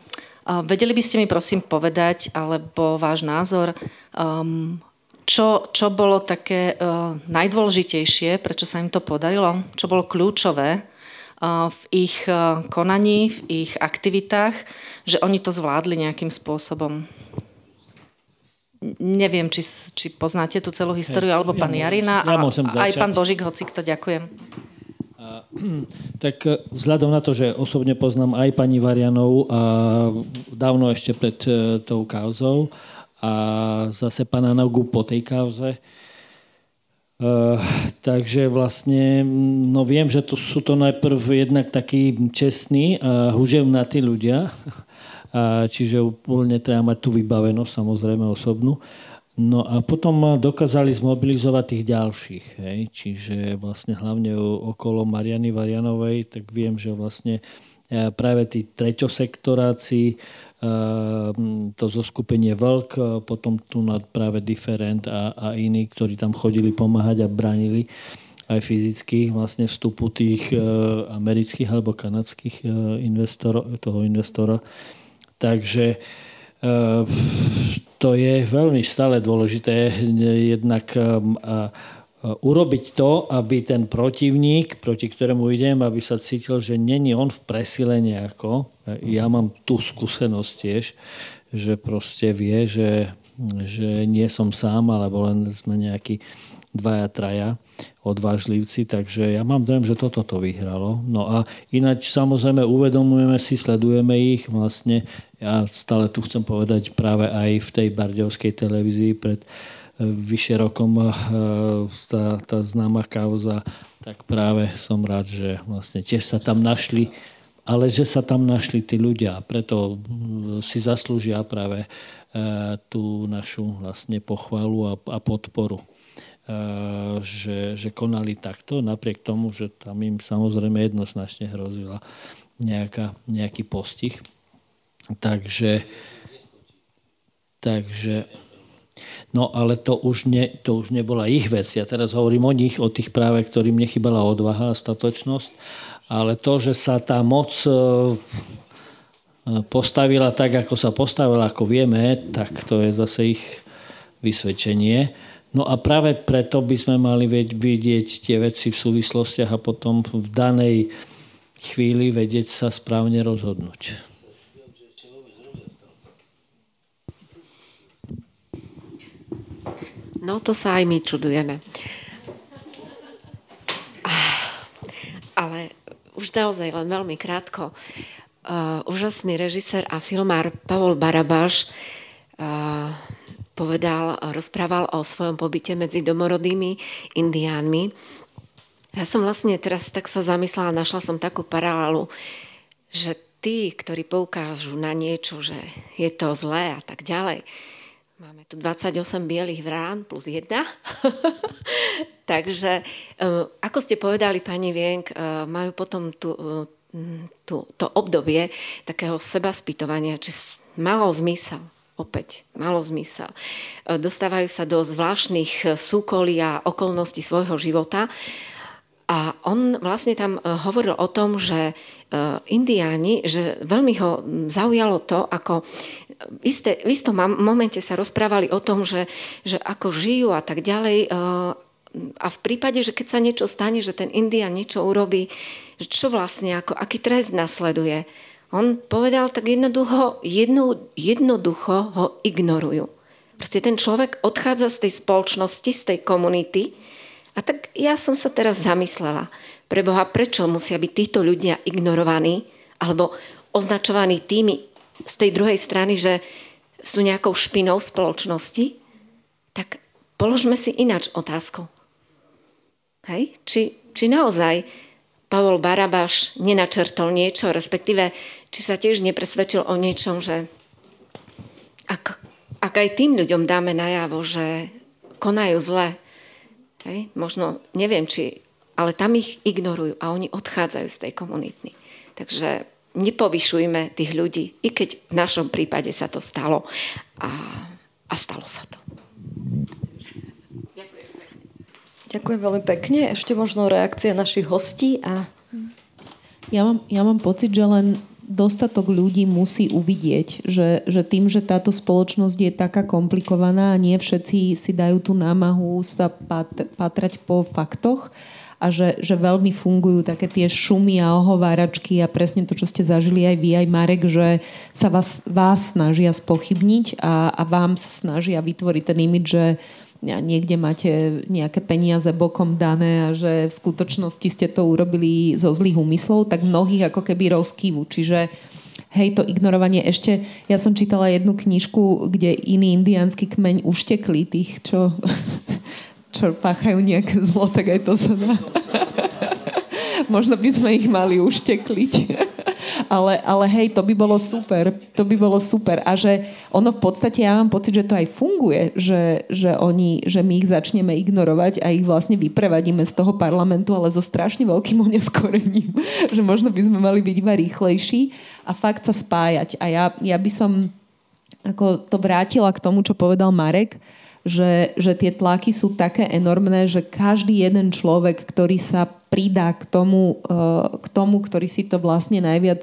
vedeli by ste mi prosím povedať, alebo váš názor, čo bolo také najdôležitejšie, prečo sa im to podarilo, čo bolo kľúčové v ich konaní, v ich aktivitách, že oni to zvládli nejakým spôsobom. Neviem, či poznáte tú celú históriu, alebo pán Jarina a aj pán Božík, hocikto, ďakujem. Tak vzhľadom na to, že osobne poznám aj pani Varianovú a dávno ešte pred tou kauzou a zase pána Nagu po tej kauze, takže vlastne no viem, že to sú to najprv jednak takí čestní a huževnatí ľudia. Čiže úplne treba mať tú vybavenosť, samozrejme osobnú. No a potom dokázali zmobilizovať tých ďalších. Hej. Čiže vlastne hlavne okolo Mariany Varianovej, tak viem, že vlastne práve tí treťosektoráci, to zoskupenie Vlk, potom tu práve Different a iní, ktorí tam chodili pomáhať a bránili aj fyzických vlastne vstupu tých amerických alebo kanadských investora. Takže to je veľmi stále dôležité jednak urobiť to, aby ten protivník, proti ktorému idem, aby sa cítil, že není on v presile nejako. Ja mám tú skúsenosť tiež, že proste vie, že nie som sám, alebo len sme nejakí dvaja, traja odvážlivci, takže ja mám dojem, že toto to vyhralo. No a ináč samozrejme uvedomujeme si, sledujeme ich vlastne. Ja stále tu chcem povedať práve aj v tej Bardejovskej televízii pred vyše rokom tá známa kauza, tak práve som rád, že vlastne tiež sa tam našli, ale že sa tam našli tí ľudia. Preto si zaslúžia práve tú našu vlastne pochvalu a podporu. Že konali takto, napriek tomu, že tam im samozrejme jednoznačne hrozila nejaký postih. Takže no ale to už nebola ich vec. Ja teraz hovorím o nich, o tých práve, ktorým nechybala odvaha a statočnosť, ale to, že sa tá moc postavila tak, ako sa postavila, ako vieme, tak to je zase ich vysvedčenie. No a práve preto by sme mali vidieť tie veci v súvislostiach a potom v danej chvíli vedieť sa správne rozhodnúť. No to sa aj my čudujeme. Ale už naozaj len veľmi krátko. Úžasný režisér a filmár Pavol Barabáš rozprával o svojom pobyte medzi domorodými indiánmi. Ja som vlastne teraz tak sa zamyslela, našla som takú paralelu, že tí, ktorí poukážu na niečo, že je to zlé a tak ďalej, máme tu 28 bielých vrán plus jedna. Takže, ako ste povedali, pani Wienk, majú potom to obdobie takého sebaspýtovania, či malo zmysel. Opäť, malo zmysel. Dostávajú sa do zvláštnych súkolí a okolností svojho života. A on vlastne tam hovoril o tom, že Indiáni, že veľmi ho zaujalo to, ako v istom momente sa rozprávali o tom, že ako žijú a tak ďalej. A v prípade, že keď sa niečo stane, že ten Indián niečo urobí, čo vlastne, aký trest nasleduje. On povedal tak jednoducho ho ignorujú. Proste ten človek odchádza z tej spoločnosti, z tej komunity. A tak ja som sa teraz zamyslela. Preboha, prečo musia byť títo ľudia ignorovaní alebo označovaní tými z tej druhej strany, že sú nejakou špinou spoločnosti? Tak položme si ináč otázku. Hej? Či naozaj Pavol Barabáš nenačrtol niečo, respektíve či sa tiež nepresvedčil o niečom, že ak aj tým ľuďom dáme najavo, že konajú zle, hej? Možno, neviem či, ale tam ich ignorujú a oni odchádzajú z tej komunity. Takže nepovyšujme tých ľudí, i keď v našom prípade sa to stalo a stalo sa to. Ďakujem veľmi pekne. Ešte možno reakcia našich hostí. Ja mám pocit, že len dostatok ľudí musí uvidieť, že tým, že táto spoločnosť je taká komplikovaná a nie všetci si dajú tú námahu sa pátrať po faktoch, a že veľmi fungujú také tie šumy a ohováračky a presne to, čo ste zažili aj vy, aj Marek, že sa vás snažia spochybniť a vám sa snažia vytvoriť ten imidž, že niekde máte nejaké peniaze bokom dané a že v skutočnosti ste to urobili zo zlých úmyslov, tak mnohých ako keby rozkývu. Čiže hej, to ignorovanie ešte... Ja som čítala jednu knižku, kde iný indiánsky kmeň uštekli tých, čo páchajú nejaké zlo, tak aj to sa dá. Možno by sme ich mali uštekliť. ale hej, to by bolo super. To by bolo super. A že ono v podstate, ja mám pocit, že to aj funguje, že my ich začneme ignorovať a ich vlastne vyprevadíme z toho parlamentu, ale so strašne veľkým oneskorením. Že možno by sme mali byť iba rýchlejší a fakt sa spájať. A ja by som ako to vrátila k tomu, čo povedal Marek, že tie tlaky sú také enormné, že každý jeden človek, ktorý sa pridá k tomu, ktorý si to vlastne najviac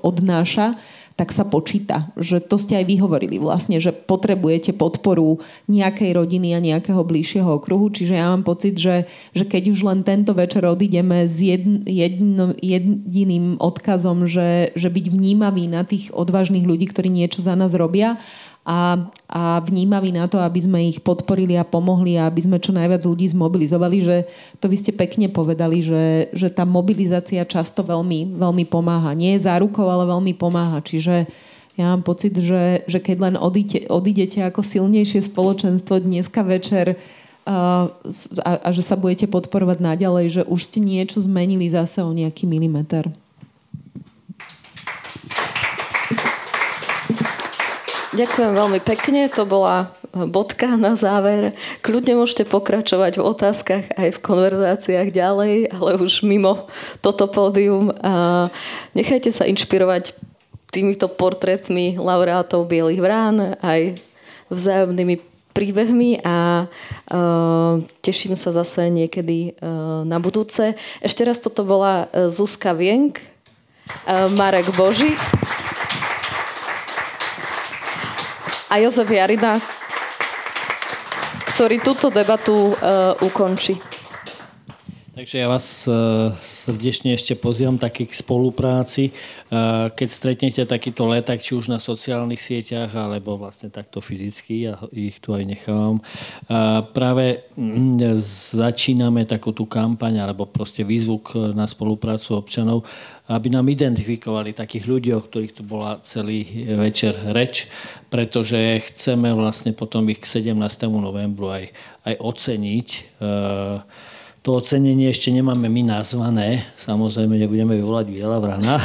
odnáša, tak sa počíta. Že to ste aj vyhovorili vlastne, že potrebujete podporu nejakej rodiny a nejakého bližšieho okruhu. Čiže ja mám pocit, že keď už len tento večer odídeme s jediným odkazom, že byť vnímavý na tých odvážnych ľudí, ktorí niečo za nás robia, a vnímaví na to, aby sme ich podporili a pomohli a aby sme čo najviac ľudí zmobilizovali, že to vy ste pekne povedali, že tá mobilizácia často veľmi, veľmi pomáha. Nie je zárukou, ale veľmi pomáha. Čiže ja mám pocit, že keď len odídete ako silnejšie spoločenstvo dneska večer a že sa budete podporovať naďalej, že už ste niečo zmenili zase o nejaký milimeter. Ďakujem veľmi pekne, to bola bodka na záver. Kľudne môžete pokračovať v otázkach aj v konverzáciách ďalej, ale už mimo toto pódium. Nechajte sa inšpirovať týmito portrétmi laureátov Bielých vrán, aj vzájomnými príbehmi a teším sa zase niekedy na budúce. Ešte raz, toto bola Zuzka Wienk, Marek Božík a Jozef Jarina, ktorý túto debatu ukončí. Takže ja vás srdečne ešte pozývam taký k spolupráci. Keď stretnete takýto leták, či už na sociálnych sieťach, alebo vlastne takto fyzicky, ja ich tu aj nechávam. Práve začíname takú tú kampaň, alebo proste výzvuk na spoluprácu občanov, aby nám identifikovali takých ľudí, o ktorých tu bola celý večer reč, pretože chceme vlastne potom ich k 17. novembru aj oceniť. To ocenenie ešte nemáme my nazvané, samozrejme nebudeme vyvolať Biela vrana,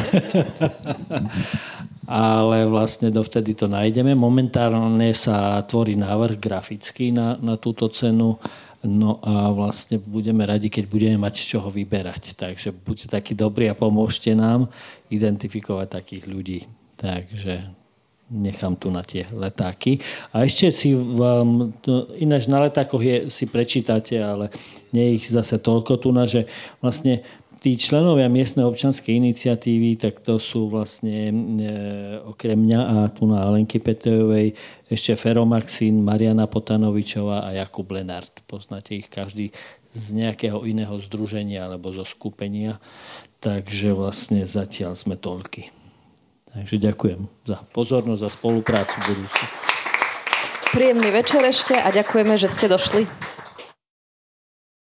ale vlastne dovtedy to nájdeme. Momentálne sa tvorí návrh grafický na túto cenu. No a vlastne budeme radi, keď budeme mať z čoho vyberať. Takže buďte takí dobrí a pomôžte nám identifikovať takých ľudí. Takže nechám tu na tie letáky. A ešte si vám, ináč na letákoch si prečítate, ale nie ich zase toľko tu, že vlastne tí členovia miestnej občianskej iniciatívy, tak to sú vlastne okrem mňa a tu na Alenky Petejovej ešte Fero Maxín, Mariana Potanovičová a Jakub Lenart. Poznáte ich každý z nejakého iného združenia alebo zo skupenia. Takže vlastne zatiaľ sme toľky. Takže ďakujem za pozornosť, za spoluprácu budúcu. Príjemný večer ešte a ďakujeme, že ste došli.